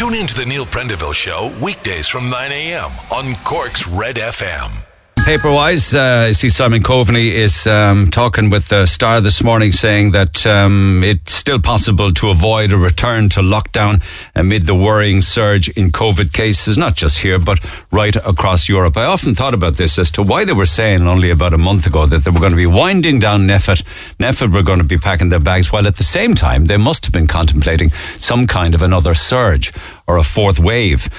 Tune in to the Neil Prenderville Show weekdays from 9 a.m. on Cork's Red FM. Paperwise, I see Simon Coveney is talking with The Star this morning, saying that it's still possible to avoid a return to lockdown amid the worrying surge in COVID cases, not just here, but right across Europe. I often thought about this as to why they were saying only about a month ago that they were going to be winding down NPHET. NPHET were going to be packing their bags, while at the same time they must have been contemplating some kind of another surge or a fourth wave.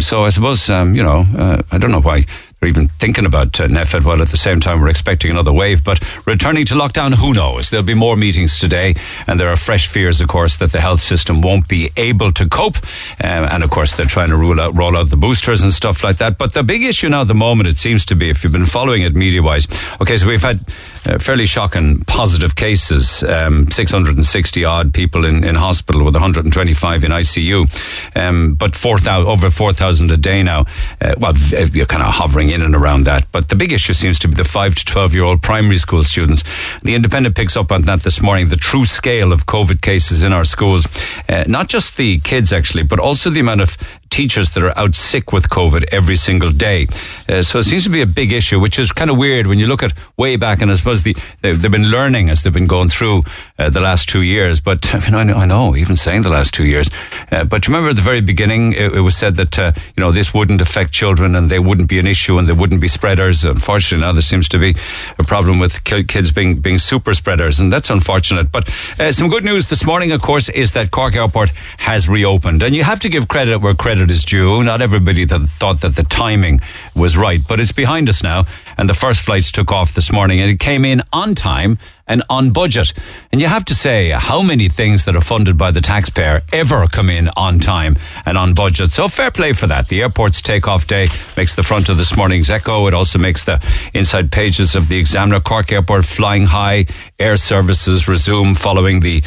So I suppose, I don't know why or even thinking about NPHET, while at the same time we're expecting another wave. But returning to lockdown, who knows? There'll be more meetings today, and there are fresh fears, of course, that the health system won't be able to cope. And of course, they're trying to roll out the boosters and stuff like that. But the big issue now at the moment, it seems to be, if you've been following it media-wise, okay, so we've had fairly shocking positive cases, 660-odd people in hospital with 125 in ICU, but over 4,000 a day now. You're kind of hovering in and around that. But the big issue seems to be the 5 to 12-year-old primary school students. The Independent picks up on that this morning, the true scale of COVID cases in our schools. Not just the kids, actually, but also the amount of teachers that are out sick with COVID every single day. So it seems to be a big issue, which is kind of weird when you look at way back, and I suppose they've been learning as they've been going through the last 2 years. But I know even saying the last 2 years. But remember at the very beginning, it was said that this wouldn't affect children and they wouldn't be an issue and they wouldn't be spreaders. Unfortunately, now there seems to be a problem with kids being super spreaders, and that's unfortunate. But some good news this morning, of course, is that Cork Airport has reopened. And you have to give credit where credit is due. Not everybody thought that the timing was right, but it's behind us now. And the first flights took off this morning, and it came in on time and on budget. And you have to say, how many things that are funded by the taxpayer ever come in on time and on budget? So fair play for that. The airport's takeoff day makes the front of this morning's Echo. It also makes the inside pages of The Examiner. Cork Airport flying high. Air services resume following the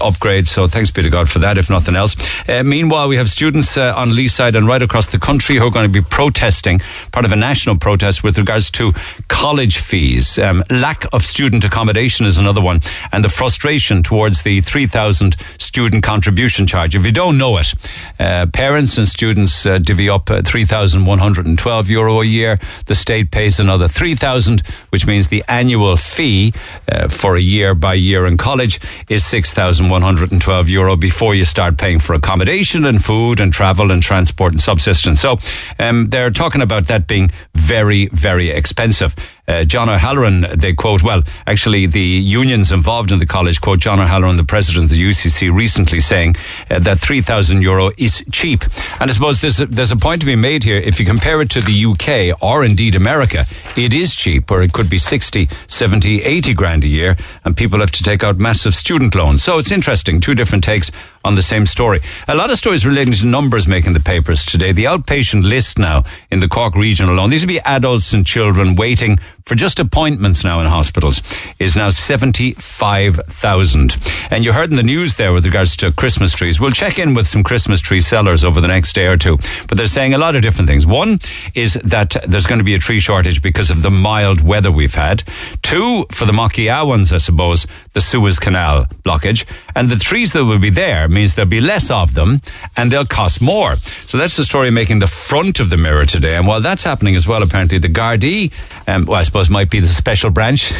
upgrade. So thanks be to God for that, if nothing else. Meanwhile, we have students on Leaside and right across the country who are going to be protesting, part of a national protest with regards to college fees. Lack of student accommodation is another one, and the frustration towards the 3,000 student contribution charge. If you don't know it, parents and students divvy up €3,112 a year. The state pays another 3,000, which means the annual fee for a year by year in college is €6,112 before you start paying for accommodation and food and travel and transport and subsistence. So they're talking about that being very, very expensive. John O'Halloran, they quote, the unions involved in the college quote John O'Halloran, the president of the UCC, recently saying that €3,000 is cheap. And I suppose there's a point to be made here. If you compare it to the UK or indeed America, it is cheap, or it could be 60, 70, 80 grand a year, and people have to take out massive student loans. So it's interesting, two different takes on the same story. A lot of stories relating to numbers making the papers today. The outpatient list now in the Cork region alone, these would be adults and children waiting for just appointments now in hospitals, is now 75,000. And you heard in the news there with regards to Christmas trees. We'll check in with some Christmas tree sellers over the next day or two, but they're saying a lot of different things. One is that there's going to be a tree shortage because of the mild weather we've had. Two, for the Mocky Owans, I suppose, the Suez Canal blockage. And the trees that will be there means there'll be less of them and they'll cost more. So that's the story making the front of the Mirror today. And while that's happening as well, apparently the Gardaí, I suppose might be the special branch.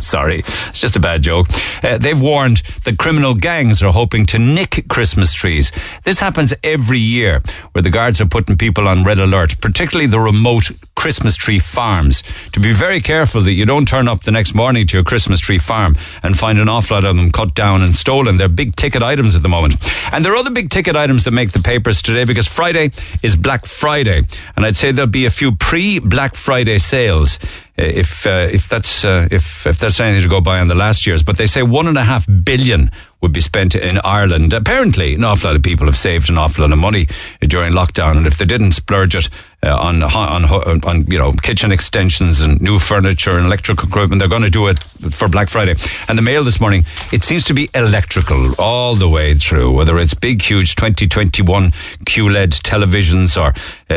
Sorry, it's just a bad joke. They've warned that criminal gangs are hoping to nick Christmas trees. This happens every year, where the guards are putting people on red alert, particularly the remote Christmas tree farms, to be very careful that you don't turn up the next morning to your Christmas tree farm and find an awful lot of them cut down and stolen. They're big ticket items at the moment. And there are other big ticket items that make the papers today, because Friday is Black Friday. And I'd say there'll be a few pre-Black Friday sales, if that's anything to go by on the last year's. But they say $1.5 billion would be spent in Ireland. Apparently, an awful lot of people have saved an awful lot of money during lockdown, and if they didn't splurge it, on you know, kitchen extensions and new furniture and electrical equipment. They're going to do it for Black Friday. And the Mail this morning, it seems to be electrical all the way through, whether it's big, huge 2021 QLED televisions, or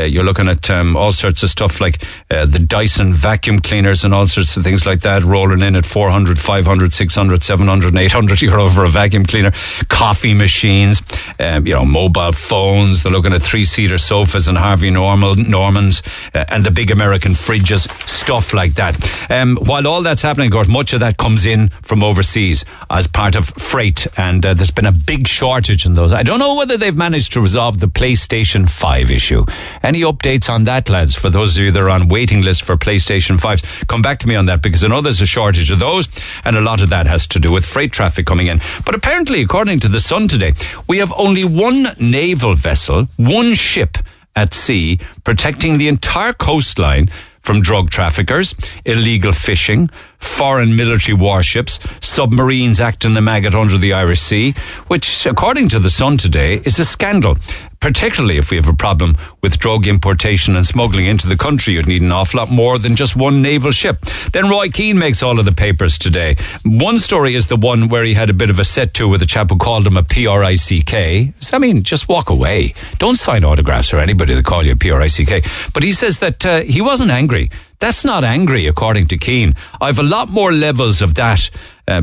you're looking at all sorts of stuff like the Dyson vacuum cleaners and all sorts of things like that, rolling in at 400, 500, 600, 700, 800 euro for a vacuum cleaner, coffee machines, you know, mobile phones. They're looking at three-seater sofas and Harvey Normans and the big American fridges, stuff like that. While all that's happening, of course, much of that comes in from overseas as part of freight, and there's been a big shortage in those. I don't know whether they've managed to resolve the PlayStation 5 issue. Any updates on that, lads, for those of you that are on waiting lists for PlayStation 5s? Come back to me on that, because I know there's a shortage of those, and a lot of that has to do with freight traffic coming in. But apparently, according to The Sun today, we have only one naval vessel, one ship at sea, protecting the entire coastline from drug traffickers, illegal fishing, foreign military warships, submarines acting the maggot under the Irish Sea, which, according to The Sun today, is a scandal. Particularly if we have a problem with drug importation and smuggling into the country, you'd need an awful lot more than just one naval ship. Then Roy Keane makes all of the papers today. One story is the one where he had a bit of a set-to with a chap who called him a P-R-I-C-K. I mean, just walk away. Don't sign autographs for anybody that call you a P-R-I-C-K. But he says that he wasn't angry. That's not angry, according to Keane. I've a lot more levels of that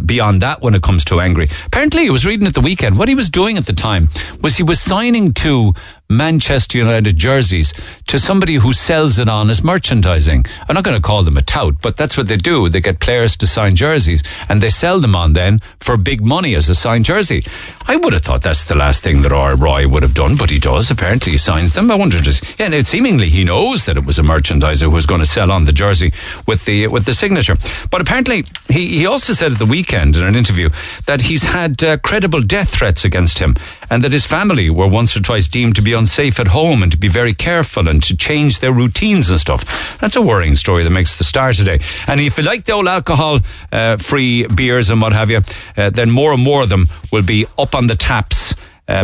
beyond that when it comes to angry. Apparently, he was reading at the weekend. What he was doing at the time was he was signing to Manchester United jerseys to somebody who sells it on as merchandising. I'm not going to call them a tout, but that's what they do. They get players to sign jerseys and they sell them on then for big money as a signed jersey. I would have thought that's the last thing that Roy would have done, but he does. Apparently, he signs them. I wonder just, yeah, and it seemingly he knows that it was a merchandiser who was going to sell on the jersey with the signature. But apparently, he also said at the weekend in an interview that he's had credible death threats against him, and that his family were once or twice deemed to be unsafe at home and to be very careful and to change their routines and stuff. That's a worrying story that makes The Star today. And if you like the old alcohol-free beers and what have you, then more and more of them will be up on the taps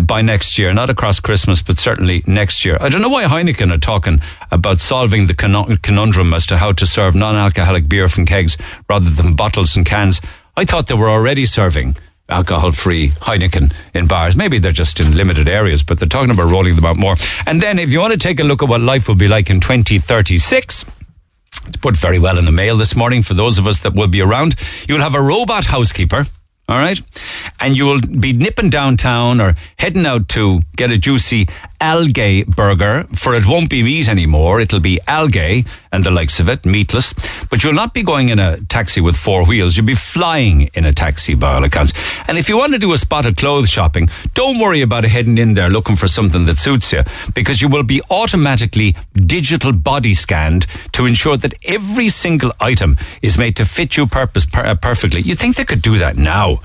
by next year. Not across Christmas, but certainly next year. I don't know why Heineken are talking about solving the conundrum as to how to serve non-alcoholic beer from kegs rather than bottles and cans. I thought they were already serving alcohol-free Heineken in bars. Maybe they're just in limited areas, but they're talking about rolling them out more. And then if you want to take a look at what life will be like in 2036... it's put very well in the Mail this morning for those of us that will be around. You'll have a robot housekeeper, all right? And you will be nipping downtown or heading out to get a juicy algae burger, for it won't be meat anymore. It'll be algae and the likes of it, meatless. But you'll not be going in a taxi with four wheels. You'll be flying in a taxi, by all accounts. And if you want to do a spot of clothes shopping, don't worry about heading in there looking for something that suits you, because you will be automatically digital body scanned to ensure that every single item is made to fit your purpose perfectly. You'd think they could do that now.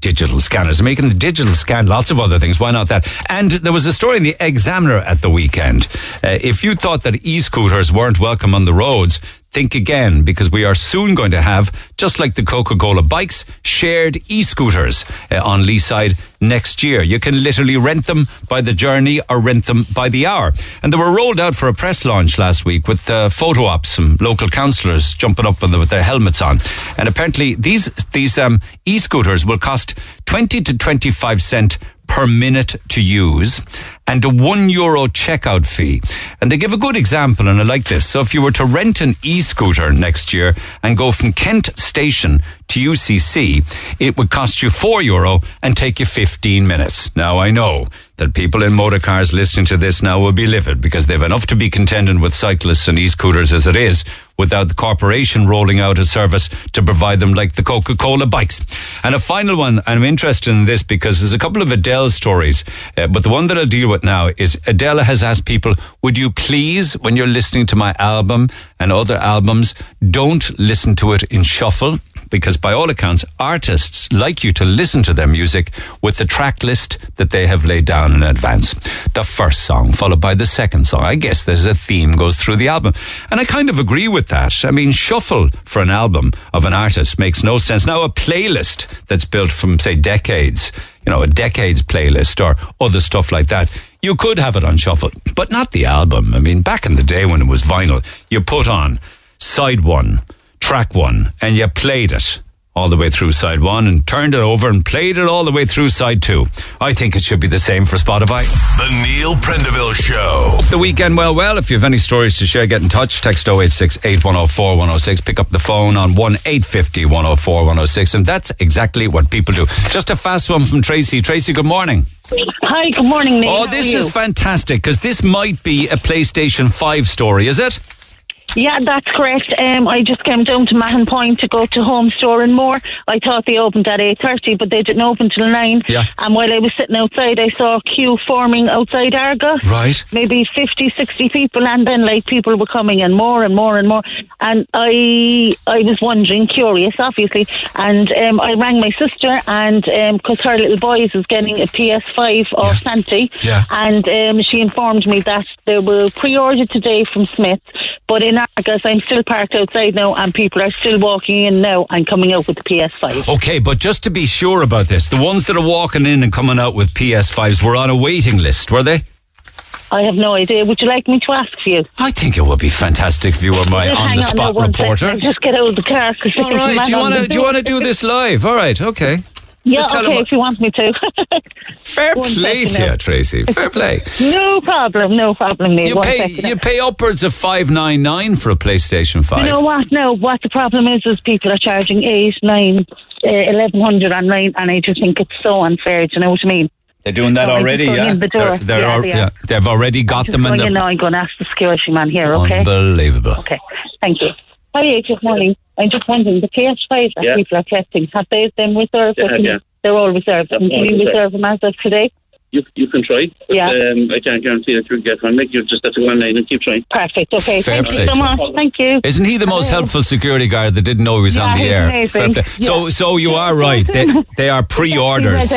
Digital scanners. Making the digital scan, lots of other things. Why not that? And there was a story in The Examiner at the weekend. If you thought that e-scooters weren't welcome on the roads, think again, because we are soon going to have, just like the Coca-Cola bikes, shared e-scooters on Lee Side next year. You can literally rent them by the journey or rent them by the hour. And they were rolled out for a press launch last week with photo ops, some local councillors jumping up on them with their helmets on. And apparently these e-scooters will cost 20 to 25 cent per minute to use, and a €1 checkout fee. And they give a good example, and I like this. So if you were to rent an e-scooter next year and go from Kent Station to UCC, it would cost you €4 and take you 15 minutes. Now, I know that people in motor cars listening to this now will be livid, because they've enough to be contending with cyclists and e-scooters as it is, without the corporation rolling out a service to provide them like the Coca-Cola bikes. And a final one, and I'm interested in this because there's a couple of Adele stories, but the one that I'll deal with now is Adele has asked people, would you please, when you're listening to my album and other albums, don't listen to it in shuffle. because by all accounts, artists like you to listen to their music with the track list that they have laid down in advance. The first song followed by the second song. I guess there's a theme goes through the album. And I kind of agree with that. I mean, shuffle for an album of an artist makes no sense. Now, a playlist that's built from, say, decades, you know, a decades playlist or other stuff like that, you could have it on shuffle, but not the album. I mean, back in the day when it was vinyl, you put on side one, track one, and you played it all the way through side one and turned it over and played it all the way through side two. I think it should be the same for Spotify. The Neil Prenderville Show. The weekend well. If you have any stories to share, get in touch. Text 086-8104-106. Pick up the phone on 1-850-104-106. And that's exactly what people do. Just a fast one from Tracy. Tracy, good morning. Hi, good morning, Neil. Oh, this is fantastic because this might be a PlayStation 5 story, is it? Yeah, that's correct. I just came down to Mahon Point to go to Home Store and More. I thought they opened at 8:30, but they didn't open till 9. Yeah. And while I was sitting outside, I saw a queue forming outside Argos. Right. Maybe 50, 60 people, and then like people were coming in more and more and more. And I was wondering, curious, obviously. And I rang my sister, and because her little boy is getting a PS5 or Santi, and she informed me that they were pre-ordered today from Smith, but in Argos, I'm still parked outside now, and people are still walking in now and coming out with the PS5. Okay, but just to be sure about this, the ones that are walking in and coming out with PS5s were on a waiting list, were they? I have no idea. Would you like me to ask for you? I think it would be fantastic if you were my on-the-spot reporter. I'll just get out of the car. All right, do you want to do this live? All right, okay. Yeah, okay, if you want me to. Fair play to you, Tracy. Fair play. No problem, Neil. You pay upwards of $5.99 for a PlayStation 5. You know what? No, what the problem is people are charging $8, $9, $1,100 online, and I just think it's so unfair. Do you know what I mean? They're doing that already, yeah. They've already got them in the. You know, I'm going to ask the security man here. Okay. Unbelievable. Okay, thank you. Hi, good morning. I'm just wondering, the PS5 that people are testing, have they been reserved? Yeah. They're all reserved. Can you reserve them as of today? You can try. But, I can't guarantee that you'll get one. You just have to go online and keep trying. Perfect. Okay. Thank you so much. Thank you. Isn't he the most helpful security guard that didn't know he was on the air? Yeah. So you are right. They are pre-orders.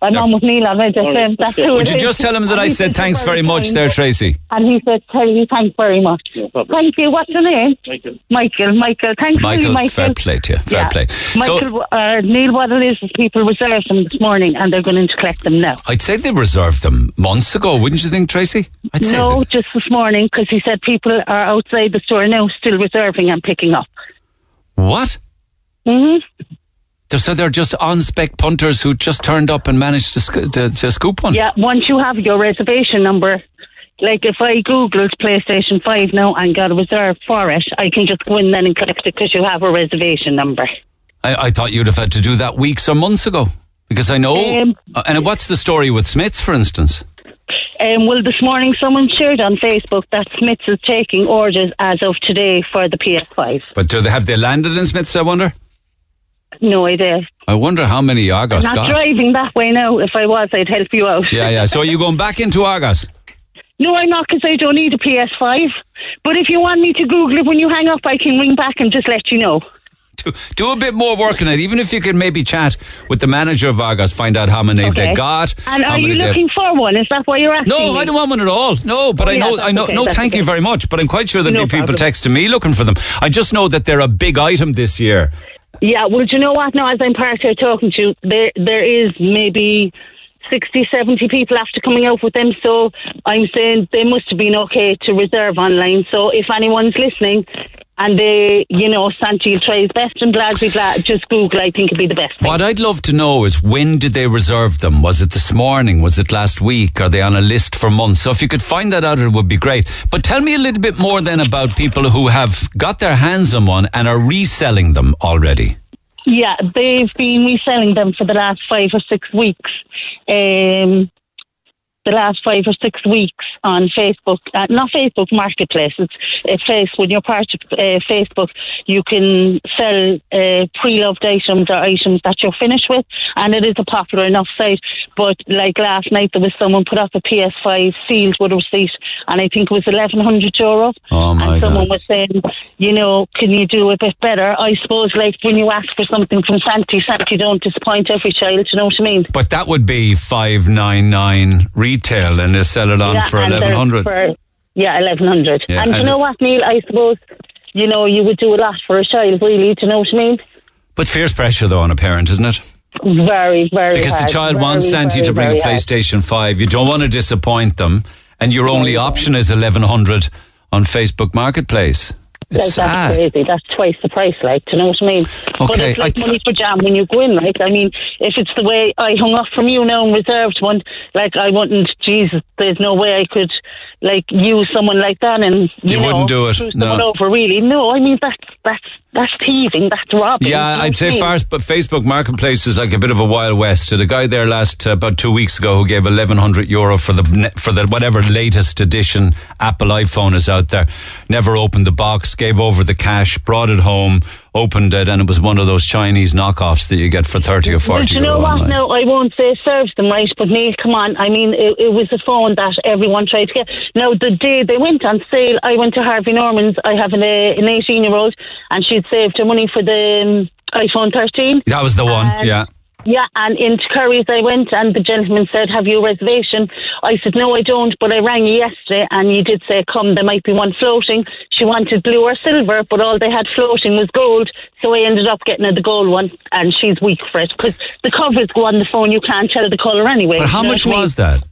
I'm on with Neil on Red FM. That's who it is. Would you just tell him that I said thanks very much there, Tracy? And he said, tell you thanks very much. No problem. Thank you. What's your name? Michael. Thanks for you, Michael. Fair play to you. Fair play. Michael, Neil, what it is people reserved them this morning and they're going in to collect them now. I'd say they reserved them months ago, wouldn't you think, Tracy? No, just this morning, because he said people are outside the store now still reserving and picking up. What? Mm-hmm. So they're just on-spec punters who just turned up and managed to scoop one? Yeah, once you have your reservation number, like if I Googled PlayStation 5 now and got a reserve for it, I can just go in then and collect it because you have a reservation number. I thought you'd have had to do that weeks or months ago. Because I know... and what's the story with Smith's, for instance? Well, this morning someone shared on Facebook that Smith's is taking orders as of today for the PS5. But have they landed in Smith's, I wonder? No idea. I wonder how many Argos got. I'm not driving that way now. If I was, I'd help you out. Yeah. So are you going back into Argos? No, I'm not, because I don't need a PS5. But if you want me to Google it when you hang up, I can ring back and just let you know. Do a bit more work on it. Even if you could maybe chat with the manager of Argos, find out how many they got. And are you looking for one? Is that why you're asking? No, I don't want one at all. No, but I know. Okay, no, thank you very much. But I'm quite sure there'll be people texting me looking for them. I just know that they're a big item this year. Yeah, well, do you know what? Now, as I'm parked here talking to you, there is maybe 60, 70 people after coming out with them. So I'm saying they must have been okay to reserve online. So if anyone's listening and they, Santi will try his best and blah, blah, blah, just Google, I think it'd be the best thing. What I'd love to know is when did they reserve them? Was it this morning? Was it last week? Are they on a list for months? So if you could find that out, it would be great. But tell me a little bit more then about people who have got their hands on one and are reselling them already. Yeah, they've been reselling them for the last 5 or 6 weeks. the last 5 or 6 weeks on Facebook, not Facebook Marketplace, it's a place when you're part of Facebook, you can sell pre-loved items or items that you're finished with, and it is a popular enough site. But like last night, there was someone put up a PS5 sealed with a receipt, and I think it was €1,100. Oh my and someone God. Was saying, you know, can you do a bit better? I suppose, like, when you ask for something from Santi don't disappoint every child, you know what I mean? But that would be €5.99 retail, and they sell it on for €1,100. Yeah, €1,100. Yeah, and you know what, Neil? I suppose, you know, you would do a lot for a child, really, do you know what I mean? But fierce pressure, though, on a parent, isn't it? Very, very Because hard. The child wants Santi to bring a PlayStation 5. You don't want to disappoint them, and your only option is €1,100 on Facebook Marketplace. It's like, sad. That's crazy. That's twice the price, like, do you know what I mean? Okay, but it's like money for jam when you go in, like, I mean, if it's the way I hung up from you now and reserved one, like, I wouldn't, Jesus, there's no way I could, like, use someone like that and, you know, wouldn't do it, no. over, really. No, I mean, that's thieving, that's robbing. Yeah, I'd say first, but Facebook Marketplace is like a bit of a Wild West. The guy there about 2 weeks ago who gave €1,100 for the whatever latest edition Apple iPhone is out there, never opened the box, gave over the cash, brought it home, opened it, and it was one of those Chinese knockoffs that you get for 30 or 40 euro. You know what? No, I won't say it serves them right, but Neil, come on. I mean, it was a phone that everyone tried to get. Now, the day they went on sale, I went to Harvey Norman's. I have an 18-year-old, and she'd saved her money for the iPhone 13. That was the one, yeah. Yeah, and into Curry's I went, and the gentleman said, have you a reservation? I said, no, I don't, but I rang you yesterday, and you did say, come, there might be one floating. She wanted blue or silver, but all they had floating was gold, so I ended up getting her the gold one, and she's weak for it, because the covers go on the phone, you can't tell the colour anyway. But how much was that?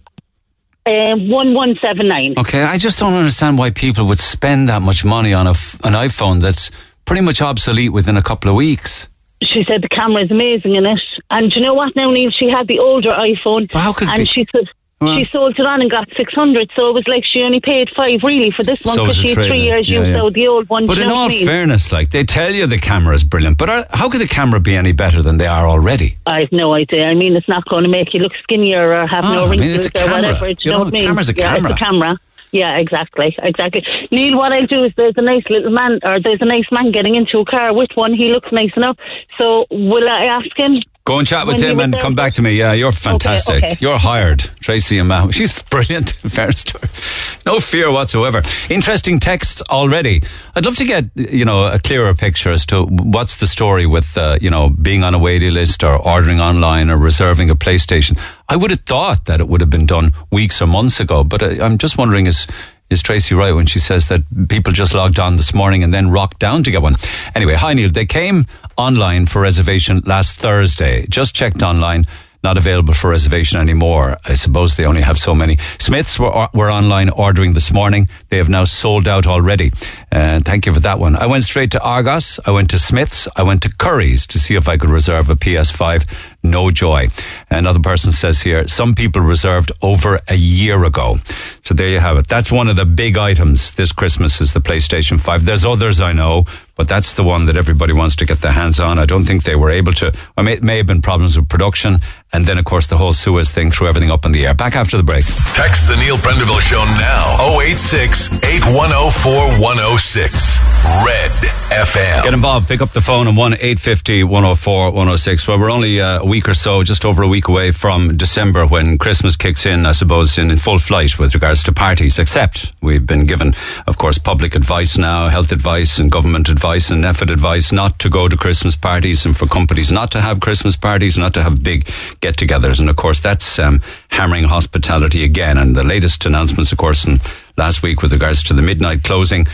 1179. Okay, I just don't understand why people would spend that much money on an iPhone that's pretty much obsolete within a couple of weeks. She said the camera's amazing in it. And do you know what now, Neil? She had the older iPhone. But how could it be? She said, well, she sold it on and got 600, so it was like she only paid 5 really for this one, because she had 3 years used out the old one. But in all fairness, like, they tell you the camera's brilliant, but how could the camera be any better than they are already? I've no idea. I mean, it's not going to make you look skinnier or have no wrinkles or whatever. Do you know what I mean? Camera's a camera. It's a camera. Yeah, exactly. Neil, what I'll do is there's a nice man getting into a car with one. He looks nice enough. So will I ask him? Go and chat with him and come back to me. Yeah, you're fantastic. Okay. You're hired. Tracy and Mahmoud. She's brilliant. No fear whatsoever. Interesting texts already. I'd love to get, you know, a clearer picture as to what's the story with, you know, being on a waiting list or ordering online or reserving a PlayStation. I would have thought that it would have been done weeks or months ago, but I'm just wondering is Tracy right when she says that people just logged on this morning and then rocked down to get one? Anyway, hi Neil. They came online for reservation last Thursday. Just checked online. Not available for reservation anymore. I suppose they only have so many. Smith's were online ordering this morning. They have now sold out already. Thank you for that one. I went straight to Argos. I went to Smith's. I went to Curry's to see if I could reserve a PS5. No joy. Another person says here, some people reserved over a year ago. So there you have it. That's one of the big items this Christmas is the PlayStation 5. There's others I know, but that's the one that everybody wants to get their hands on. I don't think they were able to. I mean, it may have been problems with production. And then, of course, the whole Suez thing threw everything up in the air. Back after the break. Text the Neil Prenderville Show now. 086-8104-106. Red FM. Get involved. Pick up the phone on 1-850-104-106. Well, we're only a week or so, just over a week away from December when Christmas kicks in, I suppose, in full flight with regards to parties, except we've been given, of course, public advice now, health advice and government advice and NPHET advice not to go to Christmas parties and for companies not to have Christmas parties, not to have big get-togethers, and of course that's hammering hospitality again. And the latest announcements, of course, in last week with regards to the midnight closing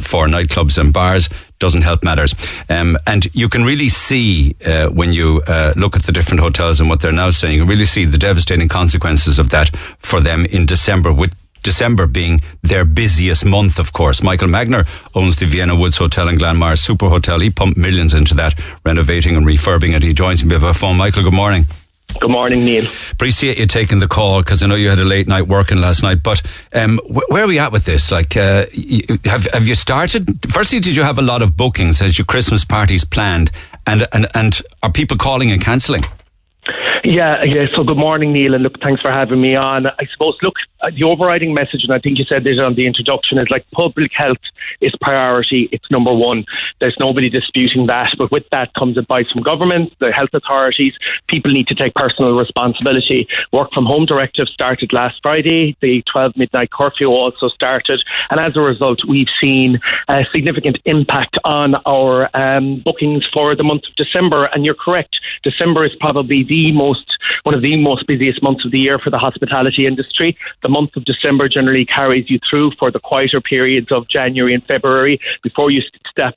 for nightclubs and bars doesn't help matters. And you can really see when you look at the different hotels and what they're now saying, you can really see the devastating consequences of that for them in December, with December being their busiest month, of course. Michael Magner owns the Vienna Woods Hotel in Glanmire, super hotel. He pumped millions into that, renovating and refurbing it. He joins me by phone. Michael, good morning. Good morning, Neil. Appreciate you taking the call, because I know you had a late night working last night. But where are we at with this? Like, have you started? Firstly, did you have a lot of bookings? Had your Christmas parties planned? And are people calling and cancelling? Yeah. So good morning, Neil, and look, thanks for having me on. I suppose, look, the overriding message, and I think you said this on the introduction, is like public health is priority. It's number one. There's nobody disputing that. But with that comes advice from government, the health authorities. People need to take personal responsibility. Work from home directive started last Friday. The 12 midnight curfew also started. And as a result, we've seen a significant impact on our bookings for the month of December. And you're correct. December is probably one of the most busiest months of the year for the hospitality industry. The month of December generally carries you through for the quieter periods of January and February before you step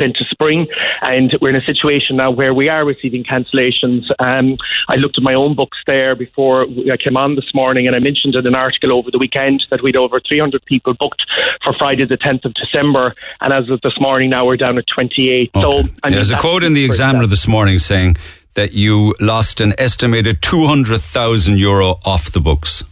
into spring. And we're in a situation now where we are receiving cancellations. I looked at my own books there before I came on this morning, and I mentioned in an article over the weekend that we'd over 300 people booked for Friday the 10th of December. And as of this morning, now we're down at 28. Okay. So, and there's a quote in The Examiner this morning saying that you lost an estimated €200,000 off the books.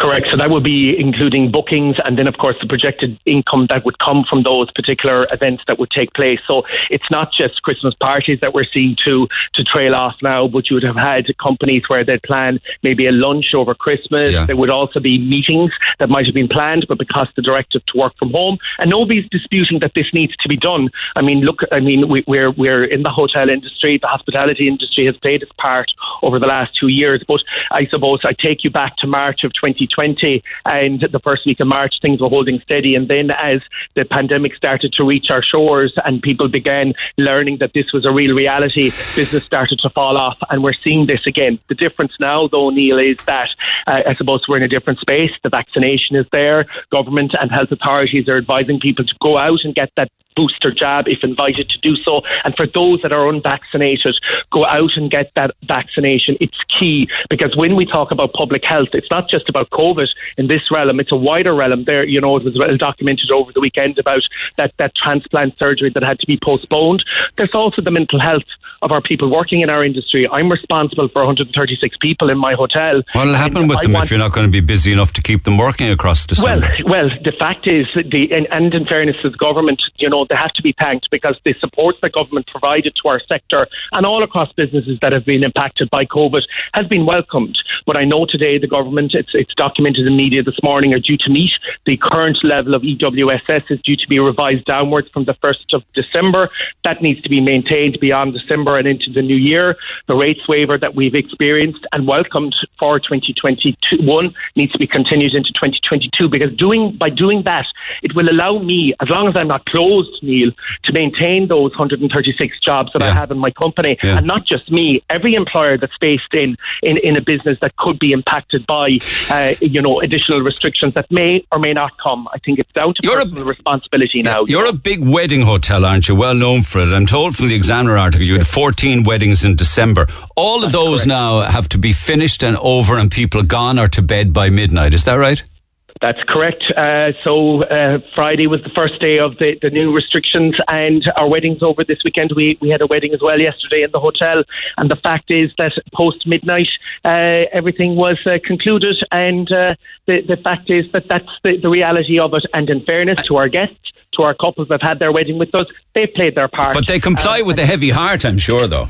Correct. So that would be including bookings and then, of course, the projected income that would come from those particular events that would take place. So it's not just Christmas parties that we're seeing to trail off now, but you would have had companies where they'd plan maybe a lunch over Christmas. Yeah. There would also be meetings that might have been planned, but because the directive to work from home, and nobody's disputing that this needs to be done. I mean, look, I mean, we're in the hotel industry. The hospitality industry has played its part over the last 2 years, but I suppose I take you back to March of 2020, and the first week of March things were holding steady, and then as the pandemic started to reach our shores and people began learning that this was a real reality, business started to fall off, and we're seeing this again. The difference now, though, Neil, is that I suppose we're in a different space. The vaccination is there. Government and health authorities are advising people to go out and get that booster jab if invited to do so, and for those that are unvaccinated, go out and get that vaccination. It's key, because when we talk about public health, it's not just about COVID in this realm, it's a wider realm. There, you know, it was well documented over the weekend about that transplant surgery that had to be postponed. There's also the mental health of our people working in our industry. I'm responsible for 136 people in my hotel. What'll happen with them if you're not going to be busy enough to keep them working across December? Well, the fact is, and in fairness to the government, you know, they have to be thanked, because the support the government provided to our sector and all across businesses that have been impacted by COVID has been welcomed. But I know today the government, it's documented in media this morning, are due to meet the current level of EWSS is due to be revised downwards from the 1st of December. That needs to be maintained beyond December and into the new year. The rates waiver that we've experienced and welcomed for 2021 needs to be continued into 2022, because by doing that, it will allow me, as long as I'm not closed, Neil, to maintain those 136 jobs that I have in my company. Yeah. And not just me, every employer that's based in a business that could be impacted by additional restrictions that may or may not come. I think it's down to personal responsibility now. You're a big wedding hotel, aren't you? Well known for it. I'm told from the Examiner article you had 14 weddings in December. All of those now have to be finished and over, and people gone or to bed by midnight. Is that right? That's correct. So Friday was the first day of the new restrictions, and our wedding's over this weekend. We had a wedding as well yesterday in the hotel, and the fact is that post midnight everything was concluded, and the fact is that that's the reality of it. And in fairness to our guests, to our couples that had their wedding with us, they played their part. But they comply with a heavy heart, I'm sure, though.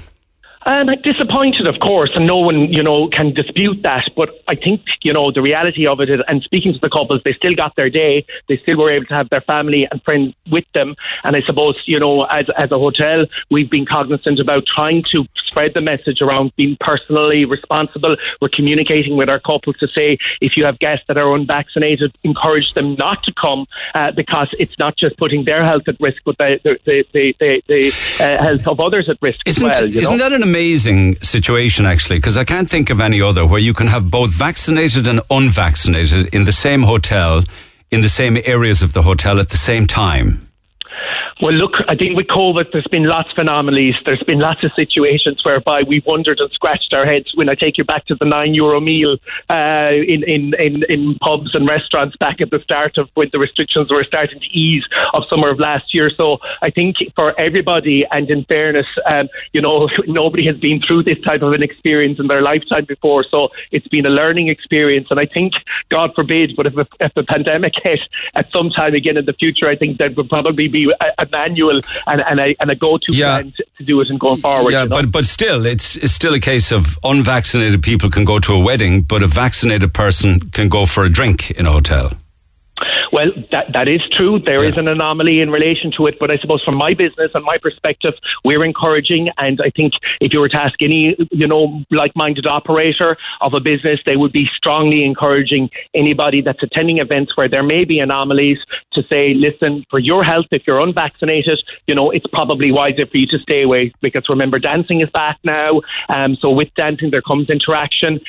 Disappointed, of course, and no one, can dispute that. But I think, the reality of it is, and speaking to the couples, they still got their day. They still were able to have their family and friends with them. And I suppose, as a hotel, we've been cognizant about trying to spread the message around being personally responsible. We're communicating with our couples to say, if you have guests that are unvaccinated, encourage them not to come, because it's not just putting their health at risk, but the health of others at risk as well. Isn't that an amazing situation, actually, because I can't think of any other where you can have both vaccinated and unvaccinated in the same hotel, in the same areas of the hotel at the same time? Well, look, I think with COVID, there's been lots of anomalies. There's been lots of situations whereby we've wondered and scratched our heads. When I take you back to the €9 meal in pubs and restaurants back at the start of when the restrictions were starting to ease of summer of last year. So I think for everybody, and in fairness, nobody has been through this type of an experience in their lifetime before. So it's been a learning experience. And I think, God forbid, but if a pandemic hit at some time again in the future, I think there would probably be a manual and a go-to plan to do it and going forward. Yeah, you know? but still, it's still a case of unvaccinated people can go to a wedding, but a vaccinated person can go for a drink in a hotel. Well, that is true. There is an anomaly in relation to it, but I suppose from my business and my perspective, we're encouraging, and I think if you were to ask any, you know, like-minded operator of a business, they would be strongly encouraging anybody that's attending events where there may be anomalies to say, listen, for your health, if you're unvaccinated, you know, it's probably wiser for you to stay away, because remember, dancing is back now, so with dancing there comes interaction,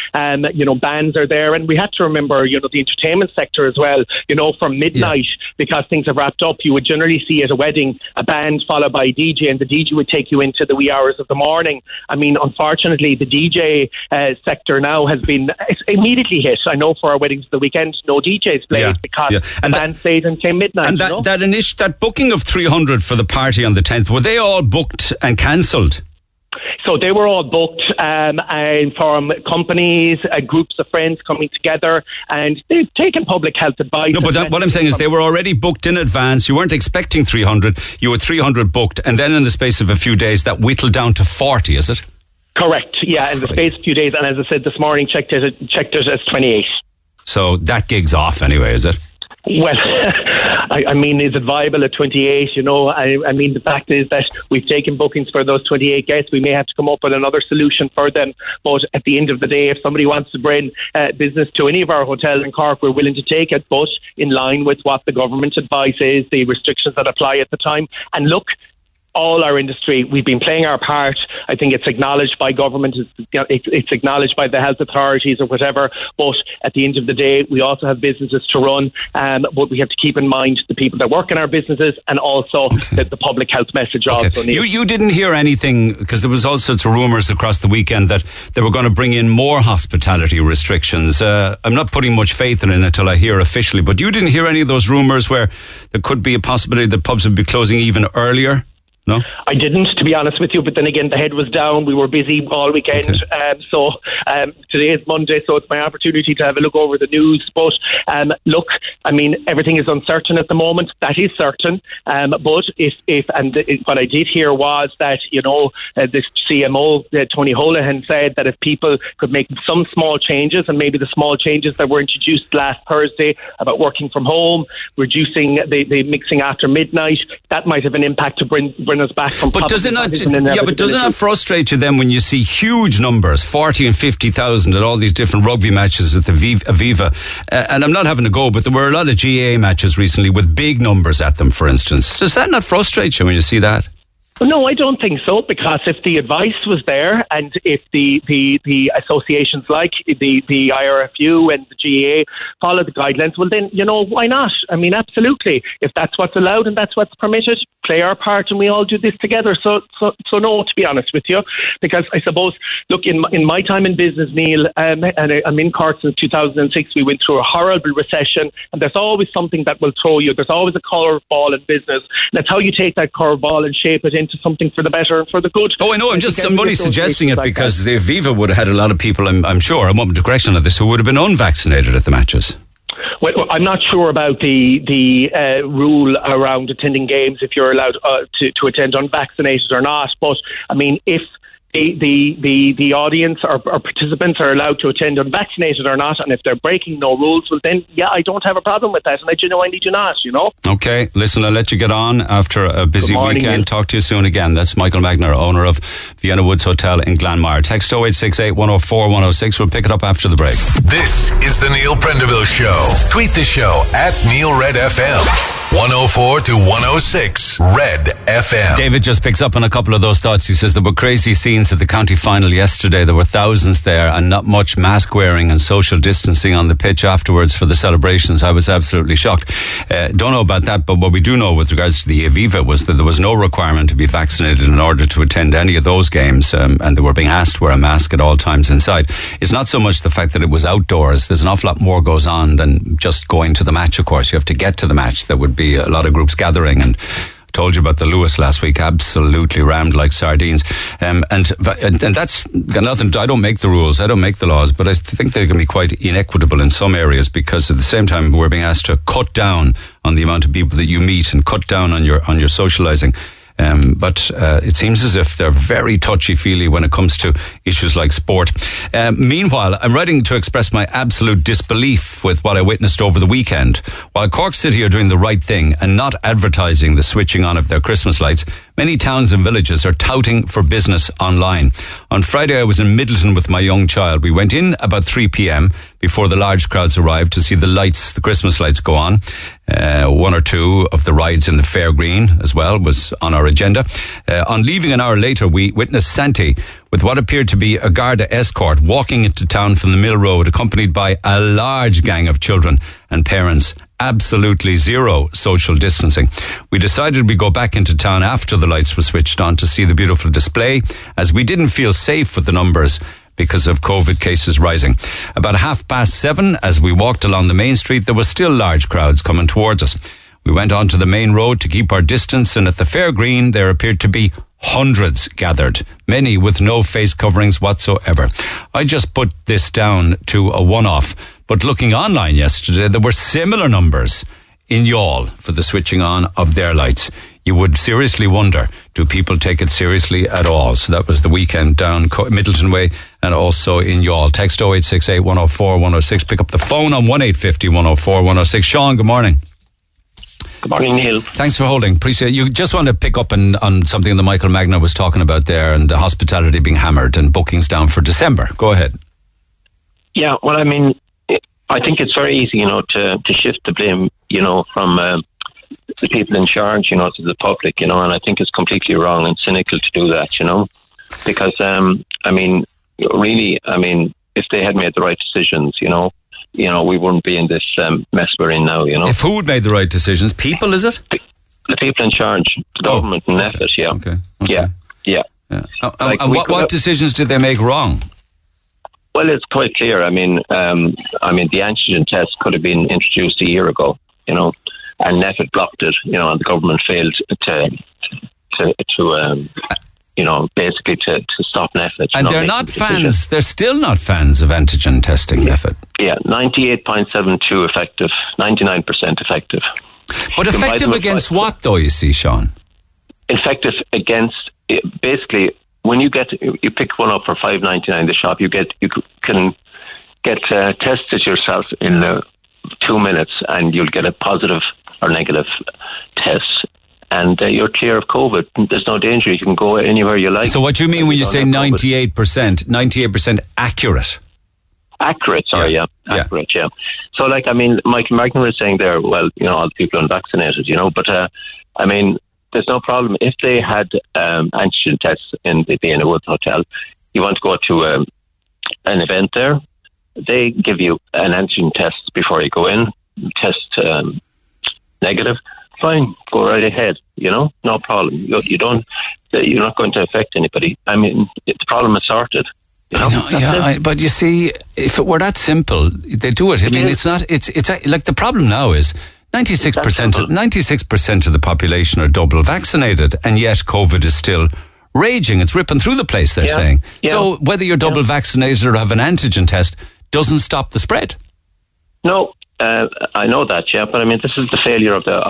you know, bands are there, and we have to remember, you know, the entertainment sector as well, you know, from midnight, because things have wrapped up, you would generally see at a wedding a band followed by a DJ, and the DJ would take you into the wee hours of the morning. I mean, unfortunately, the DJ sector now has been immediately hit. I know for our weddings the weekend, no DJs played because the band played until midnight. And that booking of 300 for the party on the 10th, were they all booked and cancelled? So they were all booked, and from companies, groups of friends coming together, and they've taken public health advice. No, but what I'm saying is they were already booked in advance. You weren't expecting 300. You were 300 booked, and then in the space of a few days, that whittled down to 40, is it? Correct, yeah, in the space of a few days. And as I said this morning, checked it as 28. So that gig's off anyway, is it? Well, I mean, is it viable at 28? You know, I mean, the fact is that we've taken bookings for those 28 guests. We may have to come up with another solution for them. But at the end of the day, if somebody wants to bring business to any of our hotels in Cork, we're willing to take it, but in line with what the government advice is, the restrictions that apply at the time. And look, all our industry, we've been playing our part. I think it's acknowledged by government, it's acknowledged by the health authorities or whatever, but at the end of the day, we also have businesses to run, but we have to keep in mind the people that work in our businesses, and also that the public health message also needs. You didn't hear anything, because there was all sorts of rumours across the weekend that they were going to bring in more hospitality restrictions. I'm not putting much faith in it until I hear officially, but you didn't hear any of those rumours where there could be a possibility that pubs would be closing even earlier? No, I didn't, to be honest with you, but then again the head was down, we were busy all weekend. So today is Monday, so it's my opportunity to have a look over the news, but look, I mean, everything is uncertain at the moment, that is certain, but if what I did hear was that, you know, this CMO, Tony Holohan, said that if people could make some small changes, and maybe the small changes that were introduced last Thursday about working from home, reducing the mixing after midnight, that might have an impact to bring us back from... But does it not? Yeah, but doesn't that frustrate you then when you see huge numbers, 40 and 50,000 at all these different rugby matches at the Aviva? And I'm not having a go, but there were a lot of GAA matches recently with big numbers at them, for instance. Does that not frustrate you when you see that? No, I don't think so, because if the advice was there, and if the associations like the IRFU and the GAA follow the guidelines, well then, you know, why not? I mean, absolutely. If that's what's allowed and that's what's permitted, play our part and we all do this together. So no, to be honest with you, because I suppose, look, in my time in business, Neil, and I'm in Cork since 2006, we went through a horrible recession, and there's always something that will throw you. There's always a curveball in business. And that's how you take that curveball and shape it into something for the better and for the good. Oh, I know. I'm only suggesting it because the Aviva would have had a lot of people, I'm sure, I won't be correcting on this, who would have been unvaccinated at the matches. Well, I'm not sure about the rule around attending games, if you're allowed to attend unvaccinated or not. But I mean, if the audience or participants are allowed to attend unvaccinated or not, and if they're breaking no rules, well then, yeah, I don't have a problem with that, and I genuinely do not, you know. Okay, listen, I'll let you get on after a busy weekend. Neil. Talk to you soon again. That's Michael Magner, owner of Vienna Woods Hotel in Glanmire. Text 0868 104 106. We'll pick it up after the break. This is the Neil Prenderville Show. Tweet the show at NeilRedFM. 104 to 106 Red FM. David just picks up on a couple of those thoughts. He says there were crazy scenes at the county final yesterday. There were thousands there, and not much mask wearing and social distancing on the pitch afterwards for the celebrations. I was absolutely shocked. Don't know about that, but what we do know with regards to the Aviva was that there was no requirement to be vaccinated in order to attend any of those games, and they were being asked to wear a mask at all times inside. It's not so much the fact that it was outdoors. There's an awful lot more goes on than just going to the match, of course. You have to get to the match. There would be a lot of groups gathering, and Told you about the Lewis last week, absolutely rammed like sardines. And that's got nothing. I don't make the rules, I don't make the laws, but I think they can be quite inequitable in some areas, because at the same time we're being asked to cut down on the amount of people that you meet and cut down on your socialising. But it seems as if they're very touchy-feely when it comes to issues like sport. Meanwhile, I'm writing to express my absolute disbelief with what I witnessed over the weekend. While Cork City are doing the right thing and not advertising the switching on of their Christmas lights, many towns and villages are touting for business online. On Friday, I was in Middleton with my young child. We went in about 3 p.m. before the large crowds arrived to see the lights, the Christmas lights go on. One or two of the rides in the Fair Green as well was on our agenda. On leaving an hour later, we witnessed Santi with what appeared to be a Garda escort walking into town from the Mill Road, accompanied by a large gang of children and parents. Absolutely zero social distancing. We decided we'd go back into town after the lights were switched on to see the beautiful display, as we didn't feel safe with the numbers because of COVID cases rising. About 7:30, as we walked along the main street, there were still large crowds coming towards us. We went onto the main road to keep our distance, and at the Fair Green there appeared to be hundreds gathered, many with no face coverings whatsoever. I just put this down to a one-off, but looking online yesterday, there were similar numbers in Youghal for the switching on of their lights. You would seriously wonder, do people take it seriously at all? So that was the weekend down Middleton Way and also in Youghal. Text 0868 104 106. Pick up the phone on 1850 104 106. Sean, good morning. Good morning, Neil. Thanks for holding. Appreciate it. You just want to pick up on something that Michael Magner was talking about there, and the hospitality being hammered and bookings down for December. Go ahead. Yeah, well, I mean, I think it's very easy, to shift the blame, from the people in charge, to the public, and I think it's completely wrong and cynical to do that, because, if they had made the right decisions, we wouldn't be in this mess we're in now, If who'd made the right decisions? People, is it? The people in charge, the government and NPHET, yeah. Okay. Yeah. And what decisions did they make wrong? Well, it's quite clear. The antigen test could have been introduced a year ago, and NPHET blocked it, and the government failed to stop NPHET. And they're not fans, they're still not fans of antigen testing NPHET. Yeah, 98.72 effective, 99% effective. But effective against what though, you see, Sean? Effective against, basically, when you pick one up for $5.99 in the shop, you can get tested yourself in 2 minutes and you'll get a positive or negative test, and you're clear of COVID. There's no danger. You can go anywhere you like. So what do you mean when you say 98%? 98% accurate? Accurate, sorry, yeah. Accurate, yeah. So, Michael Magner was saying there, all the people are unvaccinated, but there's no problem. If they had antigen tests in the Vienna Woods Hotel, you want to go to an event there, they give you an antigen test before you go in, test negative, fine, go right ahead, no problem. You're not going to affect anybody. The problem is sorted. But you see, if it were that simple, they do it. It's the problem now is 96% of the population are double vaccinated, and yet COVID is still raging. It's ripping through the place, they're saying. Yeah. So whether you're double vaccinated or have an antigen test doesn't stop the spread. No, I know that, but this is the failure of the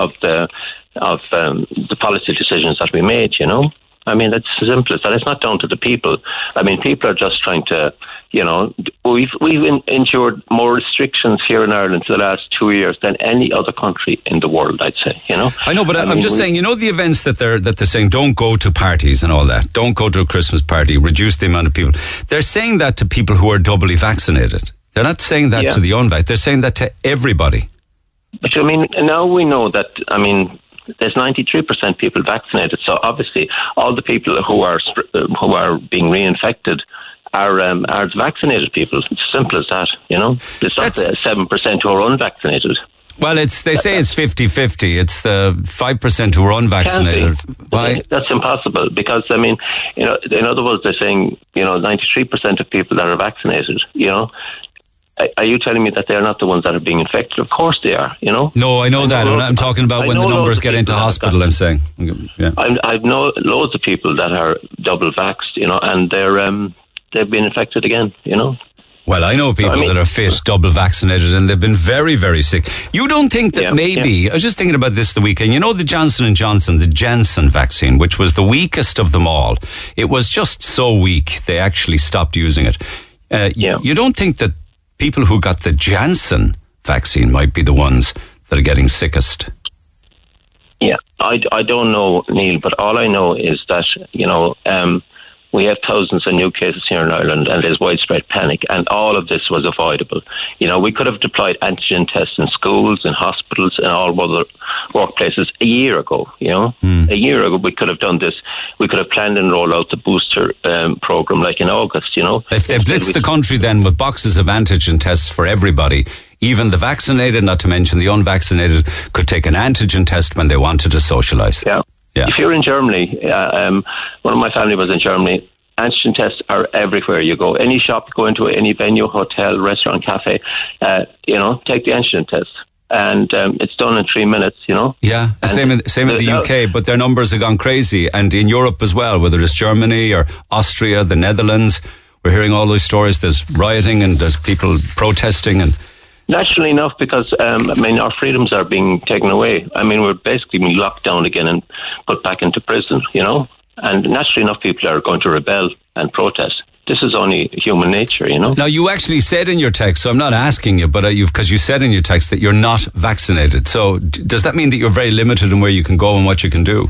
policy decisions that we made, It's as simple as that. It's not down to the people. People are just trying to, we've endured more restrictions here in Ireland for the last 2 years than any other country in the world, I'd say, I know, but I'm just saying, the events that they're saying, don't go to parties and all that, don't go to a Christmas party, reduce the amount of people. They're saying that to people who are doubly vaccinated. They're not saying that to the unvaccinated. They're saying that to everybody. But, now we know that, there's 93% people vaccinated, so obviously all the people who are being reinfected are vaccinated people. It's as simple as that, It's not the 7% who are unvaccinated. Well, they say it's 50-50. It's the 5% who are unvaccinated. Why? That's impossible because, in other words, they're saying, 93% of people that are vaccinated, Are you telling me that they're not the ones that are being infected? Of course they are, you know? No, I know that. I'm talking about when the numbers get into hospital, I'm saying. Yeah. I know loads of people that are double vaxxed, you know, and they've been infected again, you know? Well, I know people that are fit, double vaccinated, and they've been very, very sick. You don't think that I was just thinking about this the weekend, you know the Johnson & Johnson, the Janssen vaccine, which was the weakest of them all. It was just so weak, they actually stopped using it. You don't think that people who got the Janssen vaccine might be the ones that are getting sickest? Yeah, I don't know, Neil, but all I know is that, you know, we have thousands of new cases here in Ireland and there's widespread panic, and all of this was avoidable. You know, we could have deployed antigen tests in schools and hospitals and all other workplaces a year ago, you know. A year ago we could have done this. We could have planned and rolled out the booster program like in August, you know. If they blitzed the country then with boxes of antigen tests for everybody, even the vaccinated, not to mention the unvaccinated, could take an antigen test when they wanted to socialise. Yeah. Yeah. If you're in Germany, one of my family was in Germany, antigen tests are everywhere you go. Any shop you go into, any venue, hotel, restaurant, cafe, you know, take the antigen test. And it's done in 3 minutes, you know. Yeah, and same in the UK, but their numbers have gone crazy. And in Europe as well, whether it's Germany or Austria, the Netherlands, we're hearing all those stories. There's rioting and there's people protesting and... Naturally enough, because our freedoms are being taken away. I mean, we're basically being locked down again and put back into prison, you know. And naturally enough, people are going to rebel and protest. This is only human nature, you know. Now, you actually said in your text, so I'm not asking you, but because you said in your text that you're not vaccinated. So does that mean that you're very limited in where you can go and what you can do?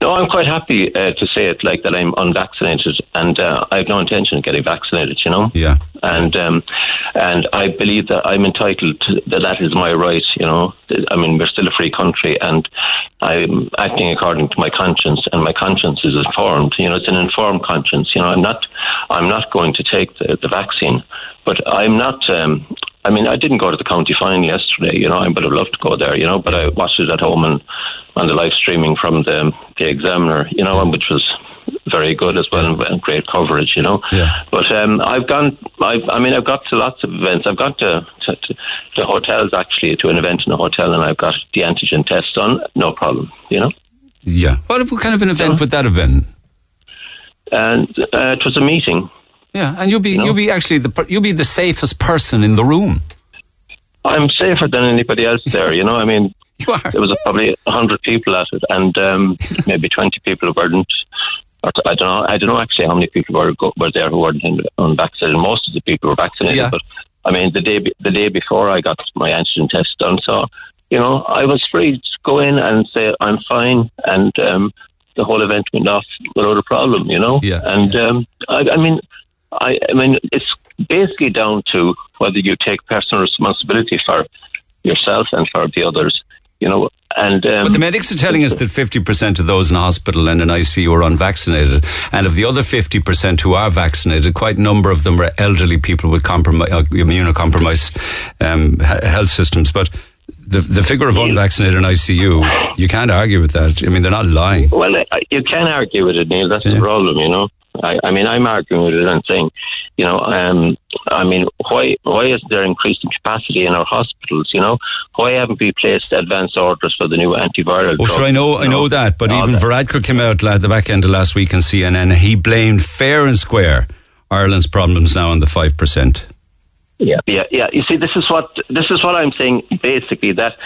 No, I'm quite happy to say it like that. I'm unvaccinated, and I have no intention of getting vaccinated. You know, yeah. And I believe that I'm entitled to, that is my right. You know, I mean, we're still a free country, and I'm acting according to my conscience, and my conscience is informed. You know, it's an informed conscience. You know, I'm not going to take the vaccine, but I'm not. I mean, I didn't go to the county final yesterday. You know, I would have loved to go there. You know, but I watched it at home and on the live streaming from the Examiner, you know, and which was very good as well and great coverage, you know. Yeah. But I've got to lots of events. I've got to hotels, actually, to an event in a hotel, and I've got the antigen test done, no problem, you know. Yeah. What kind of an event would that have been? And it was a meeting. Yeah, and you'll be the safest person in the room. I'm safer than anybody else there, you know. I mean. You are. There was probably 100 people at it, and maybe 20 people weren't. Or I don't know actually how many people were there who weren't unvaccinated. Most of the people were vaccinated, but I mean the day before I got my antigen test done, so you know I was free to go in and say I'm fine, and the whole event went off without a problem, you know. Yeah. And I mean it's basically down to whether you take personal responsibility for yourself and for the others. You know, and but the medics are telling us that 50% of those in hospital and in ICU are unvaccinated, and of the other 50% who are vaccinated, quite a number of them are elderly people with immunocompromised health systems. But the figure of unvaccinated in ICU, you can't argue with that. I mean, they're not lying. Well, you can argue with it, Neil. That's the problem, you know. I mean, I'm arguing with it and saying, you know, I mean, why isn't there increasing capacity in our hospitals, you know? Why haven't we placed advance orders for the new antiviral drug? Oh, sure, I know that, but even Varadkar came out at the back end of last week on CNN, he blamed fair and square Ireland's problems now on the 5%. Yeah. You see, this is what I'm saying, basically, that...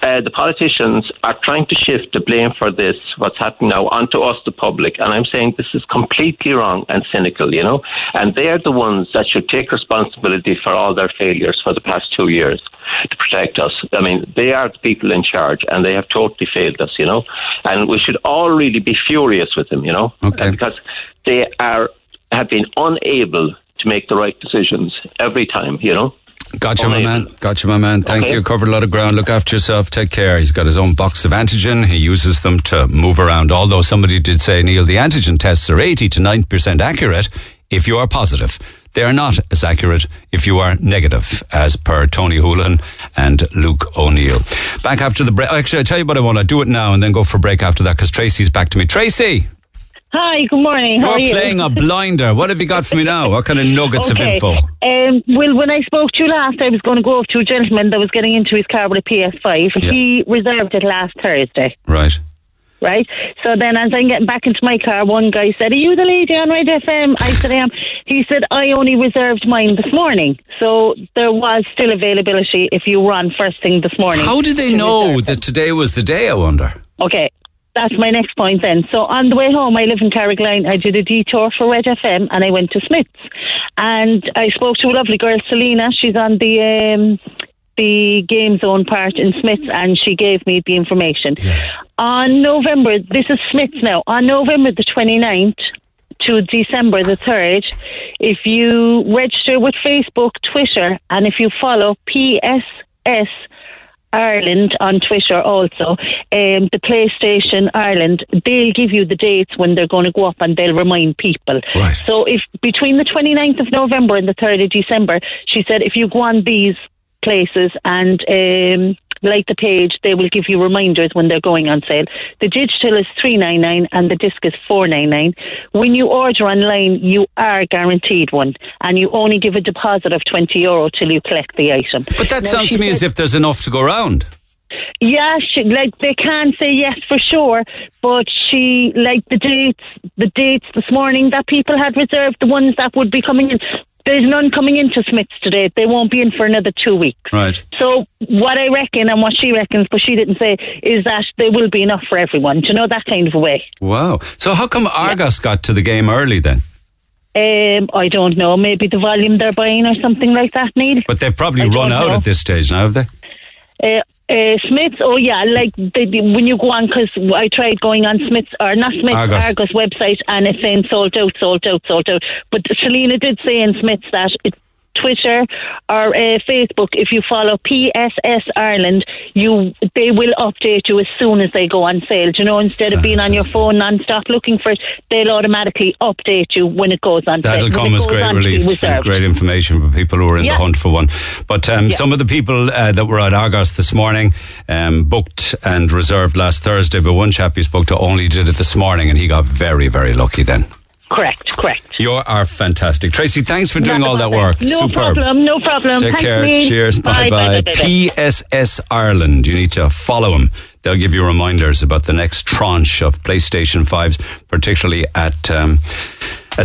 the politicians are trying to shift the blame for this, what's happening now, onto us, the public. And I'm saying this is completely wrong and cynical, you know. And they are the ones that should take responsibility for all their failures for the past 2 years to protect us. I mean, they are the people in charge, and they have totally failed us, you know. And we should all really be furious with them, you know, because they have been unable to make the right decisions every time, you know. Gotcha, my man. Thank you. Covered a lot of ground. Look after yourself. Take care. He's got his own box of antigen. He uses them to move around. Although somebody did say, Neil, the antigen tests are 80 to 90% accurate if you are positive. They are not as accurate if you are negative, as per Tony Holohan and Luke O'Neill. Back after the break. Actually, I'll tell you what I want. I'll do it now and then go for a break after that because Tracy's back to me. Tracy! Hi, good morning. How are you? You're playing a blinder. What have you got for me now? What kind of nuggets of info? Well, when I spoke to you last, I was going to go up to a gentleman that was getting into his car with a PS5. Yeah. He reserved it last Thursday. Right. Right? So then as I'm getting back into my car, one guy said, "Are you the lady on Red FM?" I said, "I am." He said, "I only reserved mine this morning." So there was still availability if you were on first thing this morning. How did they know that today was the day, I wonder? Okay. That's my next point then. So on the way home, I live in Carrickline. I did a detour for Red FM and I went to Smith's. And I spoke to a lovely girl, Selena. She's on the Game Zone part in Smith's, and she gave me the information. Yeah. On November, this is Smith's now, on November the 29th to December the 3rd, if you register with Facebook, Twitter, and if you follow PSS Ireland on Twitter also, the PlayStation Ireland, they'll give you the dates when they're going to go up and they'll remind people. Right. So if between the 29th of November and the 3rd of December, she said if you go on these places and like the page, they will give you reminders when they're going on sale. The digital is $3.99 and the disc is $4.99. When you order online, you are guaranteed one, and you only give a deposit of €20 till you collect the item. But that now, sounds to me as if there's enough to go around. Yeah, like they can't say yes for sure, but she like the dates this morning that people had reserved, the ones that would be coming in. There's none coming into Smith's today. They won't be in for another 2 weeks. Right. So what I reckon and what she reckons, but she didn't say, is that there will be enough for everyone. Do you know, that kind of a way. Wow. So how come Argos got to the game early then? I don't know. Maybe the volume they're buying or something like that, Neil. But they've probably run out at this stage now, have they? Smith's, like when you go on, because I tried going on Argos website, and it's saying sold out. But Selena did say in Smith's that Twitter or Facebook, if you follow PSS Ireland, they will update you as soon as they go on sale. Do you know, instead of being on your phone non-stop looking for it, they'll automatically update you when it goes on sale. That'll come as great relief and great information for people who are in the hunt for one. But some of the people that were at Argos this morning booked and reserved last Thursday, but one chap you spoke to only did it this morning and he got very, very lucky then. Correct. You are fantastic. Tracy, thanks for doing all that work. No problem. Take care. Cheers. Bye. PSS Ireland. You need to follow them. They'll give you reminders about the next tranche of PlayStation 5s, particularly at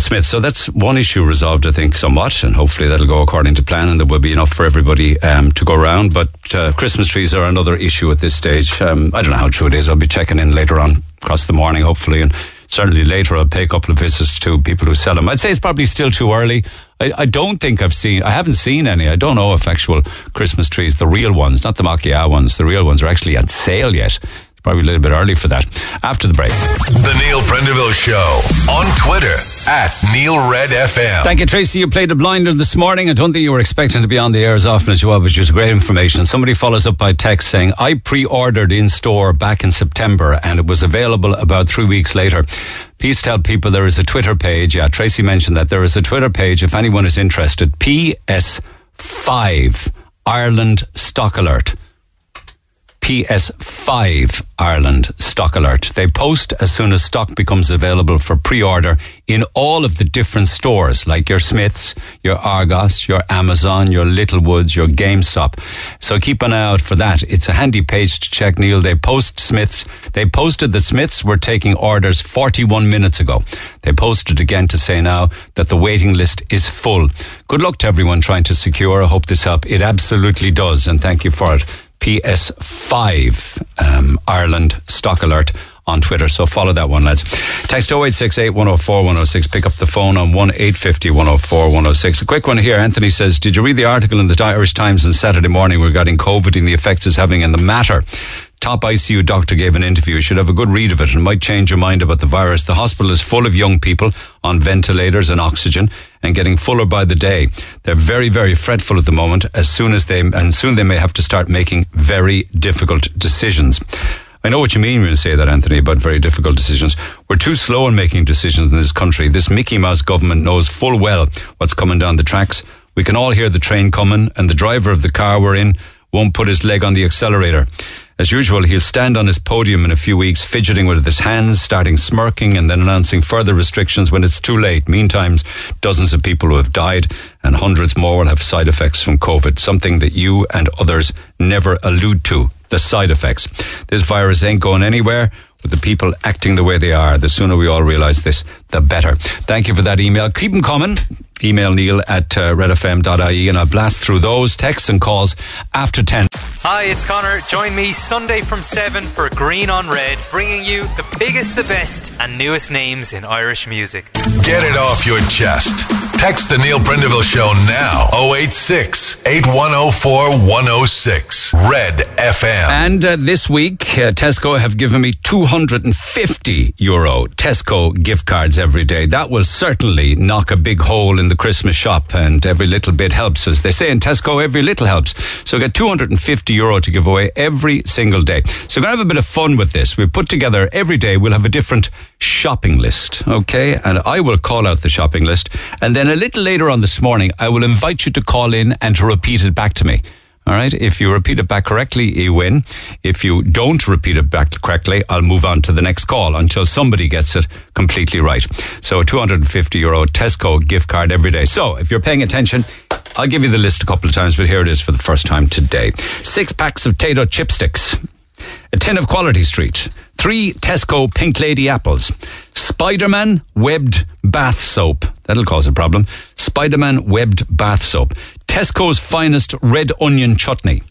Smith. So that's one issue resolved, I think, somewhat, and hopefully that'll go according to plan and there will be enough for everybody to go around. But Christmas trees are another issue at this stage. I don't know how true it is. I'll be checking in later on across the morning, hopefully, and certainly later I'll pay a couple of visits to people who sell them. I'd say it's probably still too early. I haven't seen any. I don't know if actual Christmas trees, the real ones, not the Makia ones, the real ones are actually on sale yet. It's probably a little bit early for that. After the break. The Neil Prenderville Show on Twitter @NeilRedFM. Thank you, Tracy. You played a blinder this morning. I don't think you were expecting to be on the air as often as you are, but just great information. Somebody follows up by text saying, "I pre-ordered in store back in September and it was available about 3 weeks later. Please tell people there is a Twitter page." Yeah, Tracy mentioned that there is a Twitter page if anyone is interested. PS5 Ireland Stock Alert. PS5 Ireland Stock Alert. They post as soon as stock becomes available for pre-order in all of the different stores, like your Smith's, your Argos, your Amazon, your Littlewoods, your GameStop. So keep an eye out for that. It's a handy page to check, Neil. They post Smith's. They posted that Smith's were taking orders 41 minutes ago. They posted again to say now that the waiting list is full. Good luck to everyone trying to secure. I hope this helped. It absolutely does, and thank you for it. PS5 Ireland Stock Alert on Twitter. So follow that one, lads. Text 0868 104 106. Pick up the phone on 1850 104 106. A quick one here. Anthony says, "Did you read the article in the Irish Times on Saturday morning regarding COVID and the effects it's having in the matter? Top ICU doctor gave an interview. You should have a good read of it and might change your mind about the virus. The hospital is full of young people on ventilators and oxygen and getting fuller by the day. They're very, very fretful at the moment soon they may have to start making very difficult decisions." I know what you mean when you say that, Anthony, about very difficult decisions. "We're too slow in making decisions in this country. This Mickey Mouse government knows full well what's coming down the tracks. We can all hear the train coming and the driver of the car we're in won't put his leg on the accelerator. As usual, he'll stand on his podium in a few weeks, fidgeting with his hands, starting smirking and then announcing further restrictions when it's too late. Meantime, dozens of people who have died and hundreds more will have side effects from COVID, something that you and others never allude to, the side effects. This virus ain't going anywhere. With the people acting the way they are, the sooner we all realise this, the better. Thank you for that email. Keep them coming. Email Neil at redfm.ie and I'll blast through those texts and calls after 10. Hi, it's Connor. Join me Sunday from 7 for Green on Red, bringing you the biggest, the best and newest names in Irish music. Get it off your chest. Text the Neil Prenderville Show now. 086-8104-106. Red FM. And this week, Tesco have given me €250 Tesco gift cards every day. That will certainly knock a big hole in the Christmas shop, and every little bit helps. As they say in Tesco, every little helps. So get €250 to give away every single day. So we're going to have a bit of fun with this. We've put together, every day we'll have a different shopping list, okay? And I will call out the shopping list, and then a little later on this morning I will invite you to call in and to repeat it back to me. All right, if you repeat it back correctly, you win. If you don't repeat it back correctly, I'll move on to the next call until somebody gets it completely right. So a €250 Tesco gift card every day. So if you're paying attention, I'll give you the list a couple of times, but here it is for the first time today. 6 packs of Tato chipsticks, a tin of Quality Street, 3 Tesco Pink Lady apples, Spider-Man webbed bath soap. That'll cause a problem. Spider-Man webbed bath soap. Tesco's Finest red onion chutney,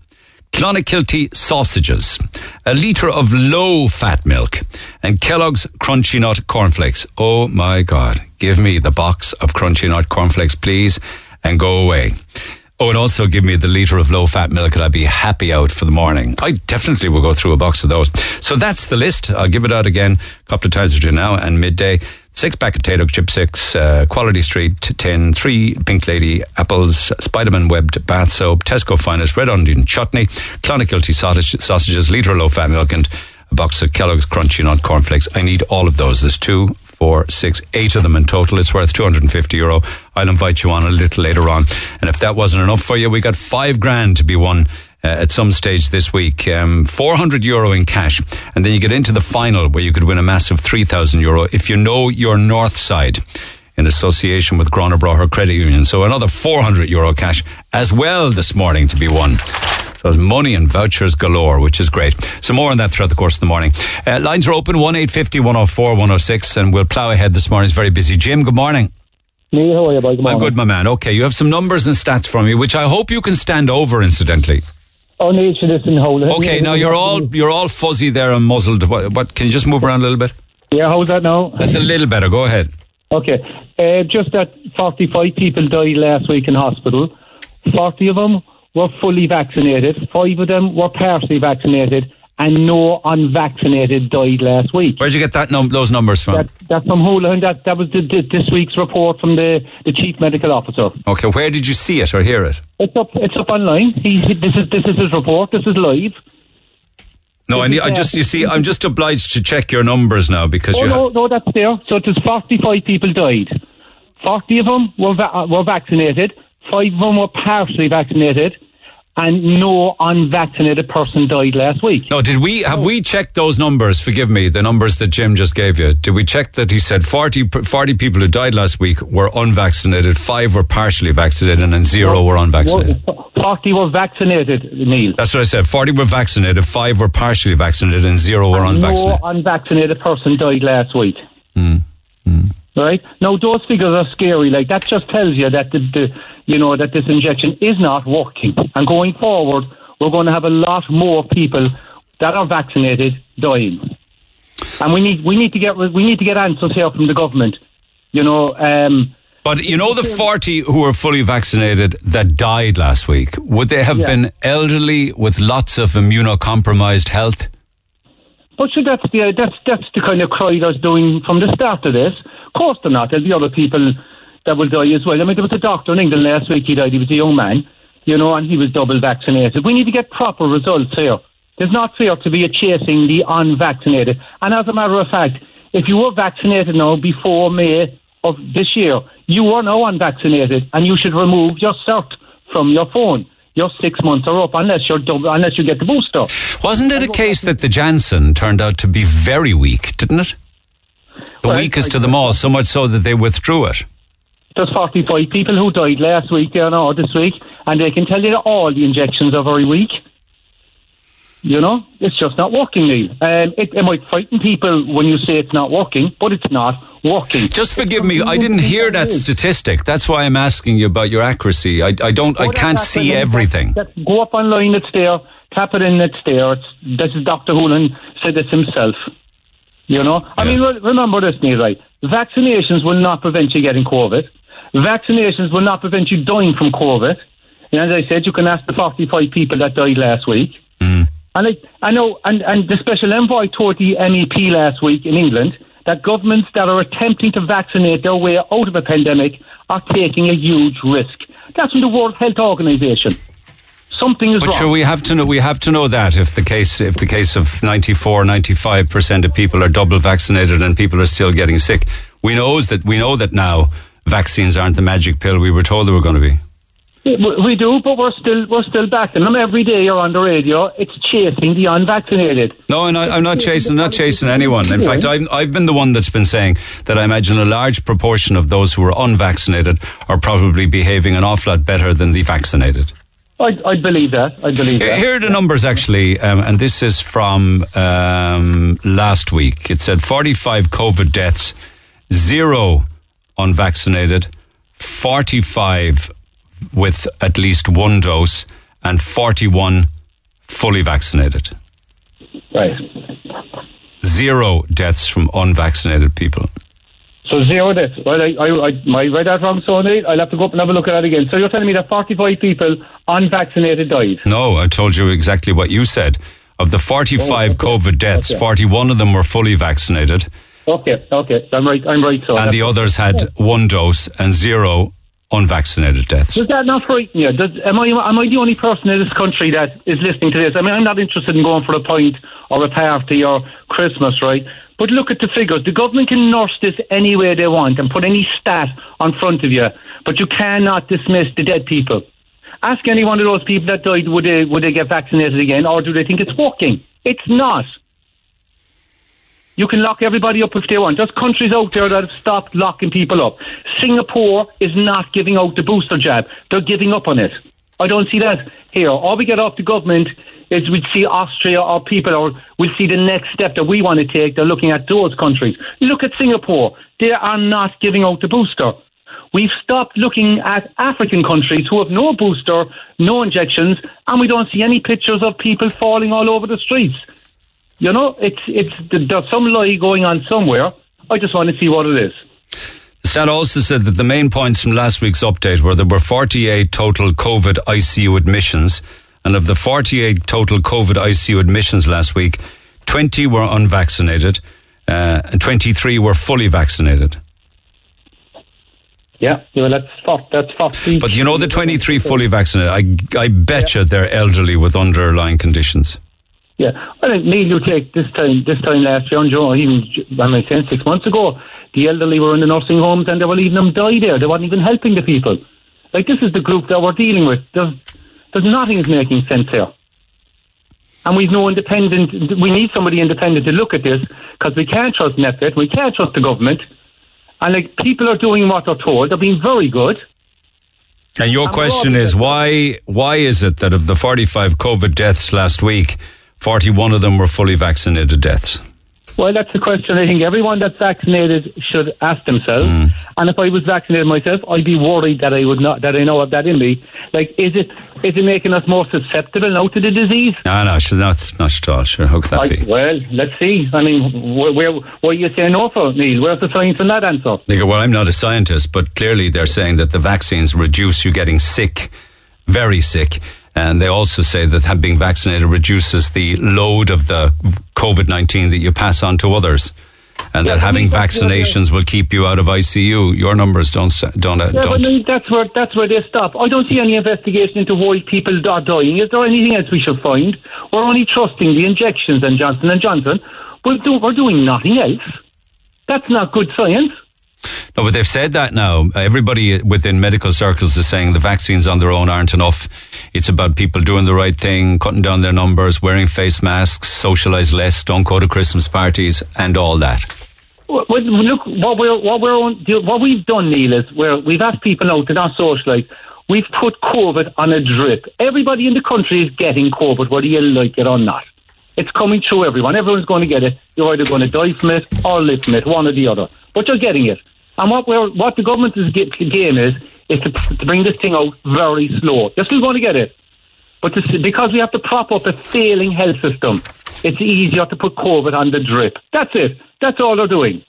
Clonakilty sausages, a litre of low-fat milk, and Kellogg's Crunchy Nut cornflakes. Oh my God, give me the box of Crunchy Nut cornflakes, please, and go away. Oh, and also give me the litre of low-fat milk and I'd be happy out for the morning. I definitely will go through a box of those. So that's the list. I'll give it out again a couple of times between now and midday. 6 pack of Tato chipsticks, Quality Street tin, 3 Pink Lady apples, Spiderman webbed bath soap, Tesco Finest red onion chutney, Clonakilty sausages, litre of low-fat milk and a box of Kellogg's Crunchy Nut cornflakes. I need all of those. There's 2, 4, 6, 8 of them in total. It's worth €250. I'll invite you on a little later on. And if that wasn't enough for you, we got $5,000 to be won at some stage this week. €400 in cash. And then you get into the final where you could win a massive €3,000 if you know your north side, in association with Gurranabraher Credit Union. So another €400 cash as well this morning to be won. So there's money and vouchers galore, which is great. So more on that throughout the course of the morning. Lines are open, 1850 104 106, and we'll plough ahead this morning's very busy. Jim, good morning. Neil, how are you, boy? Good morning. I'm good, my man. Okay, you have some numbers and stats from me, which I hope you can stand over, incidentally. Oh, Neil, should listen, hold it. Okay, now you're all fuzzy there and muzzled. What? Can you just move around a little bit? Yeah, how's that now? That's a little better. Go ahead. Okay, just that 45 people died last week in hospital. 40 of them were fully vaccinated, 5 of them were partially vaccinated, and no unvaccinated died last week. Where'd you get that those numbers from? That's from Holohan. That was this week's report from the chief medical officer. Okay, where did you see it or hear it? It's up online. This is his report. This is live. No, I'm just obliged to check your numbers now because No, that's there. So it was 45 people died. 40 of them were vaccinated, 5 of them were partially vaccinated, and no unvaccinated person died last week. No, have we checked those numbers? Forgive me, the numbers that Jim just gave you. Did we check that he said 40 people who died last week were unvaccinated, 5 were partially vaccinated, and 0 were unvaccinated? 40 were vaccinated, Neil. That's what I said. 40 were vaccinated, 5 were partially vaccinated, and 0 were unvaccinated. No unvaccinated person died last week. Right? Now, those figures are scary. Like, that just tells you that that this injection is not working. And going forward, we're going to have a lot more people that are vaccinated dying. And we need to get answers here from the government. But the 40 who were fully vaccinated that died last week, would they have been elderly with lots of immunocompromised health? But sure, that's the kind of cry that's doing from the start of this. Of course they're not. There'll be other people that will die as well. I mean, there was a doctor in England last week, he died. He was a young man, and he was double vaccinated. We need to get proper results here. It's not fair to be chasing the unvaccinated. And as a matter of fact, if you were vaccinated now before May of this year, you are now unvaccinated and you should remove your cert from your phone. your 6 months are up unless you get the booster. Wasn't it a case that the Janssen turned out to be very weak, didn't it? The weakest of them all, so much so that they withdrew it. There's 45 people who died last week or this week, and they can tell you that all the injections are very weak. You know, it's just not working, Neil. It might frighten people when you say it's not working, but it's not working. Just forgive me, I didn't hear that statistic. That's why I'm asking you about your accuracy. I can't see everything. Go up online, it's there. Tap it in, it's there. This is Dr. Hoolan said this himself. You know, I mean, remember this, Neil, right? Vaccinations will not prevent you getting COVID. Vaccinations will not prevent you dying from COVID. And as I said, you can ask the 45 people that died last week. Mm. And I know, and the Special Envoy told the MEP last week in England that governments that are attempting to vaccinate their way out of a pandemic are taking a huge risk. That's from the World Health Organization. Something is wrong. But sure, we have to know that if the case of 95% of people are double vaccinated and people are still getting sick, we know that now vaccines aren't the magic pill we were told they were going to be. We do, but we're still back. And every day you're on the radio, it's chasing the unvaccinated. No, and I'm not chasing anyone. In fact, I've been the one that's been saying that I imagine a large proportion of those who are unvaccinated are probably behaving an awful lot better than the vaccinated. I believe that. Here are the numbers, actually, and this is from last week. It said 45 COVID deaths, 0 unvaccinated, 45 with at least one dose, and 41 fully vaccinated. Right. 0 deaths from unvaccinated people. So 0 deaths. Well, I read that wrong, so I'll have to go up and have a look at that again. So you're telling me that 45 people unvaccinated died? No, I told you exactly what you said. Of the 45 COVID deaths, 41 of them were fully vaccinated. Okay. I'm right. So and the others had one dose and 0 unvaccinated deaths. Does that not frighten you? Am I the only person in this country that is listening to this? I mean, I'm not interested in going for a pint or a party or Christmas, right? But look at the figures. The government can nurse this any way they want and put any stat on front of you, but you cannot dismiss the dead people. Ask any one of those people that died, would they get vaccinated again, or do they think it's working? It's not. You can lock everybody up if they want. There's countries out there that have stopped locking people up. Singapore is not giving out the booster jab. They're giving up on it. I don't see that here. All we get off the government is we'd see Austria or people, or we'll see the next step that we want to take. They're looking at those countries. Look at Singapore. They are not giving out the booster. We've stopped looking at African countries who have no booster, no injections, and we don't see any pictures of people falling all over the streets. You know, it's there's some lie going on somewhere. I just want to see what it is. The stat also said that the main points from last week's update were there were 48 total COVID ICU admissions, and of the 48 total COVID ICU admissions last week, 20 were unvaccinated and 23 were fully vaccinated. Yeah, well, that's 40. But you know the 23 fully vaccinated, I bet you they're elderly with underlying conditions. Yeah, well, Neil, you take this time last year, and Joe, even, I mean, 6 months ago, the elderly were in the nursing homes and they were leaving them die there. They weren't even helping the people. Like, this is the group that we're dealing with. There's nothing is making sense here. And we've no independent, we need somebody independent to look at this, because we can't trust NPHET, we can't trust the government. And, like, people are doing what they're told, they're being very good. And your question is, why is it that of the 45 COVID deaths last week, 41 of them were fully vaccinated deaths? Well, that's the question I think everyone that's vaccinated should ask themselves. Mm. And if I was vaccinated myself, I'd be worried that I would not, that I know of that in me. Like, is it making us more susceptible now to the disease? No, not at all. Sure, how could that be? Well, let's see. I mean, where you saying no for, Neil? Where's the science in that answer? They go, well, I'm not a scientist, but clearly they're saying that the vaccines reduce you getting sick, very sick. And they also say that being vaccinated reduces the load of the COVID-19 that you pass on to others, and that having vaccinations will keep you out of ICU. Your numbers don't. Yeah, but no, that's where they stop. I don't see any investigation into why people are dying. Is there anything else we should find? We're only trusting the injections and Johnson & Johnson. We're doing nothing else. That's not good science. No, but they've said that now. Everybody within medical circles is saying the vaccines on their own aren't enough. It's about people doing the right thing, cutting down their numbers, wearing face masks, socialise less, don't go to Christmas parties and all that. Well, look, what we've done, Neil, is we've asked people now to not socialise. We've put COVID on a drip. Everybody in the country is getting COVID, whether you like it or not. It's coming through everyone. Everyone's going to get it. You're either going to die from it or live from it, one or the other. But you're getting it. And what the government's game is to bring this thing out very slow. You're still going to get it. But because we have to prop up a failing health system, it's easier to put COVID on the drip. That's it. That's all they're doing.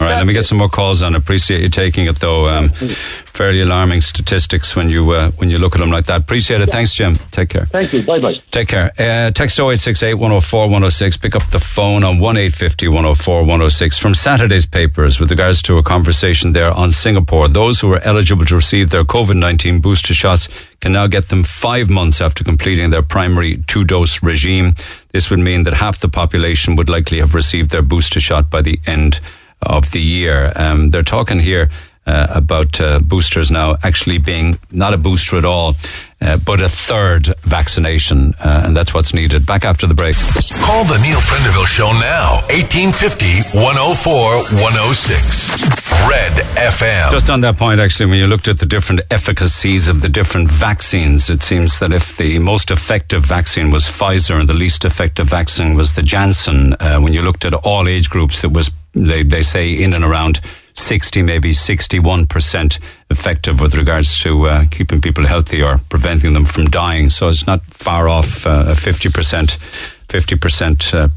All right, let me get some more calls on. Appreciate you taking it, though. Fairly alarming statistics when you look at them like that. Appreciate it. Yeah. Thanks, Jim. Take care. Thank you. Bye-bye. Take care. Text 0868 104 106. Pick up the phone on 1850 104 106. From Saturday's papers with regards to a conversation there on Singapore, those who are eligible to receive their COVID-19 booster shots can now get them 5 months after completing their primary two-dose regime. This would mean that half the population would likely have received their booster shot by the end of the year. They're talking here about boosters now actually being not a booster at all, but a third vaccination, and that's what's needed. Back after the break. Call the Neil Prenderville Show now, 1850-104-106, Red FM. Just on that point, actually, when you looked at the different efficacies of the different vaccines, it seems that if the most effective vaccine was Pfizer and the least effective vaccine was the Janssen, when you looked at all age groups, it was, they say, in and around 60, maybe 61% effective with regards to keeping people healthy or preventing them from dying. So it's not far off a 50%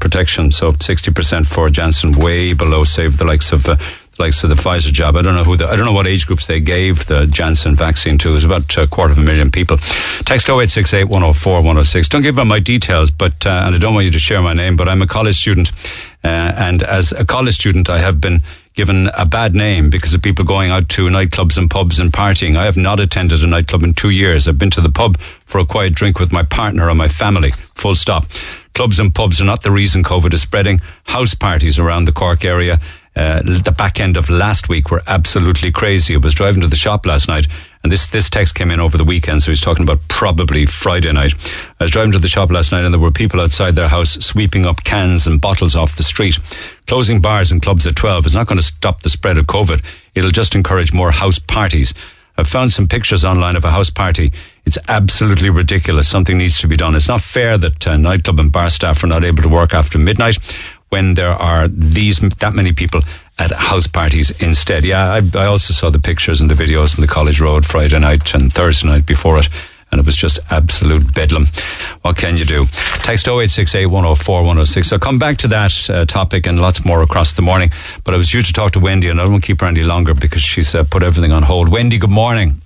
protection. So 60% for Janssen, way below, save the likes of the Pfizer jab. I don't know what age groups they gave the Janssen vaccine to. It was about 250,000 people. Text 0868 104 106. Don't give up my details, but and I don't want you to share my name, but I'm a college student, and as a college student I have been given a bad name because of people going out to nightclubs and pubs and partying. I have not attended a nightclub in 2 years. I've been to the pub for a quiet drink with my partner or my family. Full stop. Clubs and pubs are not the reason COVID is spreading. House parties around the Cork area the back end of last week were absolutely crazy. I was driving to the shop last night, and this text came in over the weekend, so he's talking about probably Friday night. I was driving to the shop last night, and there were people outside their house sweeping up cans and bottles off the street. Closing bars and clubs at 12 is not going to stop the spread of COVID. It'll just encourage more house parties. I've found some pictures online of a house party. It's absolutely ridiculous. Something needs to be done. It's not fair that nightclub and bar staff are not able to work after midnight when there are that many people at house parties instead. Yeah, I also saw the pictures and the videos on the College Road Friday night and Thursday night before it, and it was just absolute bedlam. What can you do? Text 0868 104 106. I'll come back to that topic and lots more across the morning, but I was due to talk to Wendy, and I won't keep her any longer because she's put everything on hold. Wendy, good morning.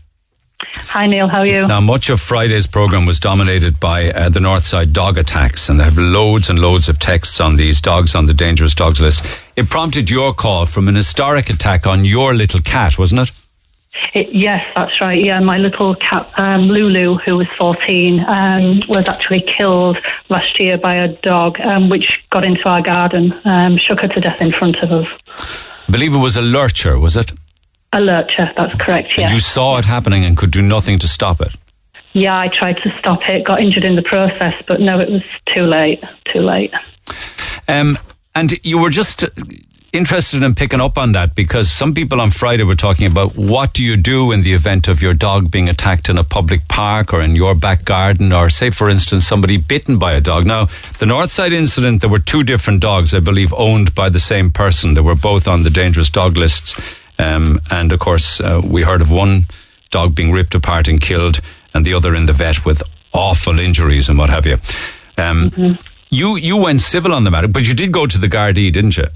Hi Neil, how are you? Now, much of Friday's programme was dominated by the Northside dog attacks, and they have loads and loads of texts on these dogs on the dangerous dogs list. It prompted your call from an historic attack on your little cat, wasn't it? Yes, that's right. Yeah, my little cat Lulu, who was 14, was actually killed last year by a dog which got into our garden, shook her to death in front of us. I believe it was a lurcher, was it? A lurcher, that's correct, yeah. And you saw it happening and could do nothing to stop it? Yeah, I tried to stop it, got injured in the process, but no, it was too late. And you were just interested in picking up on that because some people on Friday were talking about what do you do in the event of your dog being attacked in a public park or in your back garden, or say, for instance, somebody bitten by a dog. Now, the Northside incident, there were two different dogs, I believe, owned by the same person. They were both on the dangerous dog lists. And of course, we heard of one dog being ripped apart and killed, and the other in the vet with awful injuries and what have you. You went civil on the matter, but you did go to the Gardaí, didn't you?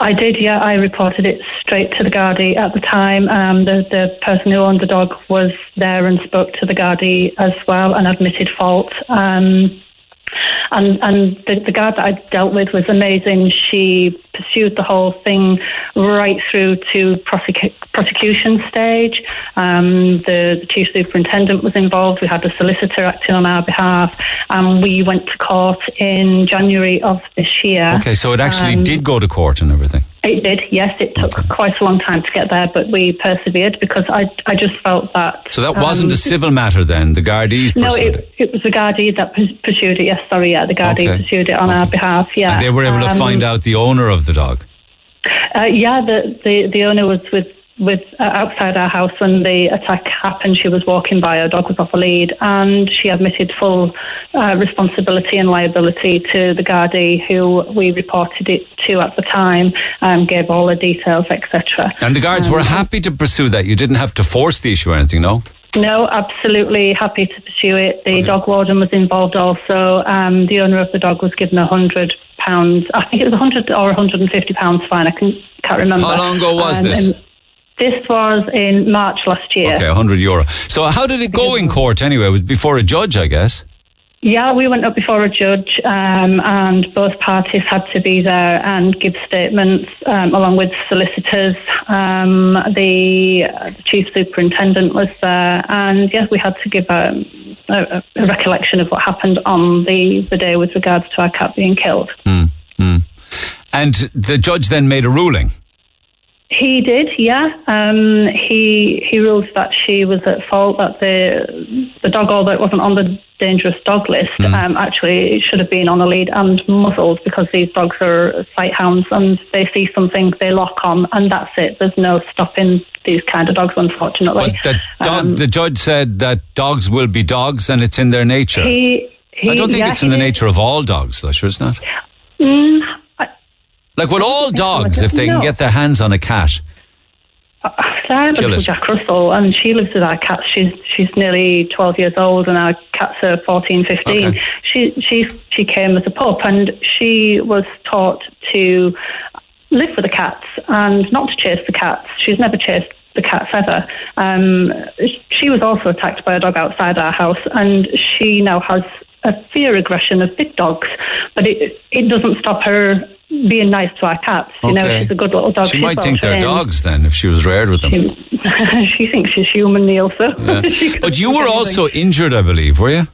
I did, yeah. I reported it straight to the Gardaí at the time. The person who owned the dog was there and spoke to the Gardaí as well and admitted fault. And the guard that I dealt with was amazing. She pursued the whole thing right through to prosecution stage. The chief superintendent was involved. We had a solicitor acting on our behalf. We went to court in January of this year. Okay, so it actually did go to court and everything. It did, yes. It took quite a long time to get there, but we persevered because I just felt that... So that wasn't a civil matter then? The Gardaí pursued it was the Gardaí that pursued it, yes, sorry, yeah. The Gardaí pursued it on our behalf, yeah. And they were able to find out the owner of the dog? Yeah, the owner was with outside our house when the attack happened. She was walking by, her dog was off a lead, and she admitted full responsibility and liability to the Gardaí, who we reported it to at the time, gave all the details, etc. And the guards were happy to pursue that? You didn't have to force the issue or anything, no? No, absolutely happy to pursue it. The dog warden was involved also. The owner of the dog was given £100, I think it was £100 or £150 fine, I can't remember. How long ago was this? This was in March last year. Okay, €100. So how did it go in court anyway? It was before a judge, I guess. Yeah, we went up before a judge, and both parties had to be there and give statements, along with solicitors. The chief superintendent was there, and yes, we had to give a recollection of what happened on the day with regards to our cat being killed. And the judge then made a ruling. He did, yeah. He ruled that she was at fault, that the dog, although it wasn't on the dangerous dog list, actually should have been on a lead and muzzled, because these dogs are sight hounds and they see something, they lock on, and that's it. There's no stopping these kind of dogs, unfortunately. But the judge said that dogs will be dogs and it's in their nature. I don't think it's in the nature of all dogs, though, sure it's not. Like, would all dogs, if they can get their hands on a cat, I live with Jack Russell, and she lives with our cat. She's nearly 12 years old, and our cats are 14, 15. Okay. She came as a pup, and she was taught to live with the cats and not to chase the cats. She's never chased the cats ever. She was also attacked by a dog outside our house, and she now has a fear aggression of big dogs, but it doesn't stop her being nice to our cats. You know, she's a good little dog. She might think they're dogs then, if she was reared with them. She thinks she's human, Neil, so... Yeah. But you were also injured, I believe, were you?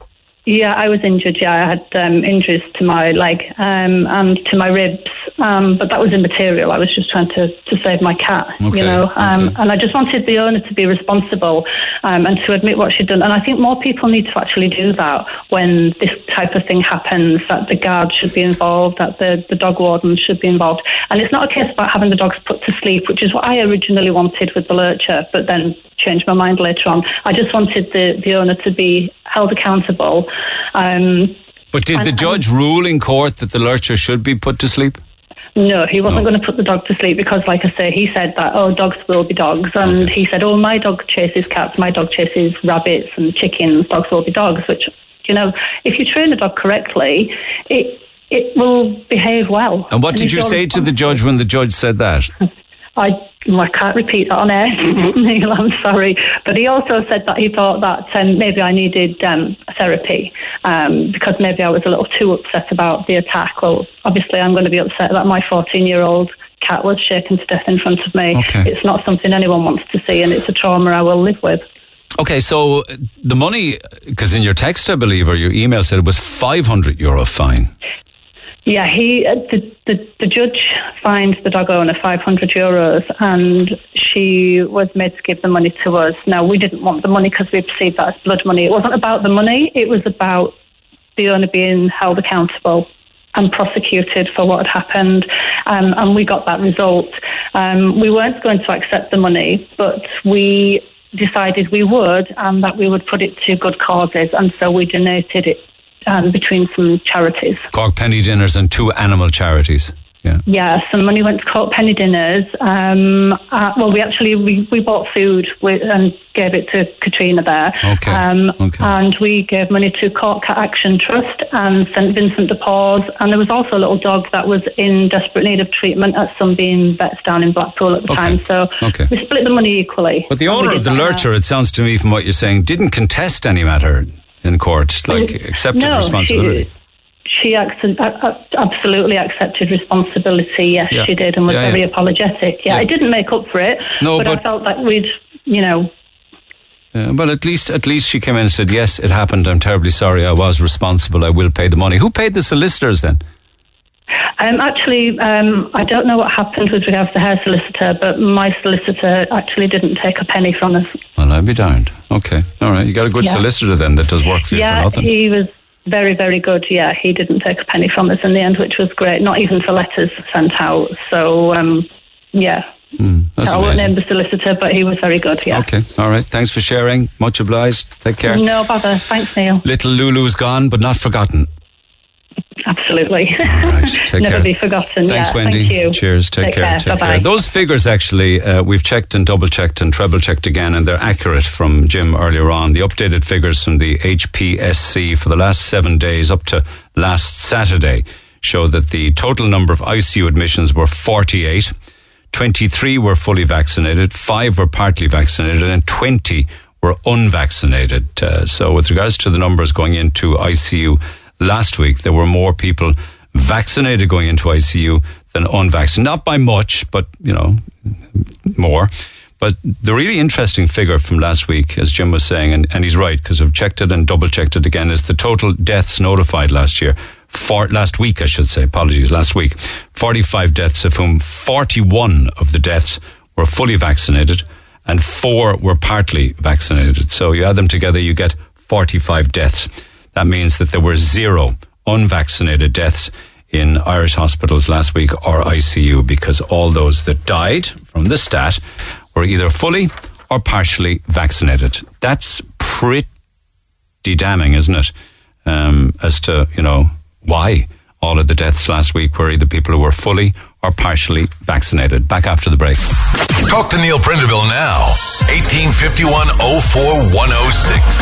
Yeah, I was injured, yeah. I had injuries to my leg and to my ribs, but that was immaterial. I was just trying to save my cat, and I just wanted the owner to be responsible and to admit what she'd done. And I think more people need to actually do that when this type of thing happens, that the guard should be involved, that the dog warden should be involved. And it's not a case about having the dogs put to sleep, which is what I originally wanted with the lurcher, but then changed my mind later on. I just wanted the owner to be held accountable. But did the judge rule in court that the lurcher should be put to sleep? No, he wasn't going to put the dog to sleep because, like I say, he said that, dogs will be dogs. And he said, my dog chases cats, my dog chases rabbits and chickens, dogs will be dogs, which, you know, if you train a dog correctly, it will behave well. And what did you say to the judge when the judge said that? I can't repeat that on air, Neil, I'm sorry. But he also said that he thought that maybe I needed therapy because maybe I was a little too upset about the attack. Well, obviously I'm going to be upset that my 14-year-old cat was shaken to death in front of me. Okay. It's not something anyone wants to see, and it's a trauma I will live with. Okay, so the money, because in your text, I believe, or your email said it was €500 fine. Yeah, the judge fined the dog owner €500, and she was made to give the money to us. Now, we didn't want the money because we perceived that as blood money. It wasn't about the money, it was about the owner being held accountable and prosecuted for what had happened, and we got that result. We weren't going to accept the money, but we decided we would, and that we would put it to good causes, and so we donated it between some charities. Cork Penny Dinners and two animal charities. Yeah, some money went to Cork Penny Dinners. We bought food and gave it to Katrina there. And we gave money to Cork Cat Action Trust and St Vincent de Paul's. And there was also a little dog that was in desperate need of treatment at Sunbeam Vets down in Blackpool at the time. So we split the money equally. But the owner of the lurcher, it sounds to me from what you're saying, didn't contest any matter in court, like accepted responsibility. She absolutely accepted responsibility, yes, she did, and was very apologetic. Yeah, it didn't make up for it, but I felt like we'd, you know... Yeah, well, at least she came in and said, yes, it happened, I'm terribly sorry, I was responsible, I will pay the money. Who paid the solicitors then? I don't know what happened with regards to her solicitor, but my solicitor actually didn't take a penny from us. Well, I'd be darned. Okay. All right. You got a good solicitor then that does work for you for nothing. Yeah, he was very, very good. Yeah, he didn't take a penny from us in the end, which was great. Not even for letters sent out. So, I won't name the solicitor, but he was very good, yeah. Okay, all right. Thanks for sharing. Much obliged. Take care. No bother. Thanks, Neil. Little Lulu's gone, but not forgotten. Absolutely. All right, take never care. Be forgotten. Thanks, yeah, Wendy. Thank you. Cheers. Take care. Take care. Those figures, actually, we've checked and double-checked and treble-checked again, and they're accurate from Jim earlier on. The updated figures from the HPSC for the last 7 days up to last Saturday show that the total number of ICU admissions were 48, 23 were fully vaccinated, 5 were partly vaccinated, and 20 were unvaccinated. So with regards to the numbers going into ICU last week, there were more people vaccinated going into ICU than unvaccinated. Not by much, but, more. But the really interesting figure from last week, as Jim was saying, and he's right, because I've checked it and double-checked it again, is the total deaths notified last week, 45 deaths, of whom 41 of the deaths were fully vaccinated and 4 were partly vaccinated. So you add them together, you get 45 deaths. That means that there were 0 unvaccinated deaths in Irish hospitals last week or ICU, because all those that died from this stat were either fully or partially vaccinated. That's pretty damning, isn't it? As to, why all of the deaths last week were either people who were fully or partially vaccinated. Back after the break. Talk to Neil Prenderville now. 1851 04 106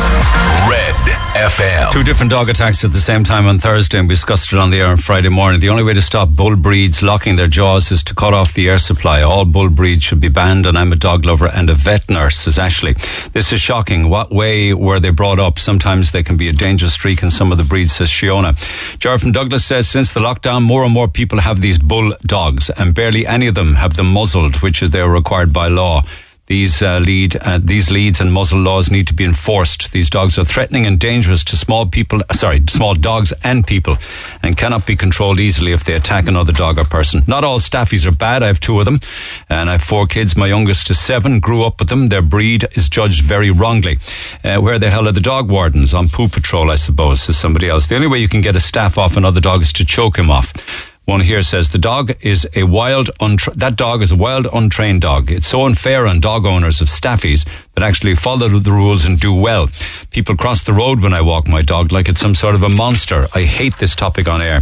Red FM. 2 different dog attacks at the same time on Thursday, and we discussed it on the air on Friday morning. The only way to stop bull breeds locking their jaws is to cut off the air supply. All bull breeds should be banned, and I'm a dog lover and a vet nurse, says Ashley. This is shocking. What way were they brought up? Sometimes they can be a dangerous streak in some of the breeds, says Shiona. Jar from Douglas says, since the lockdown, more and more people have these bull dogs, and barely any of them have them muzzled, which is they're required by law. These leads and muzzle laws need to be enforced. These dogs are threatening and dangerous to small dogs and people, and cannot be controlled easily if they attack another dog or person. Not all staffies are bad. I have 2 of them, and I have 4 kids. My youngest is 7, grew up with them. Their breed is judged very wrongly. Where the hell are the dog wardens? On poo patrol, I suppose, says somebody else. The only way you can get a staff off another dog is to choke him off. One here says, that dog is a wild, untrained dog. It's so unfair on dog owners of staffies that actually follow the rules and do well. People cross the road when I walk my dog like it's some sort of a monster. I hate this topic on air.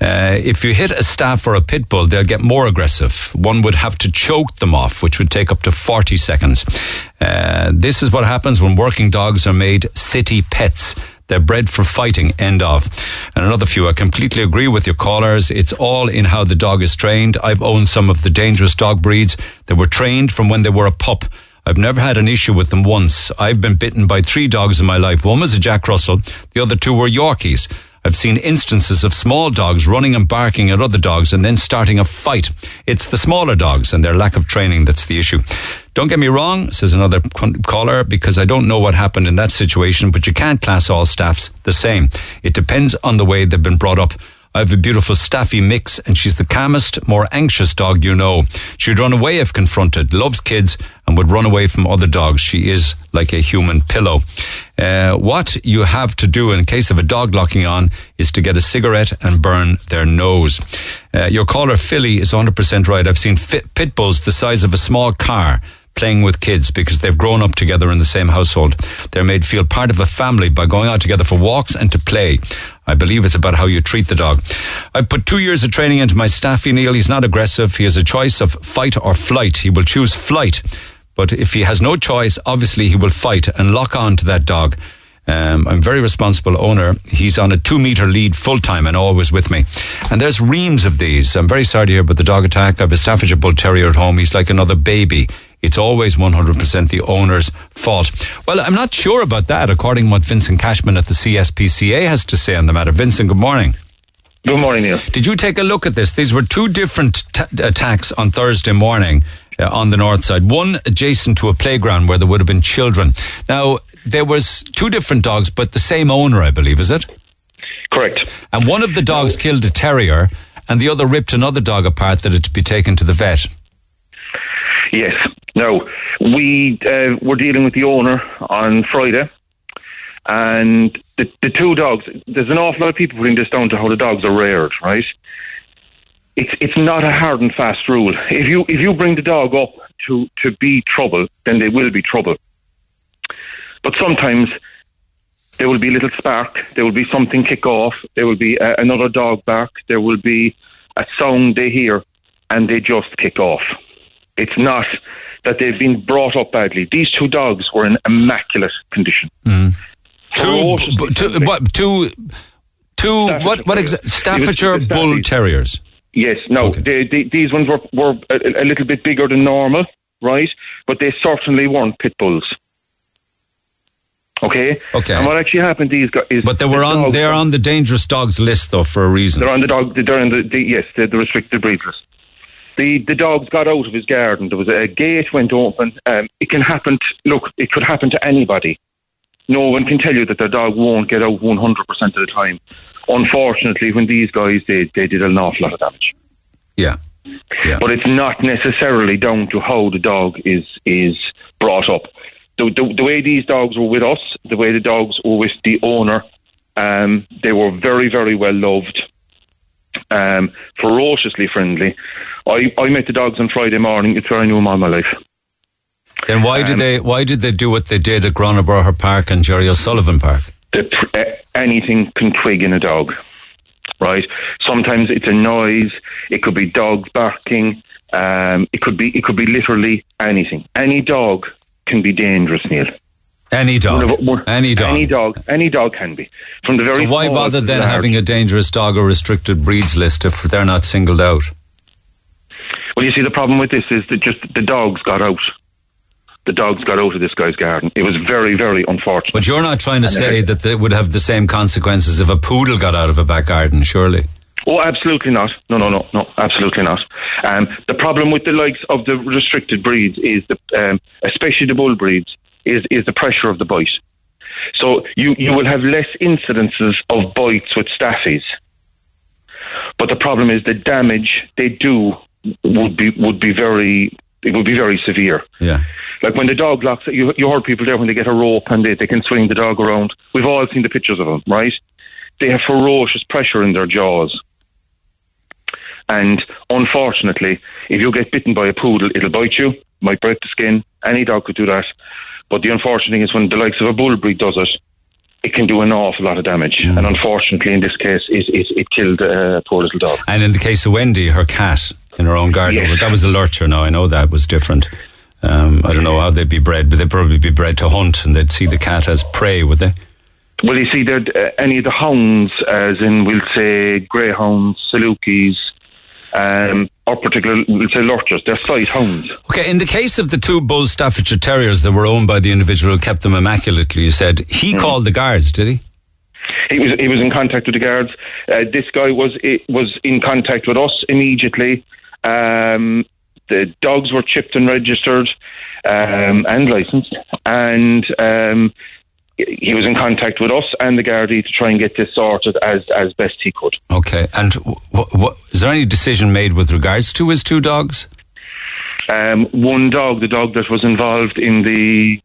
If you hit a staff or a pit bull, they'll get more aggressive. One would have to choke them off, which would take up to 40 seconds. This is what happens when working dogs are made city pets. They're bred for fighting, end of. And another few, I completely agree with your callers. It's all in how the dog is trained. I've owned some of the dangerous dog breeds that were trained from when they were a pup. I've never had an issue with them once. I've been bitten by 3 dogs in my life. One was a Jack Russell. The other 2 were Yorkies. I've seen instances of small dogs running and barking at other dogs and then starting a fight. It's the smaller dogs and their lack of training that's the issue. Don't get me wrong, says another caller, because I don't know what happened in that situation, but you can't class all staffs the same. It depends on the way they've been brought up. I have a beautiful staffy mix, and she's the calmest, more anxious dog you know. She'd run away if confronted, loves kids, and would run away from other dogs. She is like a human pillow. What you have to do in case of a dog locking on is to get a cigarette and burn their nose. Your caller, Philly, is 100% right. I've seen pit bulls the size of a small car playing with kids because they've grown up together in the same household. They're made feel part of a family by going out together for walks and to play. I believe it's about how you treat the dog. I put 2 years of training into my staffy, Neil. He's not aggressive. He has a choice of fight or flight. He will choose flight. But if he has no choice, obviously he will fight and lock on to that dog. I'm a very responsible owner. He's on a 2-meter lead full-time and always with me. And there's reams of these. I'm very sorry to hear about the dog attack. I have a Staffordshire Bull Terrier at home. He's like another baby. It's always 100% the owner's fault. Well, I'm not sure about that, according to what Vincent Cashman at the CSPCA has to say on the matter. Vincent, good morning. Good morning, Neil. Did you take a look at this? These were 2 different attacks on Thursday morning on the north side. One adjacent to a playground where there would have been children. Now, there was 2 different dogs, but the same owner, I believe, is it? Correct. And one of the dogs killed a terrier and the other ripped another dog apart that had to be taken to the vet. Yes. Now, we were dealing with the owner on Friday, and the two dogs, there's an awful lot of people putting this down to how the dogs are reared, right? It's not a hard and fast rule. If you bring the dog up to be trouble, then they will be trouble. But sometimes there will be a little spark, there will be something kick off, there will be another dog bark, there will be a sound they hear, and they just kick off. It's not that they've been brought up badly. These two dogs were in immaculate condition. Mm. Two Staffordshire Bull Terriers? Yes, no. Okay. These ones were a little bit bigger than normal, right? But they certainly weren't pit bulls. Okay. And what actually happened? These guys. But they're on the dangerous dogs list, though, for a reason. They're on the dog. They're on the restricted breed list. The dogs got out of his garden. There was a gate went open. It can happen. It could happen to anybody. No one can tell you that their dog won't get out 100% of the time. Unfortunately, when these guys did, they did an awful lot of damage. Yeah. But it's not necessarily down to how the dog is brought up. The way these dogs were with us, the way the dogs were with the owner, they were very, very well loved, ferociously friendly. I met the dogs on Friday morning. It's where I knew them all my life. Then why did they do what they did at Gurranabraher Park and Jerry O'Sullivan Park? Anything can twig in a dog, right? Sometimes it's a noise. It could be dogs barking. It could be literally anything. Any dog can be dangerous, Neil. Any dog can be. From the very. So why bother then having a dangerous dog or restricted breeds list if they're not singled out? Well, you see, the problem with this is that just the dogs got out. The dogs got out of this guy's garden. It was very, very unfortunate. But you're not trying to say that they would have the same consequences if a poodle got out of a back garden, surely? Oh, absolutely not. No, absolutely not. The problem with the likes of the restricted breeds is, especially the bull breeds, is the pressure of the bite. So you will have less incidences of bites with staffies. But the problem is the damage they do would be very severe. Yeah. Like when the dog locks, you heard people there when they get a rope and they can swing the dog around. We've all seen the pictures of them, right? They have ferocious pressure in their jaws. And unfortunately, if you get bitten by a poodle, it'll bite you, might break the skin. Any dog could do that. But the unfortunate thing is when the likes of a bull breed does it, it can do an awful lot of damage. Mm. And unfortunately, in this case, it killed a poor little dog. And in the case of Wendy, her cat in her own garden, yes. That was a lurcher. Now, I know that was different. I don't know how they'd be bred, but they'd probably be bred to hunt and they'd see the cat as prey, would they? Well, you see, any of the hounds, as in, we'll say, greyhounds, Salukis, or particularly, we'll say, lurchers, they're sight hounds. Okay, in the case of the two bull Staffordshire Terriers that were owned by the individual who kept them immaculately, you said, he called the guards, did he? He was in contact with the guards. This guy was in contact with us immediately. The dogs were chipped and registered and licensed, and he was in contact with us and the Gardaí to try and get this sorted as best he could. Okay, and is there any decision made with regards to his two dogs? One dog, the dog that was involved in the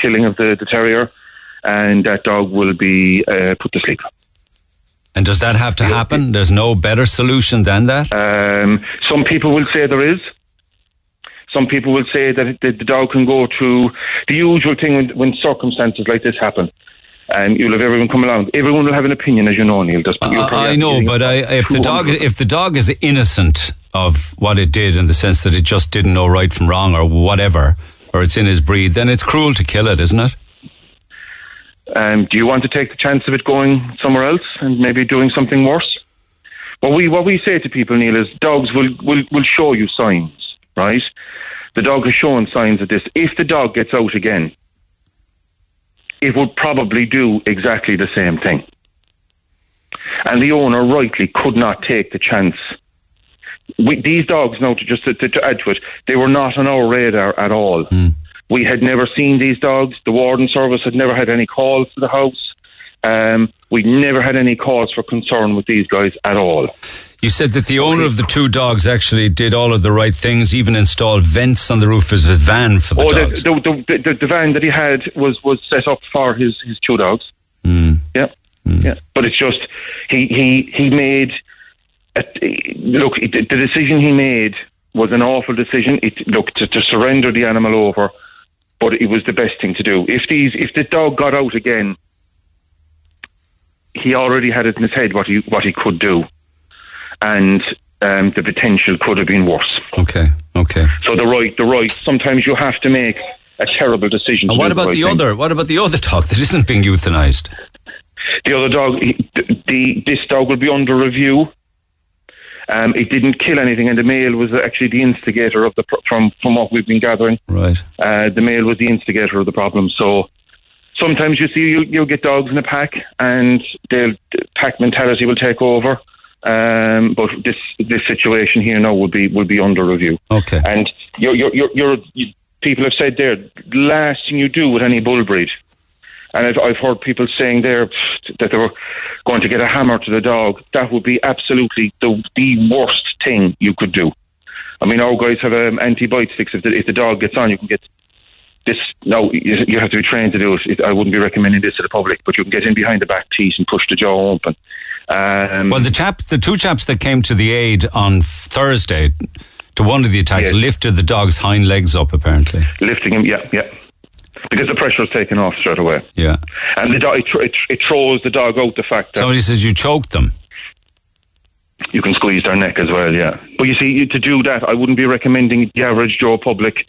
killing of the terrier, and that dog will be put to sleep. And does that have to happen? There's no better solution than that? Some people will say there is. Some people will say that the dog can go to the usual thing when circumstances like this happen. You'll have everyone come along. Everyone will have an opinion, as you know, Neil. I know, but if the dog is innocent of what it did in the sense that it just didn't know right from wrong or whatever, or it's in his breed, then it's cruel to kill it, isn't it? Do you want to take the chance of it going somewhere else and maybe doing something worse? Well, what we say to people, Neil, is dogs will show you signs, right? The dog is showing signs of this. If the dog gets out again, it would probably do exactly the same thing. And the owner rightly could not take the chance. These dogs, now, to add to it, they were not on our radar at all. Mm. We had never seen these dogs. The warden service had never had any calls to the house. We never had any cause for concern with these guys at all. You said that the owner of the two dogs actually did all of the right things, even installed vents on the roof of his van for the dogs. The van that he had was set up for his two dogs. Mm. Yeah. Mm. Yeah. But it's just, he made... Look, the decision he made was an awful decision. To surrender the animal over, but it was the best thing to do. If the dog got out again, he already had it in his head what he could do, and the potential could have been worse. Okay. So the right. Sometimes you have to make a terrible decision. And what about the other dog that isn't being euthanized? The other dog, this dog will be under review. It didn't kill anything, and the male was actually the instigator of the from what we've been gathering. Right, the male was the instigator of the problem. So sometimes you'll get dogs in a pack, and the pack mentality will take over. But this situation here now will be under review. Okay, and people have said there, last thing you do with any bull breed. And I've heard people saying there that they were going to get a hammer to the dog. That would be absolutely the worst thing you could do. I mean, our guys have anti-bite sticks. If the dog gets on, you can get this. No, you have to be trained to do it. I wouldn't be recommending this to the public, but you can get in behind the back teeth and push the jaw open. Well, the two chaps that came to the aid on Thursday to one of the attacks lifted the dog's hind legs up, apparently. Lifting him, yeah. Because the pressure is taken off straight away. Yeah. And it throws the dog out, the fact that... Somebody says you choked them. You can squeeze their neck as well, yeah. But you see, to do that, I wouldn't be recommending the average Joe public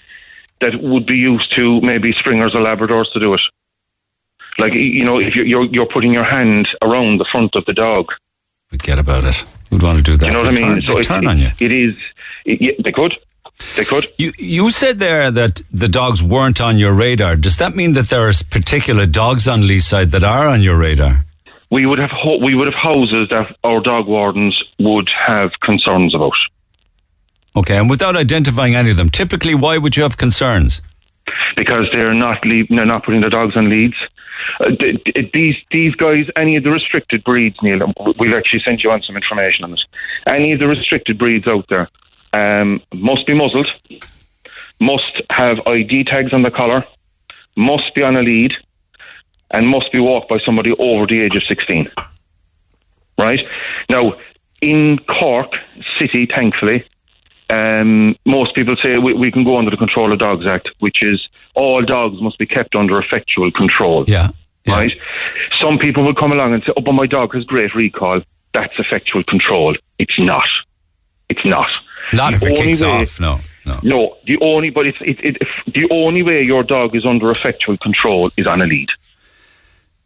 that would be used to maybe Springers or Labradors to do it. Like, you know, if you're putting your hand around the front of the dog... Forget about it. Who'd want to do that? You know what I mean? So turn on you. It is... They could. They could. You said there that the dogs weren't on your radar. Does that mean that there are particular dogs on Leaside that are on your radar? We would have houses that our dog wardens would have concerns about. Okay, and without identifying any of them, typically, why would you have concerns? Because they're not putting their dogs on leads. These guys, any of the restricted breeds, Neil, we've actually sent you on some information on this. Any of the restricted breeds out there. Must be muzzled, must have ID tags on the collar, must be on a lead, and must be walked by somebody over the age of 16. Right? Now, in Cork City, thankfully, most people say we can go under the Control of Dogs Act, which is all dogs must be kept under effectual control. Yeah. Right? Some people will come along and say, oh, but my dog has great recall. That's effectual control. It's not. Not if it kicks off, no. No, the only way your dog is under effectual control is on a lead.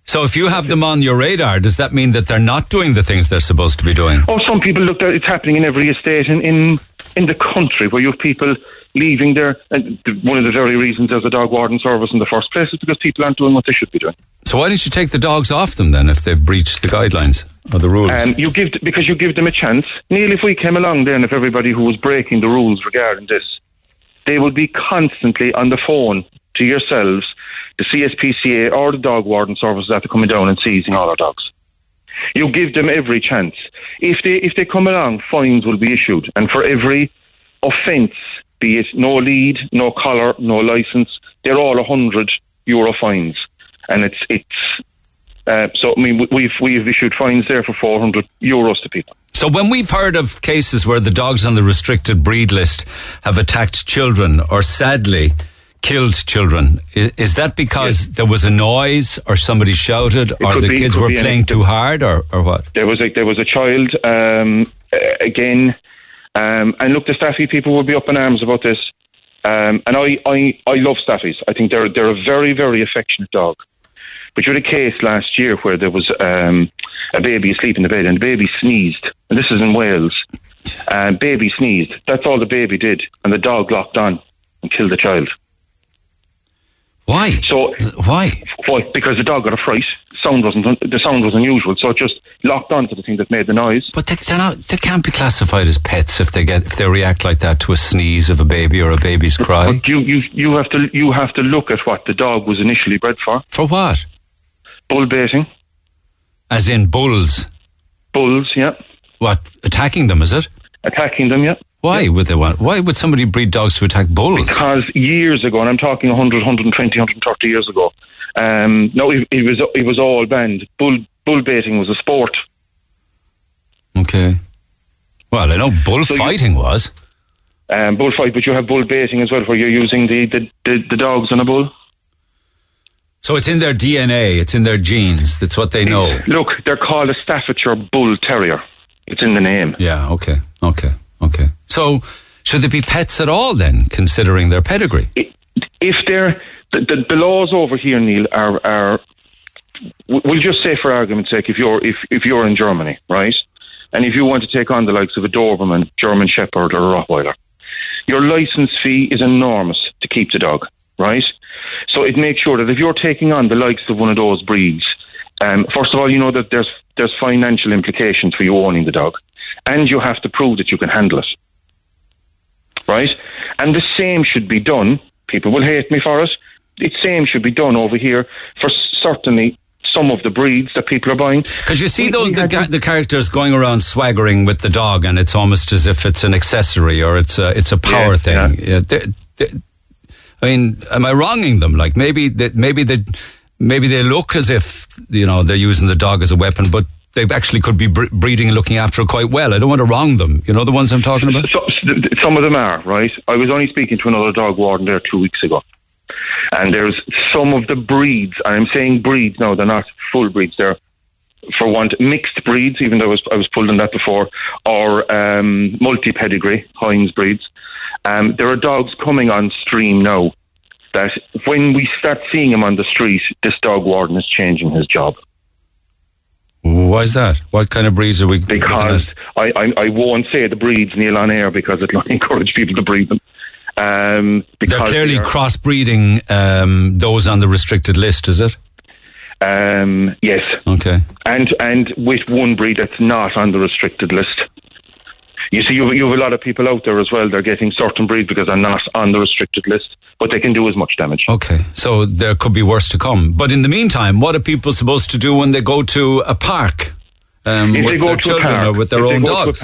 So if you have them on your radar, does that mean that they're not doing the things they're supposed to be doing? Oh, some people look at it's happening in every estate in the country where you have people leaving their... And one of the very reasons there's a dog warden service in the first place is because people aren't doing what they should be doing. So why don't you take the dogs off them then if they've breached the guidelines or the rules? Because you give them a chance. Neil, if we came along then, if everybody who was breaking the rules regarding this, they would be constantly on the phone to yourselves, the CSPCA or the dog warden services after coming down and seizing all our dogs. You give them every chance. If they come along, fines will be issued. And for every offence, be it no lead, no collar, no licence, they're all €100 fines. And we've issued fines there for €400 to people. So when we've heard of cases where the dogs on the restricted breed list have attacked children or sadly... killed children. Is that because there was a noise, or somebody shouted, or the kids were playing too hard, or what? There was a child again, and look, the Staffy people would be up in arms about this. And I love Staffies. I think they're a very, very affectionate dog. But you had a case last year where there was a baby asleep in the bed, and the baby sneezed. And this is in Wales. Baby sneezed. That's all the baby did, and the dog locked on and killed the child. Why? So why? Well, because the dog got a fright. The sound was unusual, so it just locked onto the thing that made the noise. But they can't be classified as pets if they react like that to a sneeze of a baby or a baby's cry. But you have to look at what the dog was initially bred for. For what? Bull baiting. As in bulls? Bulls, yeah. What, attacking them, is it? Attacking them, yeah. Why would they want? Why would somebody breed dogs to attack bulls? Because years ago, and I'm talking 100, 120, 130 years ago, no, it was all banned. Bull baiting was a sport. Okay. Well, I know bullfighting was. Bullfight, but you have bull baiting as well, where you're using the dogs on a bull. So it's in their DNA, it's in their genes, that's what they know. Look, they're called a Staffordshire Bull Terrier. It's in the name. Yeah, okay. So should they be pets at all then, considering their pedigree? If they're... The laws over here, Neil, are... We'll just say for argument's sake, if you're in Germany, right? And if you want to take on the likes of a Doberman, German Shepherd or a Rottweiler, your licence fee is enormous to keep the dog, right? So it makes sure that if you're taking on the likes of one of those breeds, first of all, you know that there's financial implications for you owning the dog, and you have to prove that you can handle it, right? And the same should be done. People will hate me for it. The same should be done over here for certainly some of the breeds that people are buying. Because you see those the characters going around swaggering with the dog, and it's almost as if it's an accessory or it's a power thing. Yeah. I mean, am I wronging them? Like maybe they look as if, you know, they're using the dog as a weapon, but they actually could be breeding and looking after it quite well. I don't want to wrong them. You know the ones I'm talking about? Some of them are, right? I was only speaking to another dog warden there 2 weeks ago. And there's some of the breeds, and I'm saying breeds now, they're not full breeds, they're mixed breeds, even though I was pulled on that before, or multi-pedigree, Heinz breeds. There are dogs coming on stream now that when we start seeing them on the street, this dog warden is changing his job. Why is that? What kind of breeds are we? Because I won't say the breeds, Neil, on air because it'll encourage people to breed them. They're clearly crossbreeding those on the restricted list, is it? Yes. Okay. And with one breed that's not on the restricted list. You see, you have a lot of people out there as well. They're getting certain breeds because they're not on the restricted list, but they can do as much damage. Okay, so there could be worse to come. But in the meantime, what are people supposed to do when they go to a park with their children or with their own dogs?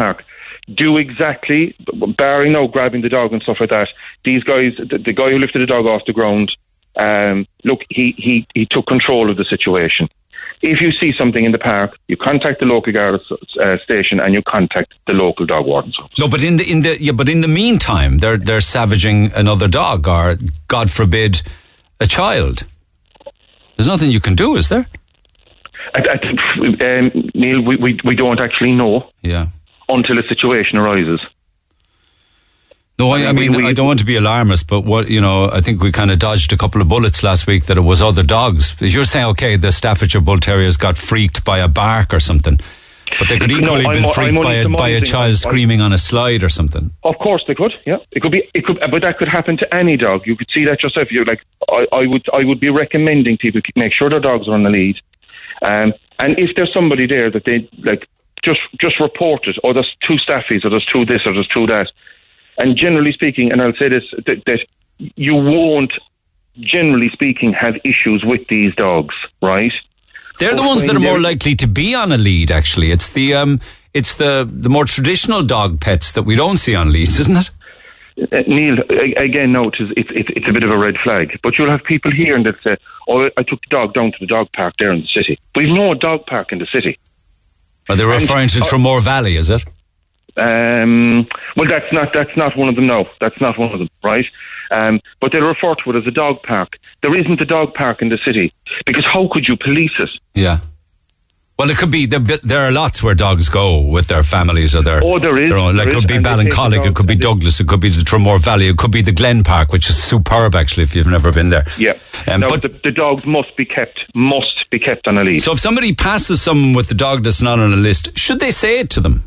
Do exactly, barring no grabbing the dog and stuff like that. These guys, the guy who lifted the dog off the ground, look, he took control of the situation. If you see something in the park, you contact the local guard station and you contact the local dog warden's office. No, but in the meantime, they're savaging another dog or, God forbid, a child. There's nothing you can do, is there? Neil, we don't actually know. Yeah. Until a situation arises. No, I mean, I don't want to be alarmist, but I think we kind of dodged a couple of bullets last week that it was other dogs. You're saying, okay, the Staffordshire Bull Terriers got freaked by a bark or something, but they could equally have been freaked by a child screaming on a slide or something. Of course they could, yeah. It could, but that could happen to any dog. You could see that yourself. You're like, I would be recommending people make sure their dogs are on the lead. And if there's somebody there that they, like, just report it, or there's two staffies, or there's two this, or there's two that. And generally speaking, and I'll say this, that you won't, generally speaking, have issues with these dogs, right? They're the ones that are more likely to be on a lead, actually. It's the more traditional dog pets that we don't see on leads, isn't it? Neil, again, no, it's a bit of a red flag. But you'll have people here and they'll say, oh, I took the dog down to the dog park there in the city. We've no dog park in the city. Are they referring to Tremore Valley, is it? Well, that's not one of them, no. That's not one of them, right? But they refer to it as a dog park. There isn't a dog park in the city, because how could you police it? Yeah. Well, it could be, there are lots where dogs go with their families or their... Oh, there is. Their own, like, there it could be Ballincollig, it could be Douglas, it could be the Tremore Valley, it could be the Glen Park, which is superb, actually, if you've never been there. Yeah. But the dogs must be kept on a lead. So if somebody passes someone with the dog that's not on a list, should they say it to them?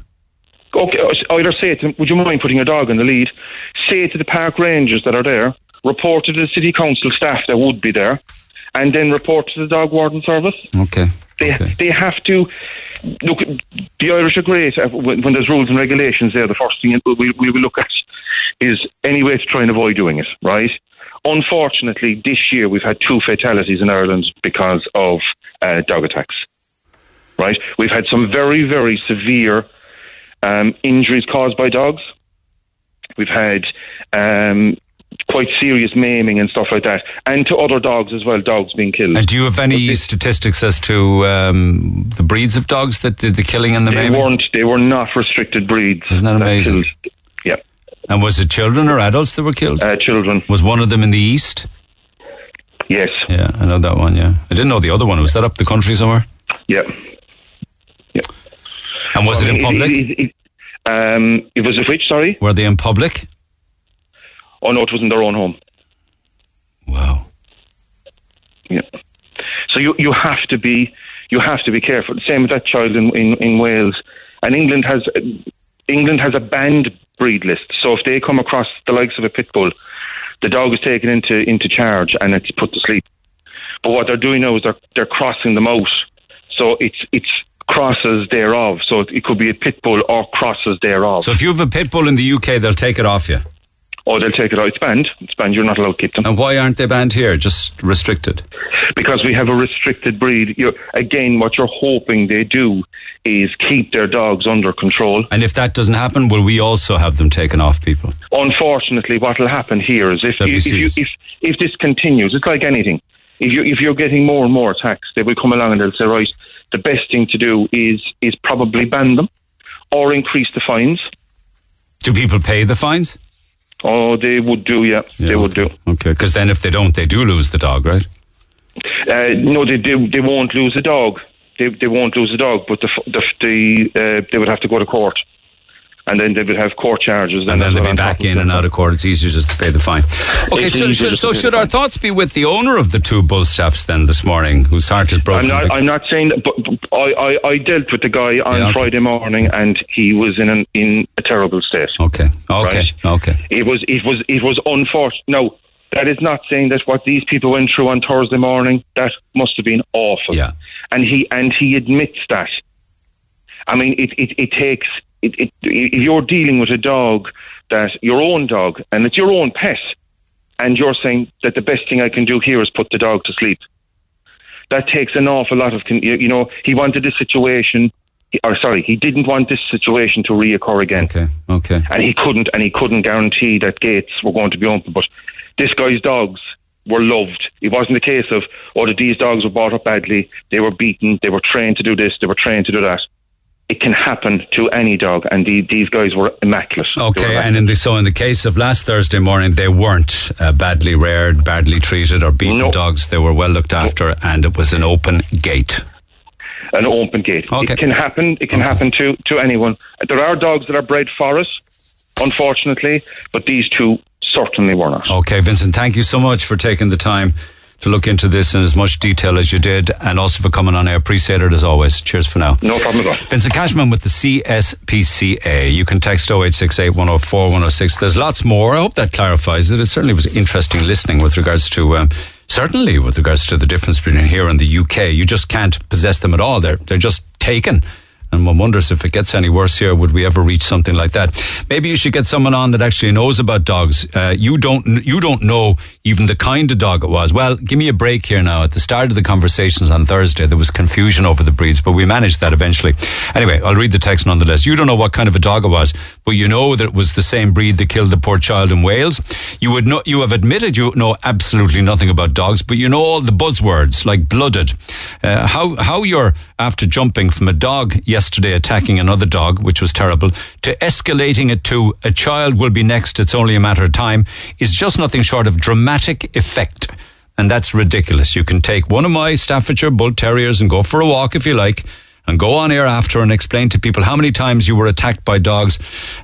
Okay, either say it to them, would you mind putting your dog on the lead? Say it to the park rangers that are there, report to the city council staff that would be there, and then report to the dog warden service. Okay. They have to look. The Irish are great when there's rules and regulations there. The first thing we will look at is any way to try and avoid doing it, right? Unfortunately, this year we've had 2 fatalities in Ireland because of dog attacks. right? We've had some very, very severe injuries caused by dogs. We've had quite serious maiming and stuff like that, and to other dogs as well, dogs being killed. And do you have any statistics as to the breeds of dogs that did the killing and the maiming? They were not restricted breeds. Isn't that amazing? That yeah. And was it children or adults that were killed? Children. Was one of them in the east? Yes. Yeah, I know that one, yeah. I didn't know the other one. Was that up the country somewhere? Yeah. Yeah. And was it in public? It was of which, sorry? Were they in public? Oh, no, it was in their own home. Wow. Yeah. So you have to be careful. The same with that child in Wales. And England has a banned breed list. So if they come across the likes of a pit bull, the dog is taken into charge and it's put to sleep. But what they're doing now is they're crossing them out. So it's crosses thereof. So it could be a pit bull or crosses thereof. So if you have a pit bull in the UK, they'll take it off you? Oh, they'll take it out. It's banned. It's banned. You're not allowed to keep them. And why aren't they banned here? Just restricted? Because we have a restricted breed. Again, what you're hoping they do is keep their dogs under control. And if that doesn't happen, will we also have them taken off people? Unfortunately, what will happen here is if this continues, it's like anything. If you're getting more and more attacks, they will come along and they'll say, right, the best thing to do is probably ban them or increase the fines. Do people pay the fines? Oh, they would do, yeah. They would do. Okay, because then if they don't, they do lose the dog, right? No, they won't lose the dog. They won't lose the dog, but they would have to go to court. And then they would have court charges. And then they'd be back in and out of court. It's easier just to pay the fine. Okay, so should our thoughts be with the owner of the two bull staffs then this morning, whose heart is broken? I'm not saying that, but I dealt with the guy on Friday morning and he was in a terrible state. Okay. It was unfortunate. Now, that is not saying that what these people went through on Thursday morning, that must have been awful. Yeah. And he admits that. I mean, if you're dealing with a dog, that your own dog, and it's your own pet, and you're saying that the best thing I can do here is put the dog to sleep, that takes an awful lot of, you know, he wanted this situation, he didn't want this situation to reoccur again. Okay. And he couldn't guarantee that gates were going to be open, but this guy's dogs were loved. It wasn't a case of, that these dogs were brought up badly, they were beaten, they were trained to do this, they were trained to do that. It can happen to any dog, and these guys were immaculate. Okay, were immaculate. And in the case of last Thursday morning, they weren't badly reared, badly treated or beaten dogs. They were well looked after, and it was an open gate. An open gate. Okay. It can happen. It can happen to anyone. There are dogs that are bred for us, unfortunately, but these two certainly were not. Okay, Vincent, thank you so much for taking the time to look into this in as much detail as you did, and also for coming on air. Appreciate it as always. Cheers for now. No problem at all. Vincent Cashman with the CSPCA. You can text 0868 104 106. There's lots more. I hope that clarifies it. It certainly was interesting listening with regards to, the difference between here and the UK. You just can't possess them at all. They're just taken. And one wonders if it gets any worse here, would we ever reach something like that? Maybe you should get someone on that actually knows about dogs. You don't know even the kind of dog it was. Well, give me a break here now. At the start of the conversations on Thursday, there was confusion over the breeds, but we managed that eventually. Anyway, I'll read the text nonetheless. You don't know what kind of a dog it was, but you know that it was the same breed that killed the poor child in Wales. You have admitted you know absolutely nothing about dogs, but you know all the buzzwords like blooded. How you're after jumping from a dog yesterday attacking another dog, which was terrible, to escalating it to a child will be next, it's only a matter of time, is just nothing short of dramatic effect. And that's ridiculous. You can take one of my Staffordshire Bull Terriers and go for a walk if you like, and go on air after and explain to people how many times you were attacked by dogs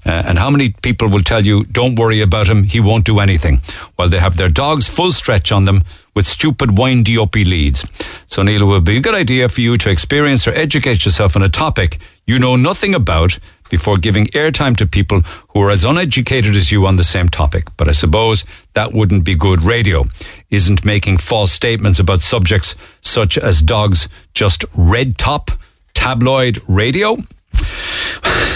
and how many people will tell you, don't worry about him, he won't do anything, while they have their dogs full stretch on them with stupid windy-uppy leads. So Neil, it would be a good idea for you to experience or educate yourself on a topic you know nothing about before giving airtime to people who are as uneducated as you on the same topic. But I suppose that wouldn't be good radio. Isn't making false statements about subjects such as dogs just red top tabloid radio?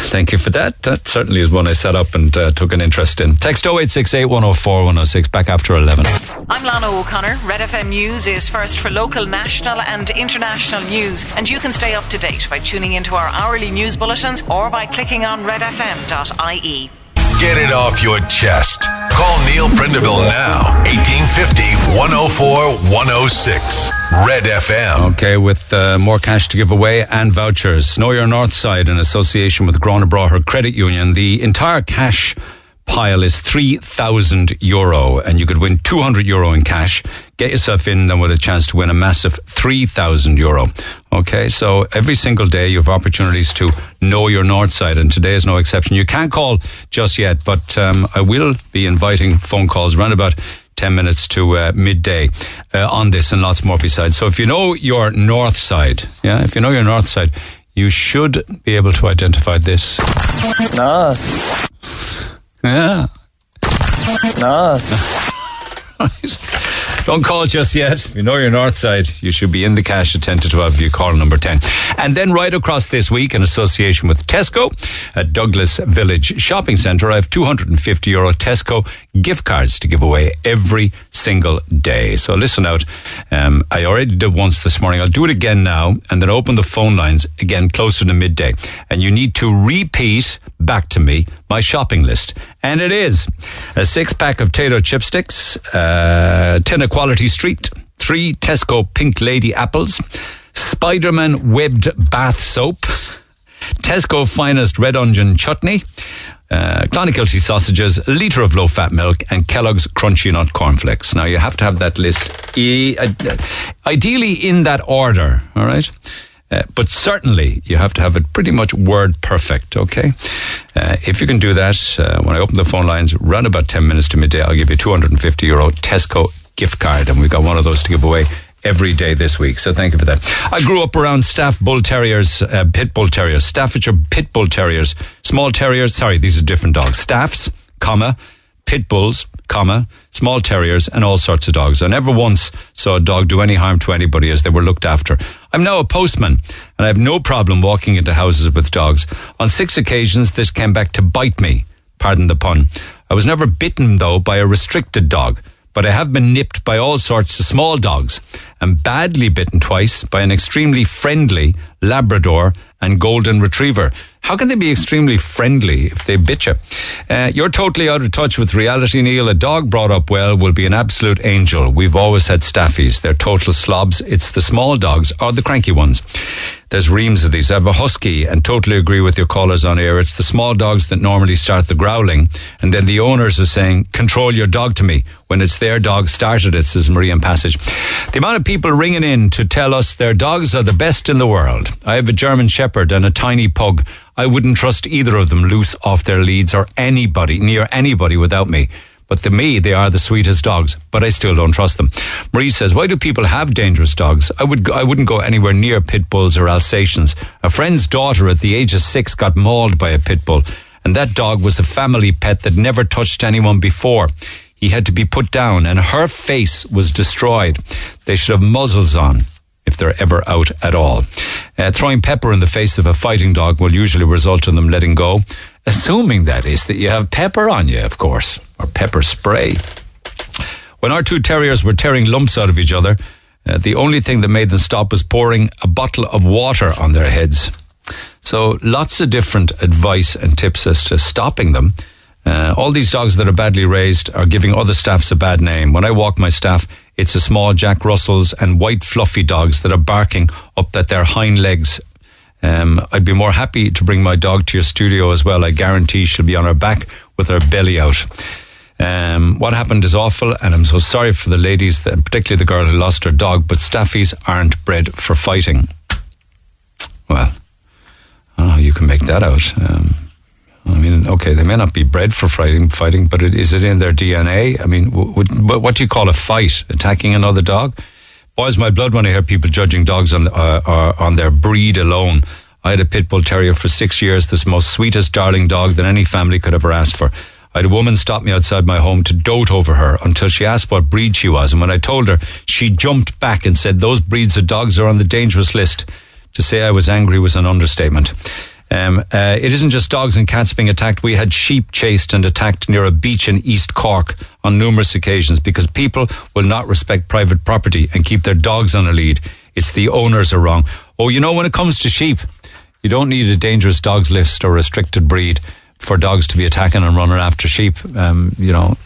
Thank you for that. That certainly is one I set up and took an interest in. Text 0868 104 106, back after 11. I'm Lana O'Connor. Red FM News is first for local, national and international news. And you can stay up to date by tuning into our hourly news bulletins or by clicking on redfm.ie. Get it off your chest. Call Neil Prenderville now. 1850-104-106. Red FM. Okay, with more cash to give away and vouchers. Know Your Northside, in association with Gurranabraher Credit Union. The entire cash pile is €3,000, and you could win €200 in cash. Get yourself in, then with a chance to win a massive €3,000. Okay, so every single day you have opportunities to know your Northside, and today is no exception. You can't call just yet, but I will be inviting phone calls around about 10 minutes to midday on this and lots more besides. So if you know your Northside, yeah, if you know your Northside, you should be able to identify this. No. Yeah. No. Don't call just yet. If you know your Northside, you should be in the cash at 10 to 12. You call number 10. And then right across this week, in association with Tesco at Douglas Village Shopping Centre, I have €250 Tesco gift cards to give away every single day. So listen out. I already did once this morning. I'll do it again now, and then open the phone lines again closer to midday. And you need to repeat back to me my shopping list. And it is a 6-pack of Tato chipsticks, 10 Equality Street, 3 Tesco Pink Lady apples, Spider-Man webbed bath soap, Tesco Finest red onion chutney, Clonakilty sausages, a litre of low-fat milk, and Kellogg's Crunchy Nut cornflakes. Now, you have to have that list, ideally in that order, all right? But certainly, you have to have it pretty much word perfect, okay? If you can do that, when I open the phone lines, around about 10 minutes to midday, I'll give you €250 Tesco gift card, and we've got one of those to give away every day this week, so thank you for that. I grew up around Staff Bull Terriers, Pit Bull Terriers, Staffordshire Pit Bull Terriers, Small Terriers, sorry, these are different dogs, Staffs, comma, Pit Bulls, comma, Small Terriers, and all sorts of dogs. I never once saw a dog do any harm to anybody as they were looked after. I'm now a postman, and I have no problem walking into houses with dogs. On 6 occasions, this came back to bite me, pardon the pun. I was never bitten, though, by a restricted dog, but I have been nipped by all sorts of small dogs, and badly bitten twice by an extremely friendly Labrador and Golden Retriever. How can they be extremely friendly if they bit you? You're totally out of touch with reality, Neil. A dog brought up well will be an absolute angel. We've always had staffies. They're total slobs. It's the small dogs or the cranky ones. There's reams of these. I have a husky, and totally agree with your callers on air. It's the small dogs that normally start the growling, and then the owners are saying, control your dog to me, when it's their dog started it, says Marie in Passage. The amount of people ringing in to tell us their dogs are the best in the world. I have a German Shepherd and a tiny pug. I wouldn't trust either of them loose off their leads or anybody, near anybody without me. But to me, they are the sweetest dogs, but I still don't trust them. Marie says, why do people have dangerous dogs? I wouldn't go anywhere near pit bulls or Alsatians. A friend's daughter at the age of 6 got mauled by a pit bull, and that dog was a family pet that never touched anyone before. He had to be put down, and her face was destroyed. They should have muzzles on if they're ever out at all. Throwing pepper in the face of a fighting dog will usually result in them letting go, assuming that is that you have pepper on you, of course, or pepper spray. When our 2 terriers were tearing lumps out of each other, the only thing that made them stop was pouring a bottle of water on their heads. So lots of different advice and tips as to stopping them. All these dogs that are badly raised are giving other staffs a bad name. When I walk my staff, it's a small Jack Russells and white fluffy dogs that are barking up at their hind legs. I'd be more happy to bring my dog to your studio as well. I guarantee she'll be on her back with her belly out. What happened is awful, and I'm so sorry for the ladies, and particularly the girl who lost her dog, but staffies aren't bred for fighting. Well, I don't know how you can make that out. I mean, okay, they may not be bred for fighting, but is it in their DNA? I mean, what do you call a fight? Attacking another dog? Boils my blood when I hear people judging dogs on their breed alone. I had a pit bull terrier for 6 years, this most sweetest darling dog that any family could ever ask for. I had a woman stop me outside my home to dote over her until she asked what breed she was, and when I told her, she jumped back and said, those breeds of dogs are on the dangerous list. To say I was angry was an understatement. It isn't just dogs and cats being attacked. We had sheep chased and attacked near a beach in East Cork on numerous occasions because people will not respect private property and keep their dogs on a lead. It's the owners are wrong. Oh, you know, when it comes to sheep, you don't need a dangerous dogs list or restricted breed for dogs to be attacking and running after sheep. You know,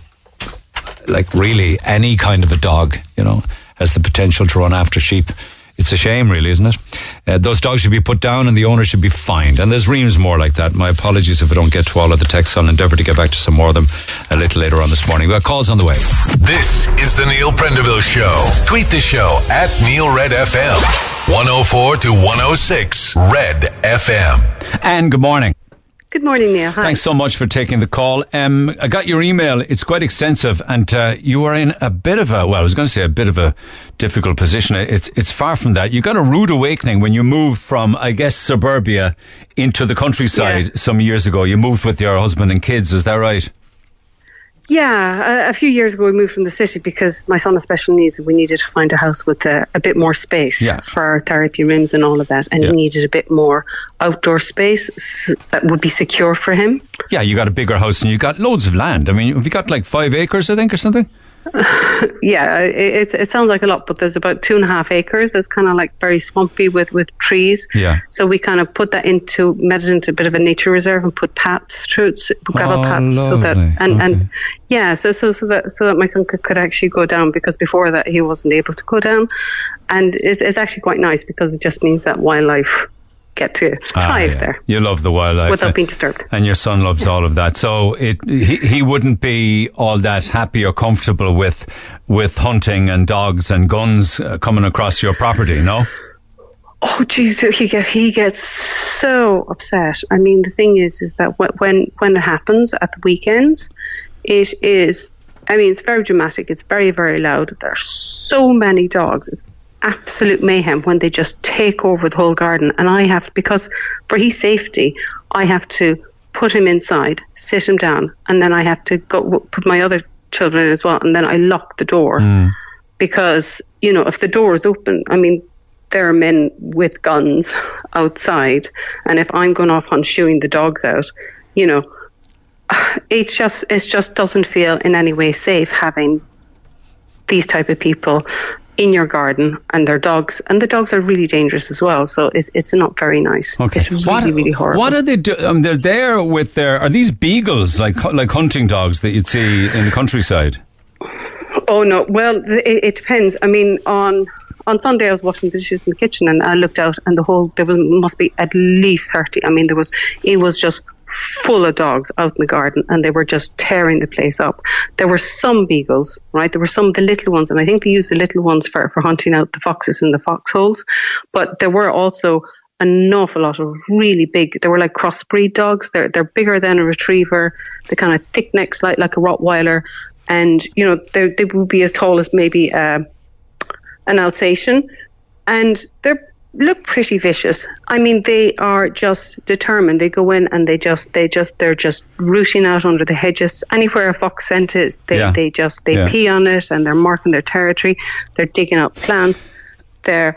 like really any kind of a dog, you know, has the potential to run after sheep. It's a shame, really, isn't it? Those dogs should be put down and the owner should be fined. And there's reams more like that. My apologies if I don't get to all of the texts. I'll endeavour to get back to some more of them a little later on this morning. We've got calls on the way. This is the Neil Prenderville Show. Tweet the show at Neil Red FM. 104 to 106 Red FM. And good morning. Good morning, Neil. Hi. Thanks so much for taking the call. I got your email. It's quite extensive, and you are in a bit of a, well, I was going to say a bit of a difficult position. It's far from that. You got a rude awakening when you moved from, I guess, suburbia into the countryside some years ago. You moved with your husband and kids, is that right? Yeah, a few years ago we moved from the city because my son has special needs and we needed to find a house with a bit more space for therapy rooms and all of that, and he needed a bit more outdoor space that would be secure for him. Yeah, you got a bigger house and you got loads of land. I mean, have you got like 5 acres, I think, or something? Yeah, it sounds like a lot, but there's about 2.5 acres. It's kind of like very swampy with trees. Yeah. So we kind of put that into, made it into a bit of a nature reserve and put paths, gravel paths, lovely. So that so that my son could actually go down, because before that he wasn't able to go down, and it's actually quite nice because it just means that wildlife get to thrive there. You love the wildlife without being disturbed, and your son loves all of that. So he wouldn't be all that happy or comfortable with hunting and dogs and guns coming across your property, no? Oh, geez, he gets so upset. I mean, the thing is that when it happens at the weekends, it is. I mean, it's very dramatic. It's very, very loud. There are so many dogs. It's absolute mayhem when they just take over the whole garden, and I have, because for his safety I have to put him inside, sit him down, and then I have to go put my other children in as well, and then I lock the door because, you know, if the door is open, I mean, there are men with guns outside, and if I'm going off on shooing the dogs out, you know, it just doesn't feel in any way safe having these type of people in your garden, and their dogs, and the dogs are really dangerous as well. So it's not very nice. Okay. It's really really horrible. What are they doing? They're there with their. Are these beagles like hunting dogs that you'd see in the countryside? Oh no! Well, it depends. I mean, on Sunday I was washing the dishes in the kitchen, and I looked out, and there must be at least 30. I mean, it was just full of dogs out in the garden, and they were just tearing the place up. There were some beagles, right? There were some of the little ones, and I think they used the little ones for hunting out the foxes in the foxholes. But there were also an awful lot of really big, they were like crossbreed dogs. They're bigger than a retriever. They're kind of thick necks, like a Rottweiler. And, you know, they would be as tall as maybe an Alsatian. And they're look pretty vicious. I mean, they are just determined. They go in and they're just rooting out under the hedges. Anywhere a fox scent is, they pee on it, and they're marking their territory. They're digging up plants. There's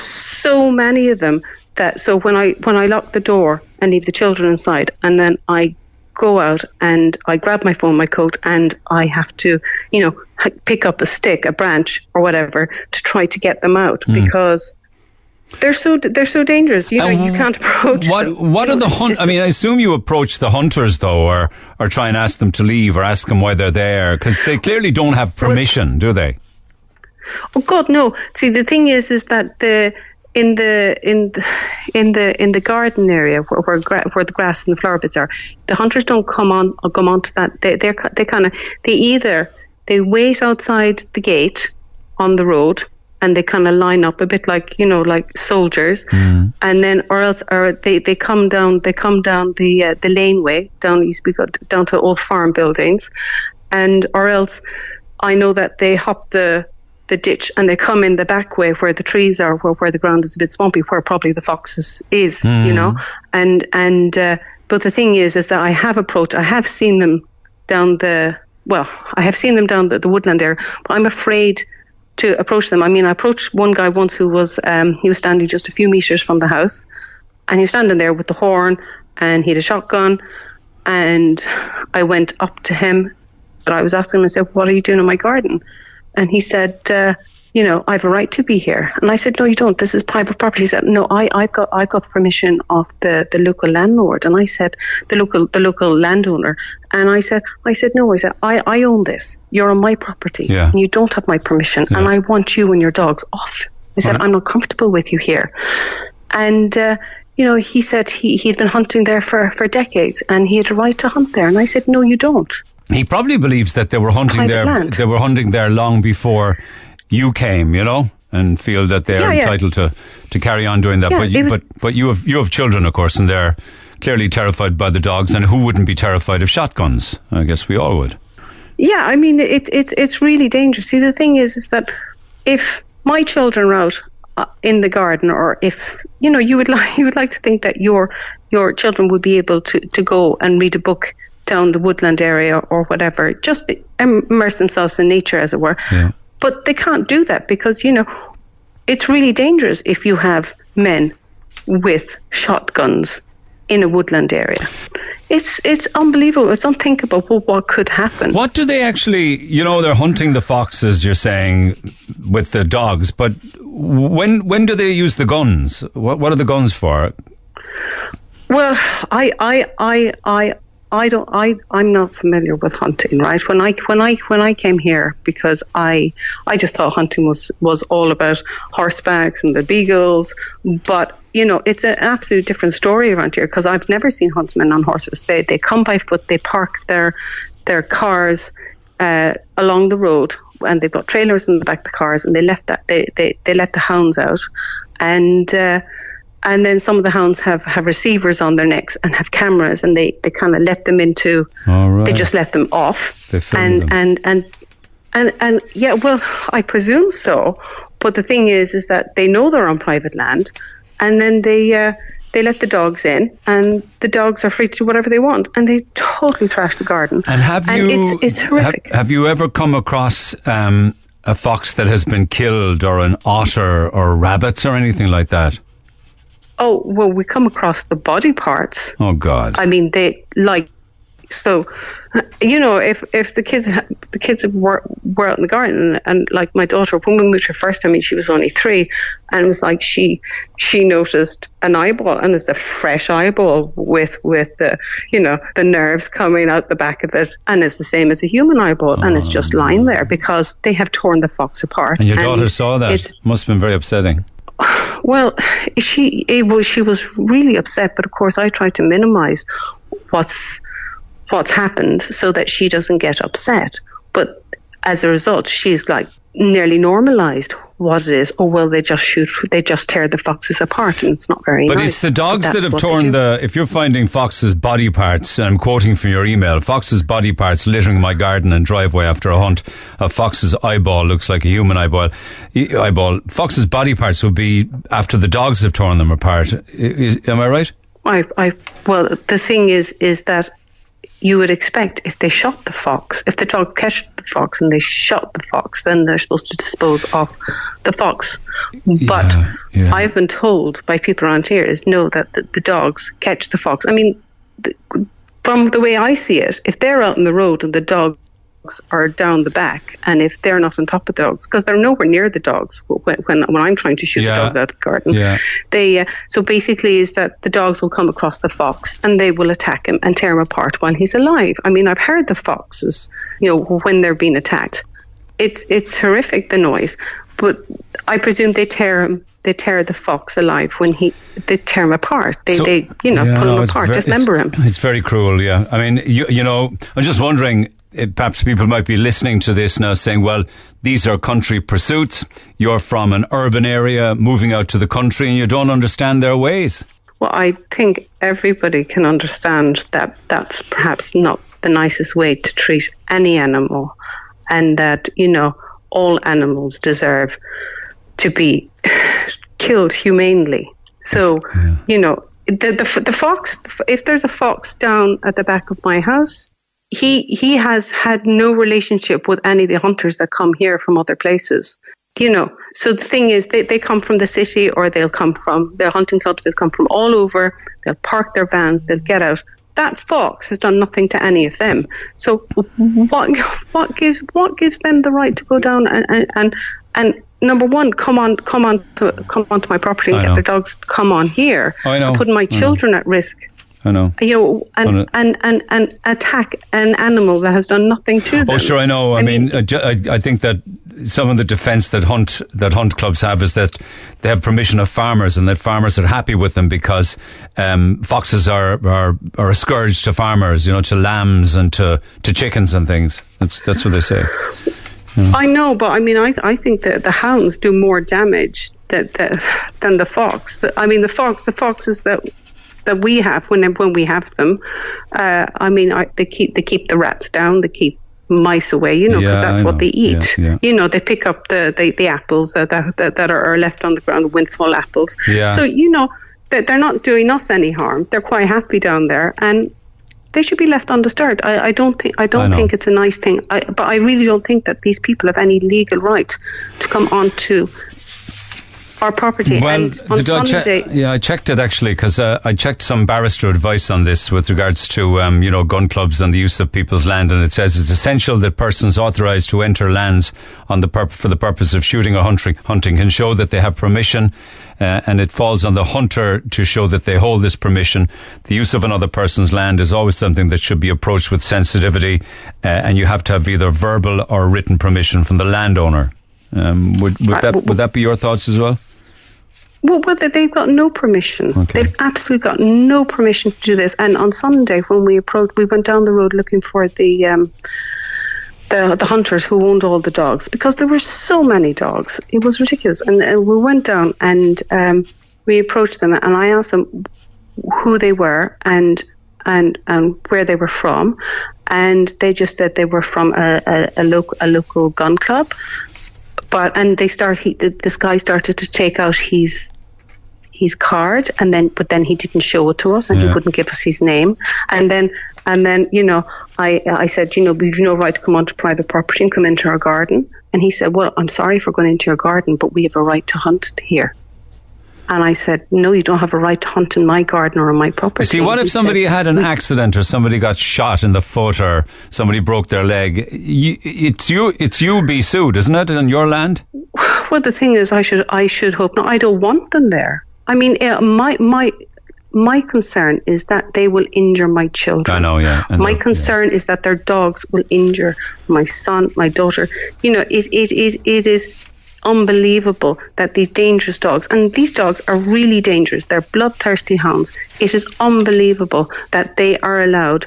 so many of them that, so when I lock the door and leave the children inside, and then I go out and I grab my phone, my coat, and I have to, you know, pick up a stick, a branch or whatever to try to get them out because they're so dangerous. You know, you can't approach them. What are the hunters? I mean, I assume you approach the hunters, though, or try and ask them to leave or ask them why they're there, because they clearly don't have permission, do they? Oh God, no. See, the thing is that in the garden area where the grass and the flower beds are, the hunters don't come onto that. They wait outside the gate on the road. And they kind of line up a bit like, you know, like soldiers, and then or else they come down the laneway down to old farm buildings, and or else I know that they hop the ditch and they come in the back way where the trees are, where the ground is a bit swampy, where probably the foxes is, you know, and but the thing is that I have seen them down the woodland area, but I'm afraid to approach them. I mean, I approached one guy once who was he was standing just a few meters from the house, And he was standing there with the horn and he had a shotgun. And I went up to him and I was asking him, I said, what are you doing in my garden? And he said, you know, I have a right to be here. And I said, no, you don't. This is private property. He said, no, I got the permission of the local landlord. And I said, the local landowner. And I said, no, I own this. You're on my property. Yeah. And you don't have my permission. Yeah. And I want you and your dogs off. I said, right. I'm not comfortable with you here. And, you know, he said he'd been hunting there for decades and he had a right to hunt there. And I said, no, you don't. He probably believes that they were hunting private there. Land. They were hunting there long before you came, you know, and feel that they're entitled to carry on doing that. Yeah, but you have children, of course, and they're clearly terrified by the dogs. And who wouldn't be terrified of shotguns? I guess we all would. Yeah, I mean, it's really dangerous. See, the thing is that if my children are out in the garden, or if you know, you would like to think that your children would be able to go and read a book down the woodland area or whatever, just immerse themselves in nature, as it were. Yeah. But they can't do that because, you know, it's really dangerous if you have men with shotguns in a woodland area. It's unbelievable. It's unthinkable what could happen. What do they actually, you know, they're hunting the foxes, you're saying, with the dogs, but when do they use the guns? What are the guns for? Well, I'm not familiar with hunting, right? When I came here, because I just thought hunting was all about horsebacks and the beagles, but you know, it's an absolute different story around here because I've never seen huntsmen on horses. They come by foot, they park their cars along the road, and they've got trailers in the back of the cars, and they let the hounds out, and then some of the hounds have receivers on their necks and have cameras, and they kind of let them into. All right. They just let them off. They film them. And yeah, well, I presume so. But the thing is that they know they're on private land, and then they let the dogs in, and the dogs are free to do whatever they want, and they totally trash the garden. And it's horrific. Have you ever come across a fox that has been killed, or an otter, or rabbits, or anything like that? Oh, well, we come across the body parts. Oh, God. I mean, they, like, so, you know, if the kids were out in the garden, and like my daughter, when we moved her first, I mean, she was only 3, and it was like she noticed an eyeball, and it's a fresh eyeball with the, you know, the nerves coming out the back of it, and it's the same as a human eyeball, and it's just lying there because they have torn the fox apart. And your daughter saw that. It must have been very upsetting. Well, she was really upset, but of course I tried to minimize what's happened so that she doesn't get upset. But as a result, she's like nearly normalized what it is. Oh, well, they just tear the foxes apart, and it's not very nice. But it's the dogs that have torn the, if you're finding foxes' body parts, and I'm quoting from your email, foxes' body parts littering my garden and driveway after a hunt, a fox's eyeball looks like a human eyeball. Foxes' body parts would be after the dogs have torn them apart. Am I right? Well, the thing is that you would expect if they shot the fox, if the dog catched the fox and they shot the fox, then they're supposed to dispose of the fox. But I've been told by people around here is no, that the dogs catch the fox. I mean, from the way I see it, if they're out in the road and the dogs are down the back, and if they're not on top of the dogs, because they're nowhere near the dogs when I'm trying to shoot the dogs out of the garden, they so basically is that the dogs will come across the fox and they will attack him and tear him apart while he's alive. I mean, I've heard the foxes, you know, when they're being attacked, it's horrific, the noise. But I presume they tear the fox alive when they tear him apart. They pull him apart, dismember him. It's very cruel, yeah. I mean, you know, I'm just wondering, perhaps people might be listening to this now saying, well, these are country pursuits. You're from an urban area, moving out to the country, and you don't understand their ways. Well, I think everybody can understand that that's perhaps not the nicest way to treat any animal, and that, you know, all animals deserve to be killed humanely. So, you know, the fox, if there's a fox down at the back of my house, he has had no relationship with any of the hunters that come here from other places. you know. So the thing is, they come from the city, or they'll come from their hunting clubs, they'll come from all over, they'll park their vans, they'll get out. That fox has done nothing to any of them. So what gives them the right to go down and number one, come on to my property and get their dogs to come on here. I know. I'm putting my children at risk. I know. You know, and attack an animal that has done nothing to them. Oh, sure, I know. I mean, I think that some of the defence that hunt clubs have is that they have permission of farmers, and that farmers are happy with them because foxes are a scourge to farmers, you know, to lambs and to chickens and things. That's what they say. Yeah. I know, but I mean, I think that the hounds do more damage than the fox. I mean, the foxes that we have when we have them, they keep the rats down, they keep mice away, you know, because that's what they eat. Yeah, yeah. You know, they pick up the apples that are left on the ground, the windfall apples. Yeah. So you know that they're not doing us any harm. They're quite happy down there, and they should be left undisturbed. I don't think it's a nice thing, but I really don't think that these people have any legal right to come onto our property. Well, and on Sunday, I checked it actually, because I checked some barrister advice on this with regards to gun clubs and the use of people's land, and it says it's essential that persons authorised to enter lands for the purpose of shooting or hunting can show that they have permission, and it falls on the hunter to show that they hold this permission. The use of another person's land is always something that should be approached with sensitivity, and you have to have either verbal or written permission from the landowner. Would that be your thoughts as well? Well, they've got no permission. Okay. They've absolutely got no permission to do this. And on Sunday, when we went down the road looking for the hunters who owned all the dogs, because there were so many dogs. It was ridiculous. And we went down and we approached them, and I asked them who they were and where they were from, and they just said they were from a local gun club. But this guy started to take out his card, but then he didn't show it to us, and he wouldn't give us his name. And then you know, I said, you know, we've no right to come onto private property and come into our garden. And he said, well, I'm sorry for going into your garden, but we have a right to hunt here. And I said, no, you don't have a right to hunt in my garden or on my property. See, what if somebody had an accident, or somebody got shot in the foot, or somebody broke their leg? It's you be sued, isn't it, on your land? Well, the thing is, I should hope not. I don't want them there. I mean, my concern is that they will injure my children. I know, yeah. My concern is that their dogs will injure my son, my daughter. You know, it is unbelievable that these dangerous dogs, and these dogs are really dangerous, they're bloodthirsty hounds. It is unbelievable that they are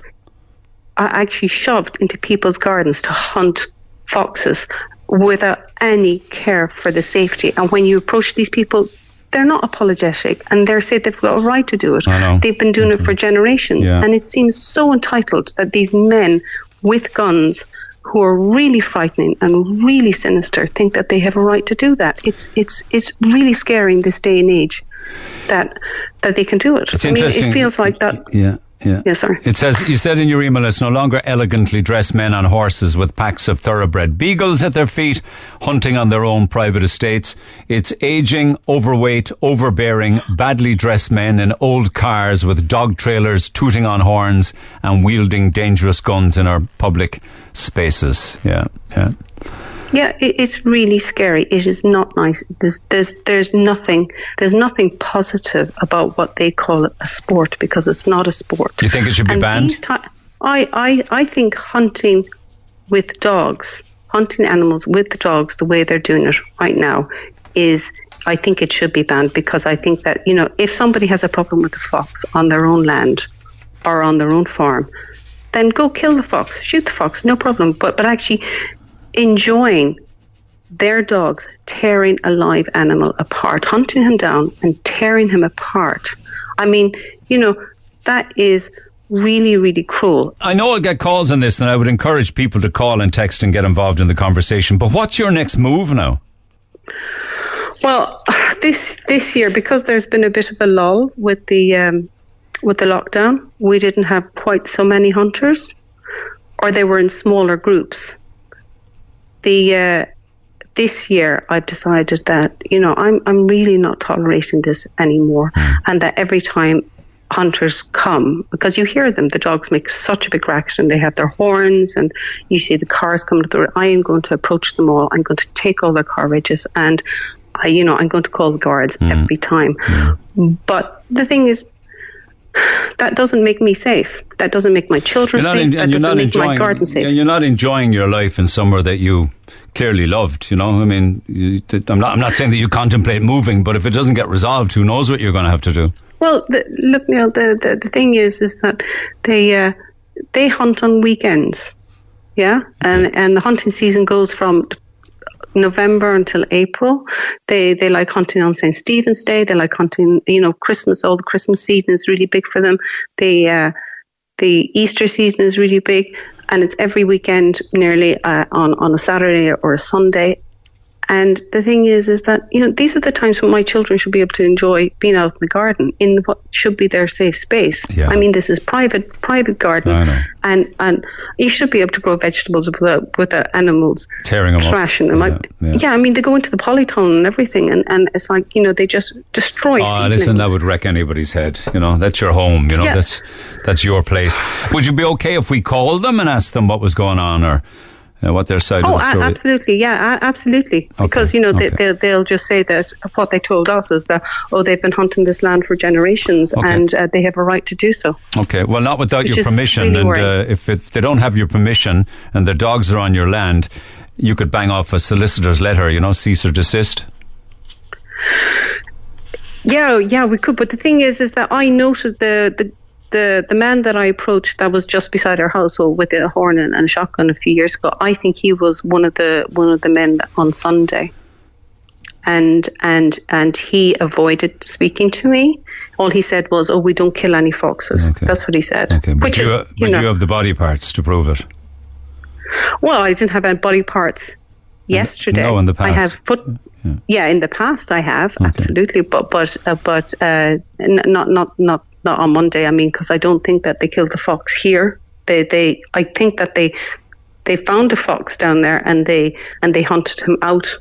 actually shoved into people's gardens to hunt foxes without any care for the safety. And when you approach these people, they're not apologetic, and they say they've got a right to do it. They've been doing it for generations, and it seems so entitled that these men with guns, who are really frightening and really sinister, think that they have a right to do that. It's really scary in this day and age that they can do it. It's interesting. I mean, it feels like that. Yeah. Yeah. Yeah, sorry. It says, you said in your email, it's no longer elegantly dressed men on horses with packs of thoroughbred beagles at their feet, hunting on their own private estates. It's aging, overweight, overbearing, badly dressed men in old cars with dog trailers tooting on horns and wielding dangerous guns in our public spaces. Yeah, yeah. Yeah, it's really scary. It is not nice. There's nothing positive about what they call a sport, because it's not a sport. You think it should be banned? I think hunting animals with dogs, the way they're doing it right now, I think it should be banned, because I think that, you know, if somebody has a problem with a fox on their own land or on their own farm, then go kill the fox, shoot the fox, no problem. But actually enjoying their dogs tearing a live animal apart, hunting him down and tearing him apart. I mean, you know, that is really, really cruel. I know I'll get calls on this, and I would encourage people to call and text and get involved in the conversation. But what's your next move now? Well, this year, because there's been a bit of a lull with the lockdown, we didn't have quite so many hunters, or they were in smaller groups. The this year I've decided that, you know, I'm really not tolerating this anymore, and that every time hunters come, because you hear them, the dogs make such a big reaction, they have their horns and you see the cars coming through, I am going to approach them all, I'm going to take all their car ridges, and I, you know, I'm going to call the guards every time. But the thing is, that doesn't make me safe, that doesn't make my children safe, that doesn't make my garden safe. You're not enjoying your life in somewhere that you clearly loved, you know. I mean, I'm not saying that you contemplate moving, but if it doesn't get resolved, who knows what you're going to have to do. Well, look, Neil, the thing is that they hunt on weekends, yeah, and the hunting season goes from November until April. They like hunting on St. Stephen's Day. They like hunting, you know, Christmas. All the Christmas season is really big for them. The Easter season is really big, and it's every weekend nearly on a Saturday or a Sunday. And the thing is that, you know, these are the times when my children should be able to enjoy being out in the garden in what should be their safe space. Yeah. I mean, this is private garden, and you should be able to grow vegetables without animals tearing them, trashing them. I mean, they go into the polytunnel and everything, and it's like, you know, they just destroy. Oh, listen, that would wreck anybody's head. You know, that's your home. You know, yeah. that's your place. Would you be okay if we called them and asked them what was going on, or? What their side of the story. Absolutely, yeah, absolutely. Okay, because, you know, they'll just say that what they told us is that, oh, they've been hunting this land for generations, and they have a right to do so. Okay, well, not without your permission. Really, and if they don't have your permission and the dogs are on your land, you could bang off a solicitor's letter, you know, cease or desist. Yeah, we could. But the thing is that I noted the man that I approached that was just beside our household with a horn and a shotgun a few years ago, I think he was one of the men on Sunday, and he avoided speaking to me. All he said was, "Oh, we don't kill any foxes." Okay. That's what he said. Okay. But you have the body parts to prove it. Well, I didn't have any body parts yesterday. No, in the past. I have foot. Yeah, in the past I have absolutely, but not on Monday, I mean, because I don't think that they killed the fox here. I think that they found a fox down there and they hunted him out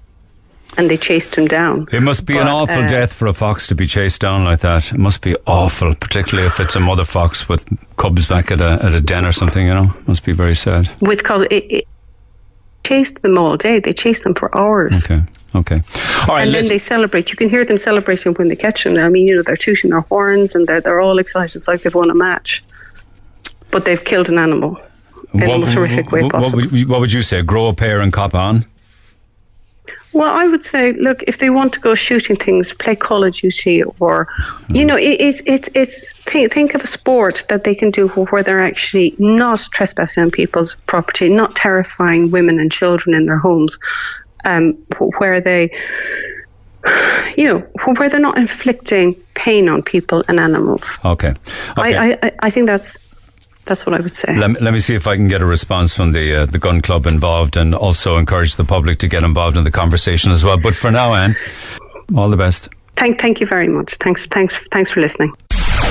and they chased him down. It must be an awful death for a fox to be chased down like that. It must be awful, particularly if it's a mother fox with cubs back at a den or something, you know. It must be very sad. With cubs, it chased them all day. They chased them for hours. Okay. All right, and then they celebrate. You can hear them celebrating when they catch them. I mean, you know, they're tooting their horns and they're all excited. It's like they've won a match. But they've killed an animal in the most horrific way possible. What would you say? Grow a pair and cop on? Well, I would say, look, if they want to go shooting things, play Call of Duty, or, you know, think of a sport that they can do where they're actually not trespassing on people's property, not terrifying women and children in their homes. Where they, you know, where they're not inflicting pain on people and animals. Okay. I think that's what I would say. Let me see if I can get a response from the gun club involved, and also encourage the public to get involved in the conversation as well. But for now, Anne, all the best. Thank you very much. Thanks for listening.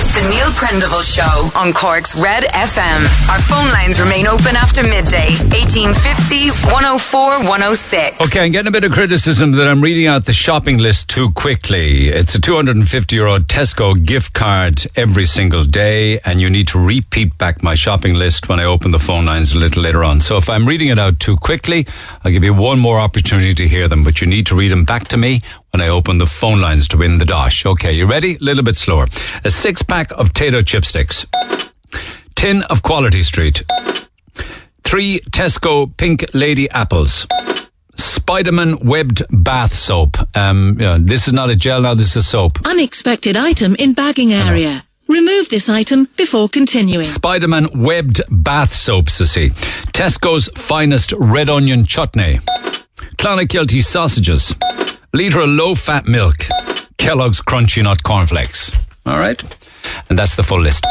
The Neil Prenderville Show on Cork's Red FM. Our phone lines remain open after midday, 1850 104 106. Okay, I'm getting a bit of criticism that I'm reading out the shopping list too quickly. It's a €250 Tesco gift card every single day, and you need to repeat back my shopping list when I open the phone lines a little later on. So if I'm reading it out too quickly, I'll give you one more opportunity to hear them, but you need to read them back to me when I open the phone lines to win the dosh. Okay, you ready? A little bit slower. A 6-pack of Tato chipsticks. 10 of Quality Street. 3 Tesco Pink Lady apples. Spiderman webbed bath soap. This is not a gel now, this is soap. Unexpected item in bagging area. Remove this item before continuing. Spiderman webbed bath soap, Sissy. Tesco's finest red onion chutney. Clonakilty sausages. Litre of low-fat milk. Kellogg's Crunchy Nut Cornflakes. All right? And that's the full list.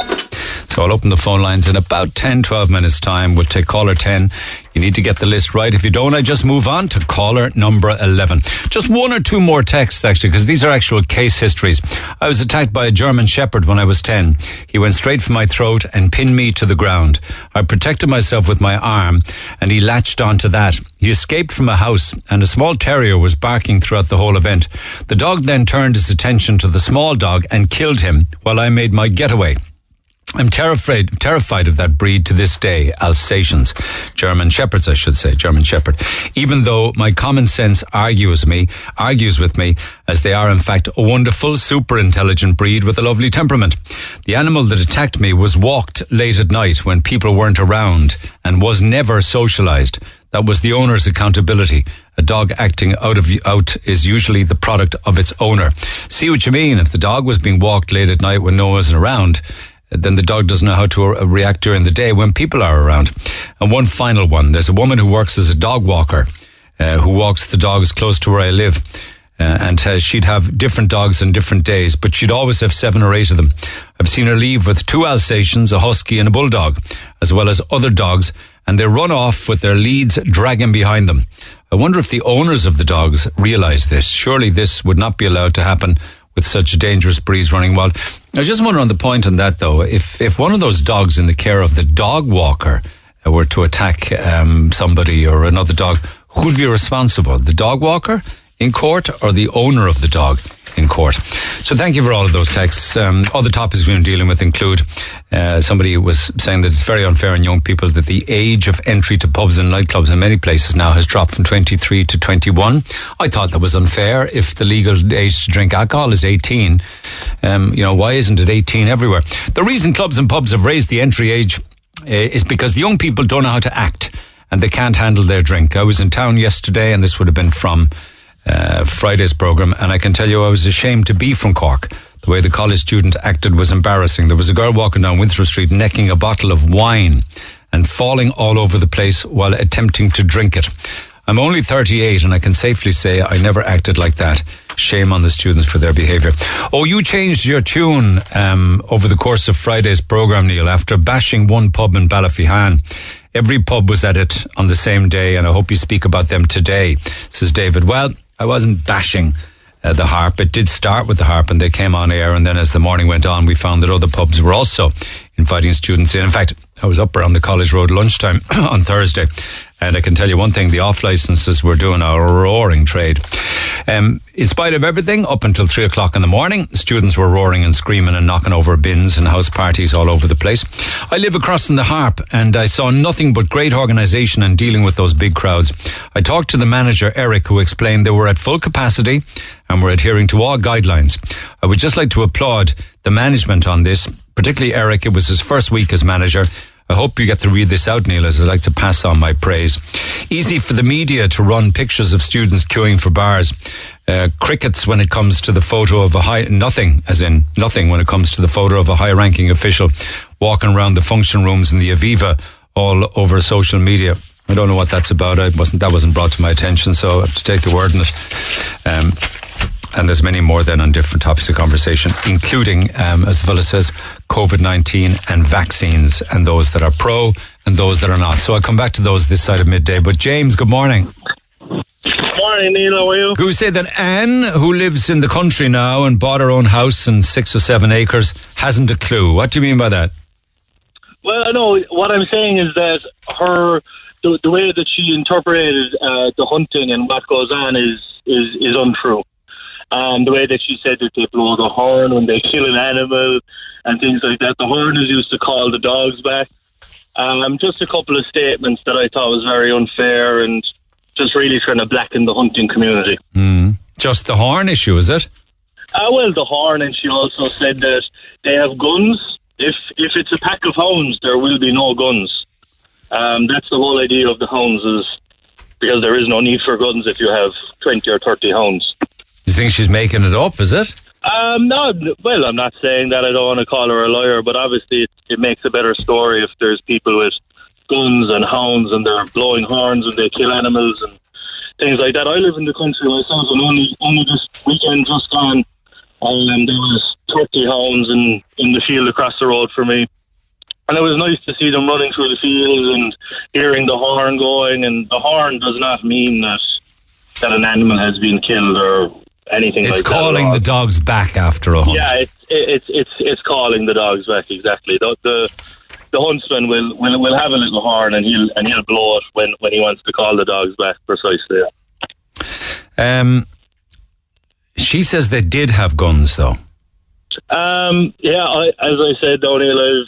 So I'll open the phone lines in about 10, 12 minutes time. We'll take caller 10. You need to get the list right. If you don't, I just move on to caller number 11. Just one or two more texts, actually, because these are actual case histories. I was attacked by a German shepherd when I was 10. He went straight for my throat and pinned me to the ground. I protected myself with my arm, and he latched onto that. He escaped from a house, and a small terrier was barking throughout the whole event. The dog then turned his attention to the small dog and killed him while I made my getaway. I'm terrified of that breed to this day, Alsatians. German Shepherds, I should say, German Shepherd. Even though my common sense argues with me, as they are in fact a wonderful, super intelligent breed with a lovely temperament. The animal that attacked me was walked late at night when people weren't around and was never socialized. That was the owner's accountability. A dog acting out is usually the product of its owner. See what you mean? If the dog was being walked late at night when no one was around, then the dog doesn't know how to react during the day when people are around. And one final one. There's a woman who works as a dog walker who walks the dogs close to where I live. She'd have different dogs on different days, but she'd always have 7 or 8 of them. I've seen her leave with 2 Alsatians, a husky and a bulldog, as well as other dogs, and they run off with their leads dragging behind them. I wonder if the owners of the dogs realise this. Surely this would not be allowed to happen with such dangerous breeds running wild. I was just wondering on the point on that, though, if one of those dogs in the care of the dog walker were to attack somebody or another dog, who would be responsible? The dog walker in court or the owner of the dog in court? So thank you for all of those texts. Other topics we've been dealing with include somebody was saying that it's very unfair on young people that the age of entry to pubs and nightclubs in many places now has dropped from 23 to 21. I thought that was unfair. If the legal age to drink alcohol is 18, why isn't it 18 everywhere? The reason clubs and pubs have raised the entry age is because the young people don't know how to act and they can't handle their drink. I was in town yesterday, and this would have been from Friday's programme, and I can tell you I was ashamed to be from Cork. The way the college student acted was embarrassing. There was a girl walking down Winthrop Street necking a bottle of wine and falling all over the place while attempting to drink it. I'm only 38, and I can safely say I never acted like that. Shame on the students for their behaviour. Oh, you changed your tune over the course of Friday's programme, Neil, after bashing one pub in Ballyfihan. Every pub was at it on the same day, and I hope you speak about them today, says David. Well, I wasn't bashing the Harp. It did start with the Harp, and they came on air, and then as the morning went on, we found that other pubs were also inviting students in. In fact, I was up around the College Road lunchtime on Thursday, and I can tell you one thing, the off-licences were doing a roaring trade. In spite of everything, up until 3 o'clock in the morning, students were roaring and screaming and knocking over bins and house parties all over the place. I live across from the Harp, and I saw nothing but great organisation in dealing with those big crowds. I talked to the manager, Eric, who explained they were at full capacity and were adhering to all guidelines. I would just like to applaud the management on this, particularly Eric. It was his first week as manager. I hope you get to read this out, Neil, as I'd like to pass on my praise. Easy for the media to run pictures of students queuing for bars. Crickets when it comes to the photo of a nothing when it comes to the photo of a high-ranking official walking around the function rooms in the Aviva all over social media. I don't know what that's about. That wasn't brought to my attention, so I have to take your word on it. And there's many more then on different topics of conversation, including, as the fella says, COVID-19 and vaccines, and those that are pro and those that are not. So I'll come back to those this side of midday. But James, good morning. Good morning, Neil. How are you? Who say that Anne, who lives in the country now and bought her own house and 6 or 7 acres, hasn't a clue. What do you mean by that? Well, no, what I'm saying is that the way that she interpreted the hunting and what goes on is untrue. The way that she said that they blow the horn when they kill an animal and things like that. The horn is used to call the dogs back. Just a couple of statements that I thought was very unfair and just really trying to blacken the hunting community. Mm. Just the horn issue, is it? Well, the horn, and she also said that they have guns. If it's a pack of hounds, there will be no guns. That's the whole idea of the hounds, is because there is no need for guns if you have 20 or 30 hounds. You think she's making it up, is it? No, well, I'm not saying that. I don't want to call her a liar, but obviously it makes a better story if there's people with guns and hounds and they're blowing horns and they kill animals and things like that. I live in the country myself, and only this weekend just gone, there was 30 hounds in the field across the road for me. And it was nice to see them running through the fields and hearing the horn going. And the horn does not mean that an animal has been killed or anything like that. It's calling the dogs back after a hunt. Yeah, it's calling the dogs back, exactly. The huntsman will have a little horn and he'll blow it when he wants to call the dogs back, precisely. She says they did have guns, though. As I said, O'Neill,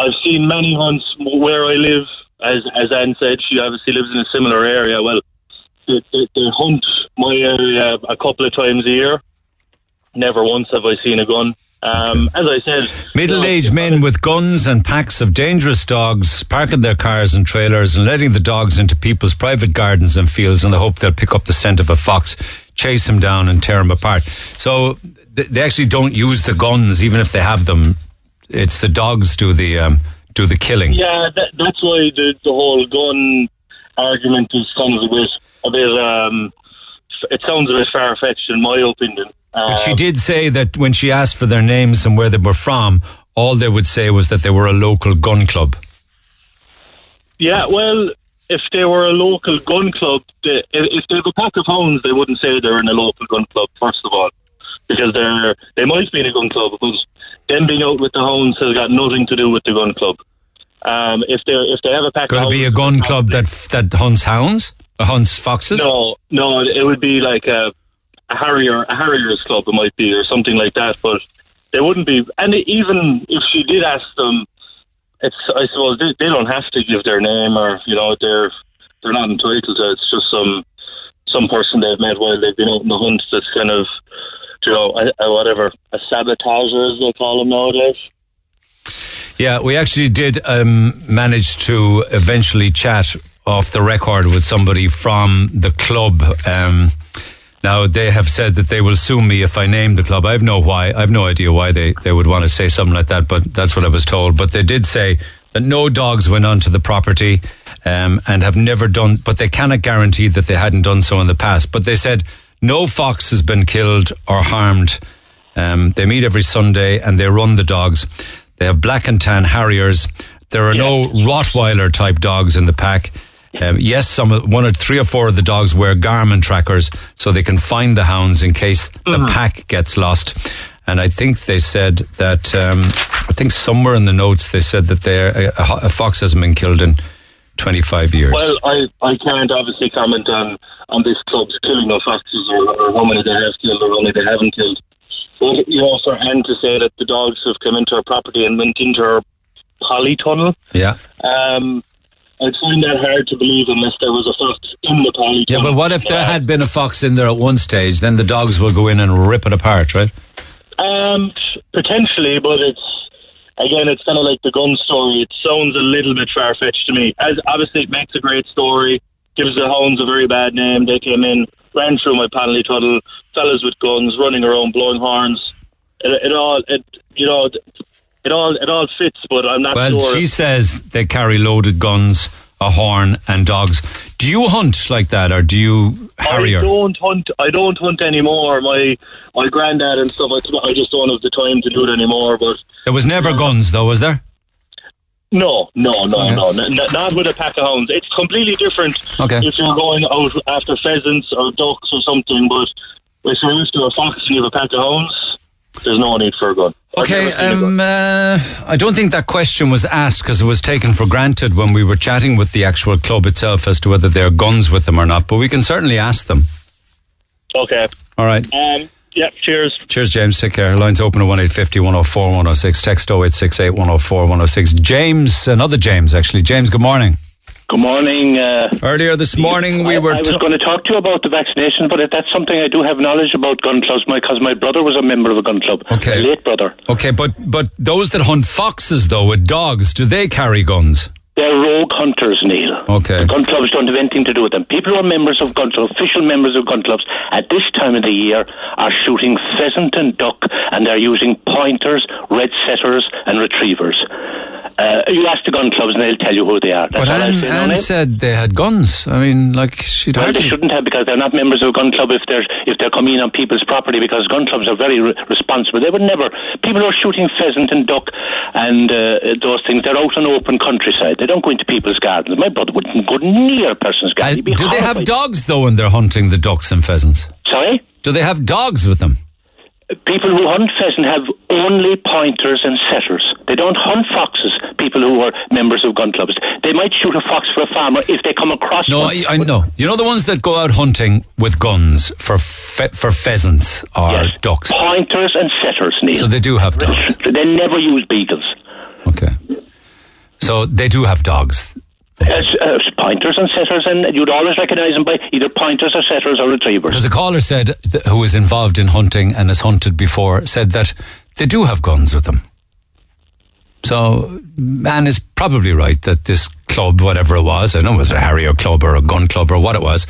I've seen many hunts where I live. As Anne said, she obviously lives in a similar area. Well, they hunt my area a couple of times a year. Never once have I seen a gun. As I said, middle-aged men with guns and packs of dangerous dogs parking their cars and trailers and letting the dogs into people's private gardens and fields in the hope they'll pick up the scent of a fox, chase him down and tear him apart. So they actually don't use the guns, even if they have them. It's the dogs do the killing. Yeah, that's why the whole gun argument is a bit it sounds a bit far-fetched in my opinion. But she did say that when she asked for their names and where they were from, all they would say was that they were a local gun club. Yeah, well, if they were a local gun club, if they were a pack of hounds, they wouldn't say they're in a local gun club, first of all, because they might be in a gun club, because them being out with the hounds has got nothing to do with the gun club. If they have a pack of hounds... Could it be a gun club that hunts hounds? Hunts foxes? No, it would be like a Harriers club, it might be, or something like that, but they wouldn't be. And even if she did ask them, I suppose they don't have to give their name, or they're not entitled to it. It's just some person they've met while they've been out in the hunt. That's kind of a sabotager, as they call them nowadays. Yeah, we actually did manage to eventually chat off the record with somebody from the club. Now, they have said that they will sue me if I name the club. I have no idea why they would want to say something like that, but that's what I was told. But they did say that no dogs went onto the property and have never done, but they cannot guarantee that they hadn't done so in the past. But they said no fox has been killed or harmed. They meet every Sunday and they run the dogs. They have black and tan Harriers. There are no Rottweiler type dogs in the pack. Yes, three or four of the dogs wear Garmin trackers so they can find the hounds in case the pack gets lost. And I think they said that, I think somewhere in the notes they said that a fox hasn't been killed in 25 years. Well, I can't obviously comment on this club's killing of foxes or how many they have killed or how many they haven't killed. But, for Anne to say that the dogs have come into our property and went into our polytunnel. Yeah. I'd find that hard to believe unless there was a fox in the polytunnel. Yeah, but what if there had been a fox in there at one stage? Then the dogs will go in and rip it apart, right? Potentially, but it's kind of like the gun story. It sounds a little bit far-fetched to me. As obviously, it makes a great story, gives the hounds a very bad name. They came in, ran through my polytunnel, fellas with guns, running around, blowing horns. It all fits, but I'm not sure. Well, she says they carry loaded guns, a horn, and dogs. Do you hunt like that, or do you Harrier? I don't hunt anymore. My granddad and stuff. I just don't have the time to do it anymore. But there was never guns, though, was there? No, not with a pack of hounds. It's completely different. Okay. If you're going out after pheasants or ducks or something, but if you're used to a fox and you have a pack of hounds, there's no need for a gun. Okay, I don't think that question was asked because it was taken for granted when we were chatting with the actual club itself as to whether there are guns with them or not, but we can certainly ask them. Okay. All right. Yep, cheers. Cheers, James. Take care. Lines open at 1850 104 106. Text 0868 104 106. James, another James, actually. James, good morning. Good morning. Earlier this morning I was going to talk to you about the vaccination, but that's something I do have knowledge about gun clubs, because my brother was a member of a gun club. Okay. My late brother. Okay, but those that hunt foxes, though, with dogs, do they carry guns? They're rogue hunters, Neil. Okay. The gun clubs don't have anything to do with them. People who are members of gun clubs, official members of gun clubs, at this time of the year are shooting pheasant and duck, and they're using pointers, red setters, and retrievers. You ask the gun clubs and they'll tell you who they are. That's but Anne said they had guns. I mean, like, she'd well, hardly... they shouldn't have, because they're not members of a gun club if they're coming in on people's property, because gun clubs are very responsible. They would never... People who are shooting pheasant and duck and those things, they're out on open countryside. They don't go into people's gardens. My brother wouldn't go near a person's garden. Do they have dogs, though, when they're hunting the ducks and pheasants? Sorry? Do they have dogs with them? People who hunt pheasant have only pointers and setters. They don't hunt foxes, people who are members of gun clubs. They might shoot a fox for a farmer if they come across one. No, I know. You know the ones that go out hunting with guns for pheasants or yes, ducks? Pointers and setters, Neil. So they do have dogs. They never use beagles. Okay. So they do have dogs. Pointers and setters, and you'd always recognise them by either pointers or setters or retrievers. Because a caller said, who was involved in hunting and has hunted before, said that they do have guns with them. So Anne is probably right that this club, whatever it was, I don't know it was a harrier club or a gun club or what it was,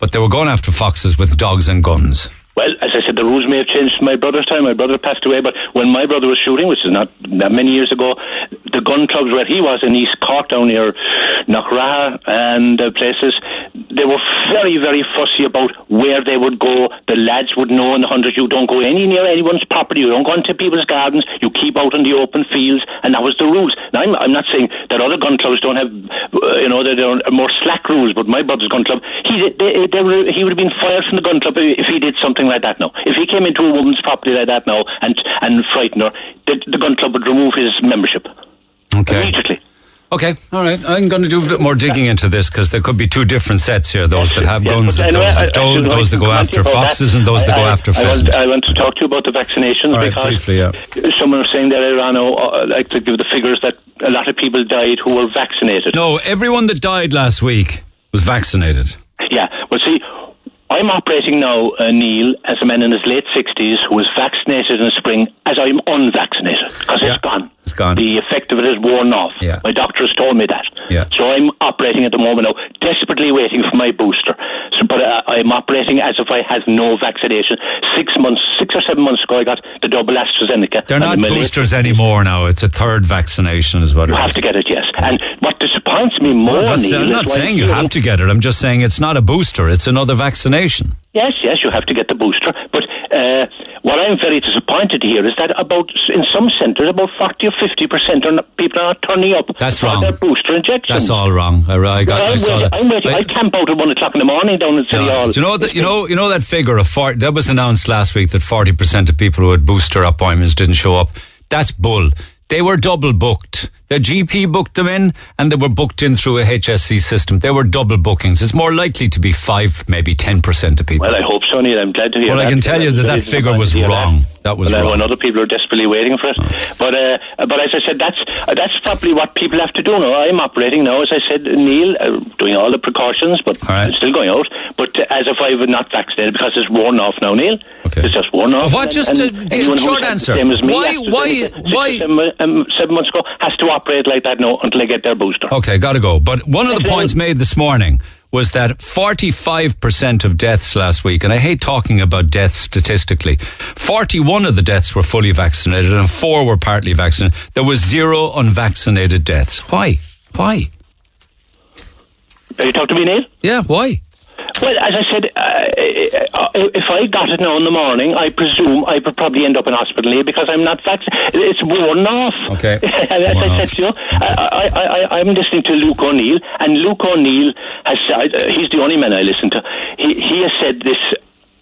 but they were going after foxes with dogs and guns. Well, as I said, the rules may have changed in my brother's time. My brother passed away, but when my brother was shooting, which is not that many years ago, the gun clubs where he was in East Cork, down near Knockgraha and places, they were very, very fussy about where they would go. The lads would know in the hundreds, you don't go any near anyone's property, you don't go into people's gardens, you keep out in the open fields, and that was the rules. Now, I'm not saying that other gun clubs don't have, they don't have more slack rules, but my brother's gun club, he would have been fired from the gun club if he did something like that now. If he came into a woman's property like that now and frightened her, the gun club would remove his membership. Okay. Immediately. Okay, all right. I'm going to do a bit more digging into this, because there could be two different sets here, those that have guns and those that don't, those that go after foxes and those that go after pheasants. I want to talk to you about the vaccinations, right, because briefly, someone was saying that I'd like to give the figures that a lot of people died who were vaccinated. No, everyone that died last week was vaccinated. Yeah, well, see, I'm operating now, Neil, as a man in his late 60s who was vaccinated in the spring, as I'm unvaccinated, because it's gone. It's gone. The effect of it is worn off. Yeah. My doctor has told me that. Yeah. So I'm operating at the moment now, desperately waiting for my booster. So, but I'm operating as if I had no vaccination. 6 or 7 months ago, I got the double AstraZeneca. They're not boosters anymore now. It's a third vaccination is what it is. You have to get it, yes. And what disappoints me more, Neil... I'm not saying you have to get it. I'm just saying it's not a booster. It's another vaccination. Yes, you have to get the booster. But... what I'm very disappointed to hear is that in some centres, about 40 or 50% people are not turning up for their booster injection. That's all wrong. I camp out at 1 o'clock in the morning down in City Hall. Do you know that, that figure of 40, that was announced last week, that 40% of people who had booster appointments didn't show up? That's bull. They were double booked. Their GP booked them in, and they were booked in through a HSC system. They were double bookings. It's more likely to be 5, maybe 10% of people. Well, I hope so, Neil. I'm glad to hear that. Well, I can tell you that figure was wrong. That was wrong. I know other people are desperately waiting for it. Oh. But as I said, that's probably what people have to do now. I'm operating now, as I said, Neil, doing all the precautions, but still going out. But as if I were not vaccinated, because it's worn off now, Neil. Okay. It's just worn off. But what just the short answer? Why? 7 months ago has to operate like that now until they get their booster. Okay, gotta go. But one of the points made this morning was that 45% of deaths last week, and I hate talking about deaths statistically, 41 of the deaths were fully vaccinated and 4 were partly vaccinated. There was 0 unvaccinated deaths. Why? Why? Are you talking to me, Neil? Yeah, why? Well, as I said, if I got it now in the morning, I presume I would probably end up in hospital here, because I'm not vaccinated. It's worn off. Okay. As I said, I'm listening to Luke O'Neill, and Luke O'Neill has said, he's the only man I listen to, he has said this.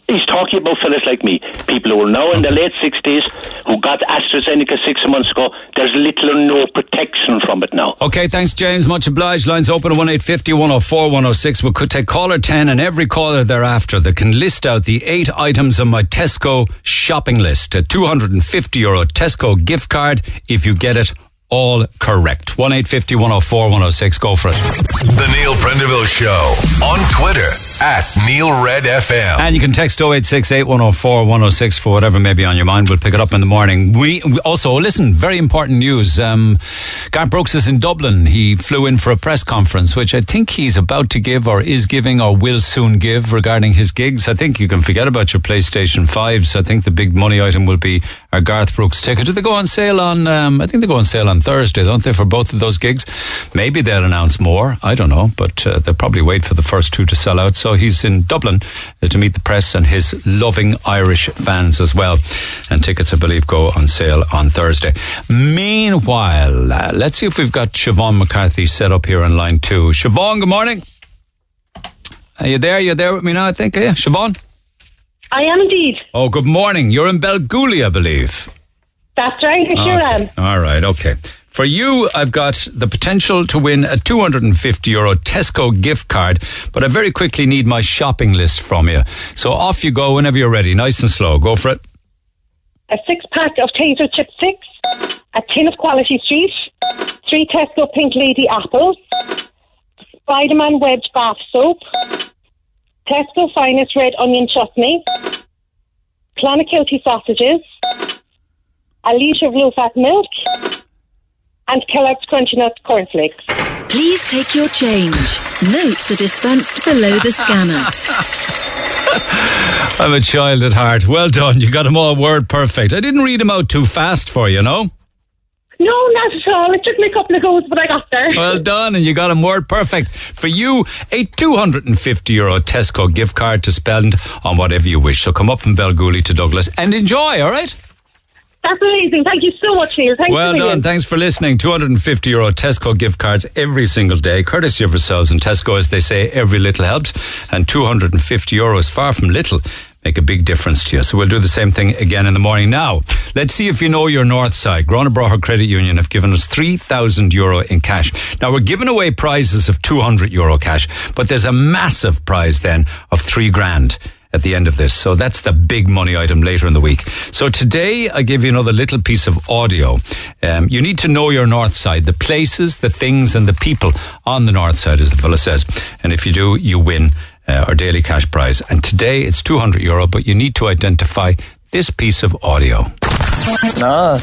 He's talking about fellas like me, people who are now in their late 60s, who got AstraZeneca 6 months ago. There's little or no protection from it now. Okay, thanks, James. Much obliged. Lines open at 1850 104 106. We could take caller 10 and every caller thereafter that can list out the 8 items on my Tesco shopping list. A €250 Tesco gift card if you get it all correct. 1850 104 106. Go for it. The Neil Prenderville Show on Twitter. at Neil Red FM. And you can text 0868104106 for whatever may be on your mind. We'll pick it up in the morning. We also, listen, very important news. Garth Brooks is in Dublin. He flew in for a press conference, which I think he's about to give or is giving or will soon give regarding his gigs. I think you can forget about your PlayStation 5s. I think the big money item will be our Garth Brooks ticket. Do they go on sale on, I think they go on sale on Thursday, don't they, for both of those gigs? Maybe they'll announce more. I don't know, but they'll probably wait for the first two to sell out. So he's in Dublin to meet the press and his loving Irish fans as well. And tickets, I believe, go on sale on Thursday. Meanwhile, let's see if we've got Siobhan McCarthy set up here on line two. Siobhan, good morning. Are you there? You're there with me now, I think. Yeah, Siobhan? I am indeed. Oh, good morning. You're in Belgooly, I believe. That's right, I sure am. All right, okay. For you, I've got the potential to win a €250 Tesco gift card, but I very quickly need my shopping list from you. So off you go whenever you're ready. Nice and slow. Go for it. A six-pack of Taser Chip Sticks, a tin of Quality Street, 3 Tesco Pink Lady apples, Spider-Man Wedge bath soap, Tesco Finest red onion chutney, Clonakilty sausages, a litre of low-fat milk, and Kellogg's Crunchy Nut cornflakes. Please take your change. Notes are dispensed below the scanner. I'm a child at heart. Well done. You got them all word perfect. I didn't read them out too fast for you, no? No, not at all. It took me a couple of goes, but I got there. Well done, and you got them word perfect. For you, a €250 Tesco gift card to spend on whatever you wish. So come up from Belgooly to Douglas and enjoy, all right? That's amazing. Thank you so much, Neil. Thanks well done. Thanks for listening. €250 Tesco gift cards every single day, courtesy of yourselves and Tesco. As they say, every little helps. And €250, far from little, make a big difference to you. So we'll do the same thing again in the morning. Now, let's see if you know your north side. Gurranabraher Credit Union have given us €3,000 in cash. Now, we're giving away prizes of €200 cash, but there's a massive prize then of $3,000. At the end of this. So that's the big money item later in the week. So today I give you another little piece of audio. You need to know your north side, the places, the things and the people on the north side, as the fella says. And if you do, you win our daily cash prize. And today it's €200, but you need to identify this piece of audio. Nah.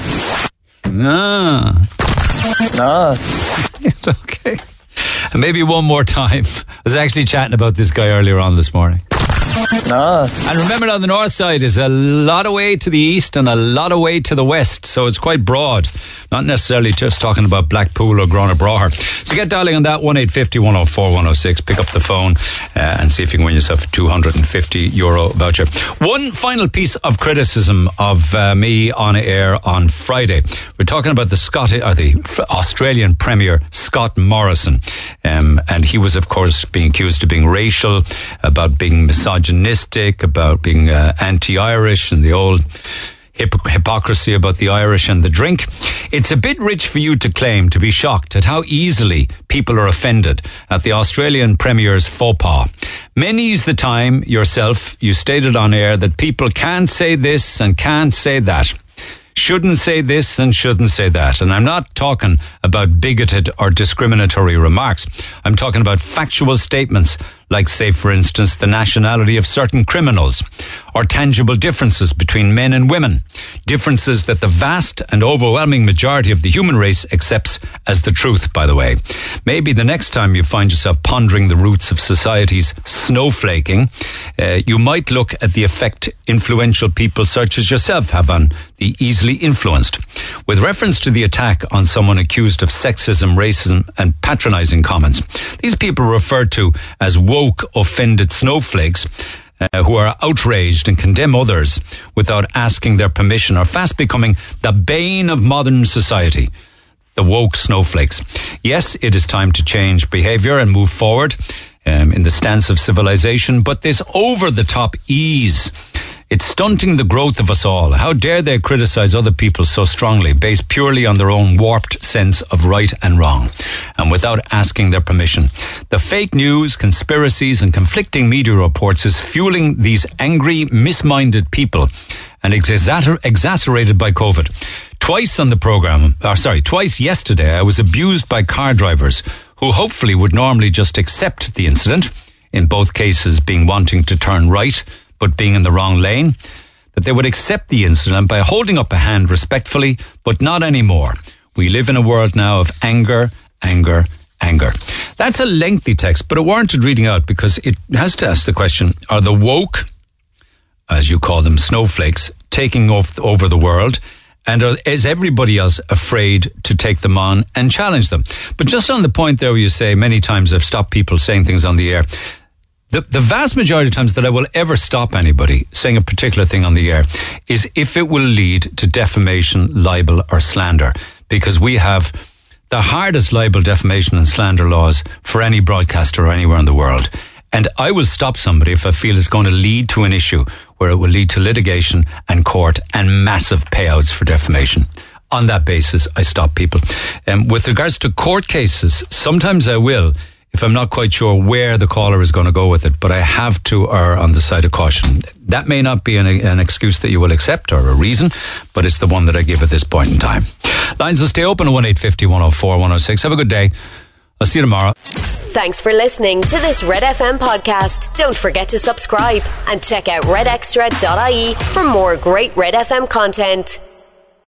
Nah. Nah. It's okay. And maybe one more time. I was actually chatting about this guy earlier on this morning. No. And remember, on the north side is a lot of way to the east and a lot of way to the west, so it's quite broad. Not necessarily just talking about Blackpool or Gurranabraher. So get dialing on that 1850 104 106. Pick up the phone and see if you can win yourself a €250 voucher. One final piece of criticism of me on air on Friday. We're talking about the Australian Premier Scott Morrison, and he was, of course, being accused of being racial, about being misogynistic, about being anti-Irish, and the old hypocrisy about the Irish and the drink. It's a bit rich for you to claim to be shocked at how easily people are offended at the Australian Premier's faux pas. Many's the time, yourself, you stated on air that people can say this and can't say that, shouldn't say this and shouldn't say that. And I'm not talking about bigoted or discriminatory remarks. I'm talking about factual statements, like, say, for instance, the nationality of certain criminals, or tangible differences between men and women, differences that the vast and overwhelming majority of the human race accepts as the truth, by the way. Maybe the next time you find yourself pondering the roots of society's snowflaking, you might look at the effect influential people such as yourself have on the easily influenced. With reference to the attack on someone accused of sexism, racism, and patronizing comments, these people are referred to as woke, offended snowflakes who are outraged and condemn others without asking their permission, are fast becoming the bane of modern society. The woke snowflakes. Yes, it is time to change behavior and move forward in the stance of civilization, but this over-the-top ease, it's stunting the growth of us all. How dare they criticize other people so strongly, based purely on their own warped sense of right and wrong, and without asking their permission. The fake news, conspiracies, and conflicting media reports is fueling these angry, misminded people, and exacerbated by COVID. Twice yesterday, I was abused by car drivers who hopefully would normally just accept the incident in both cases being wanting to turn right but being in the wrong lane, that they would accept the incident by holding up a hand respectfully, but not anymore. We live in a world now of anger, anger, anger. That's a lengthy text, but it warranted reading out because it has to ask the question, are the woke, as you call them, snowflakes, taking over the world? And is everybody else afraid to take them on and challenge them? But just on the point there where you say many times I've stopped people saying things on the air, the vast majority of times that I will ever stop anybody saying a particular thing on the air is if it will lead to defamation, libel or slander, because we have the hardest libel, defamation and slander laws for any broadcaster or anywhere in the world. And I will stop somebody if I feel it's going to lead to an issue where it will lead to litigation and court and massive payouts for defamation. On that basis, I stop people. With regards to court cases, sometimes I will, if I'm not quite sure where the caller is going to go with it, but I have to err on the side of caution. That may not be an excuse that you will accept or a reason, but it's the one that I give at this point in time. Lines will stay open at 1850 104 106. Have a good day. I'll see you tomorrow. Thanks for listening to this Red FM podcast. Don't forget to subscribe and check out redextra.ie for more great Red FM content.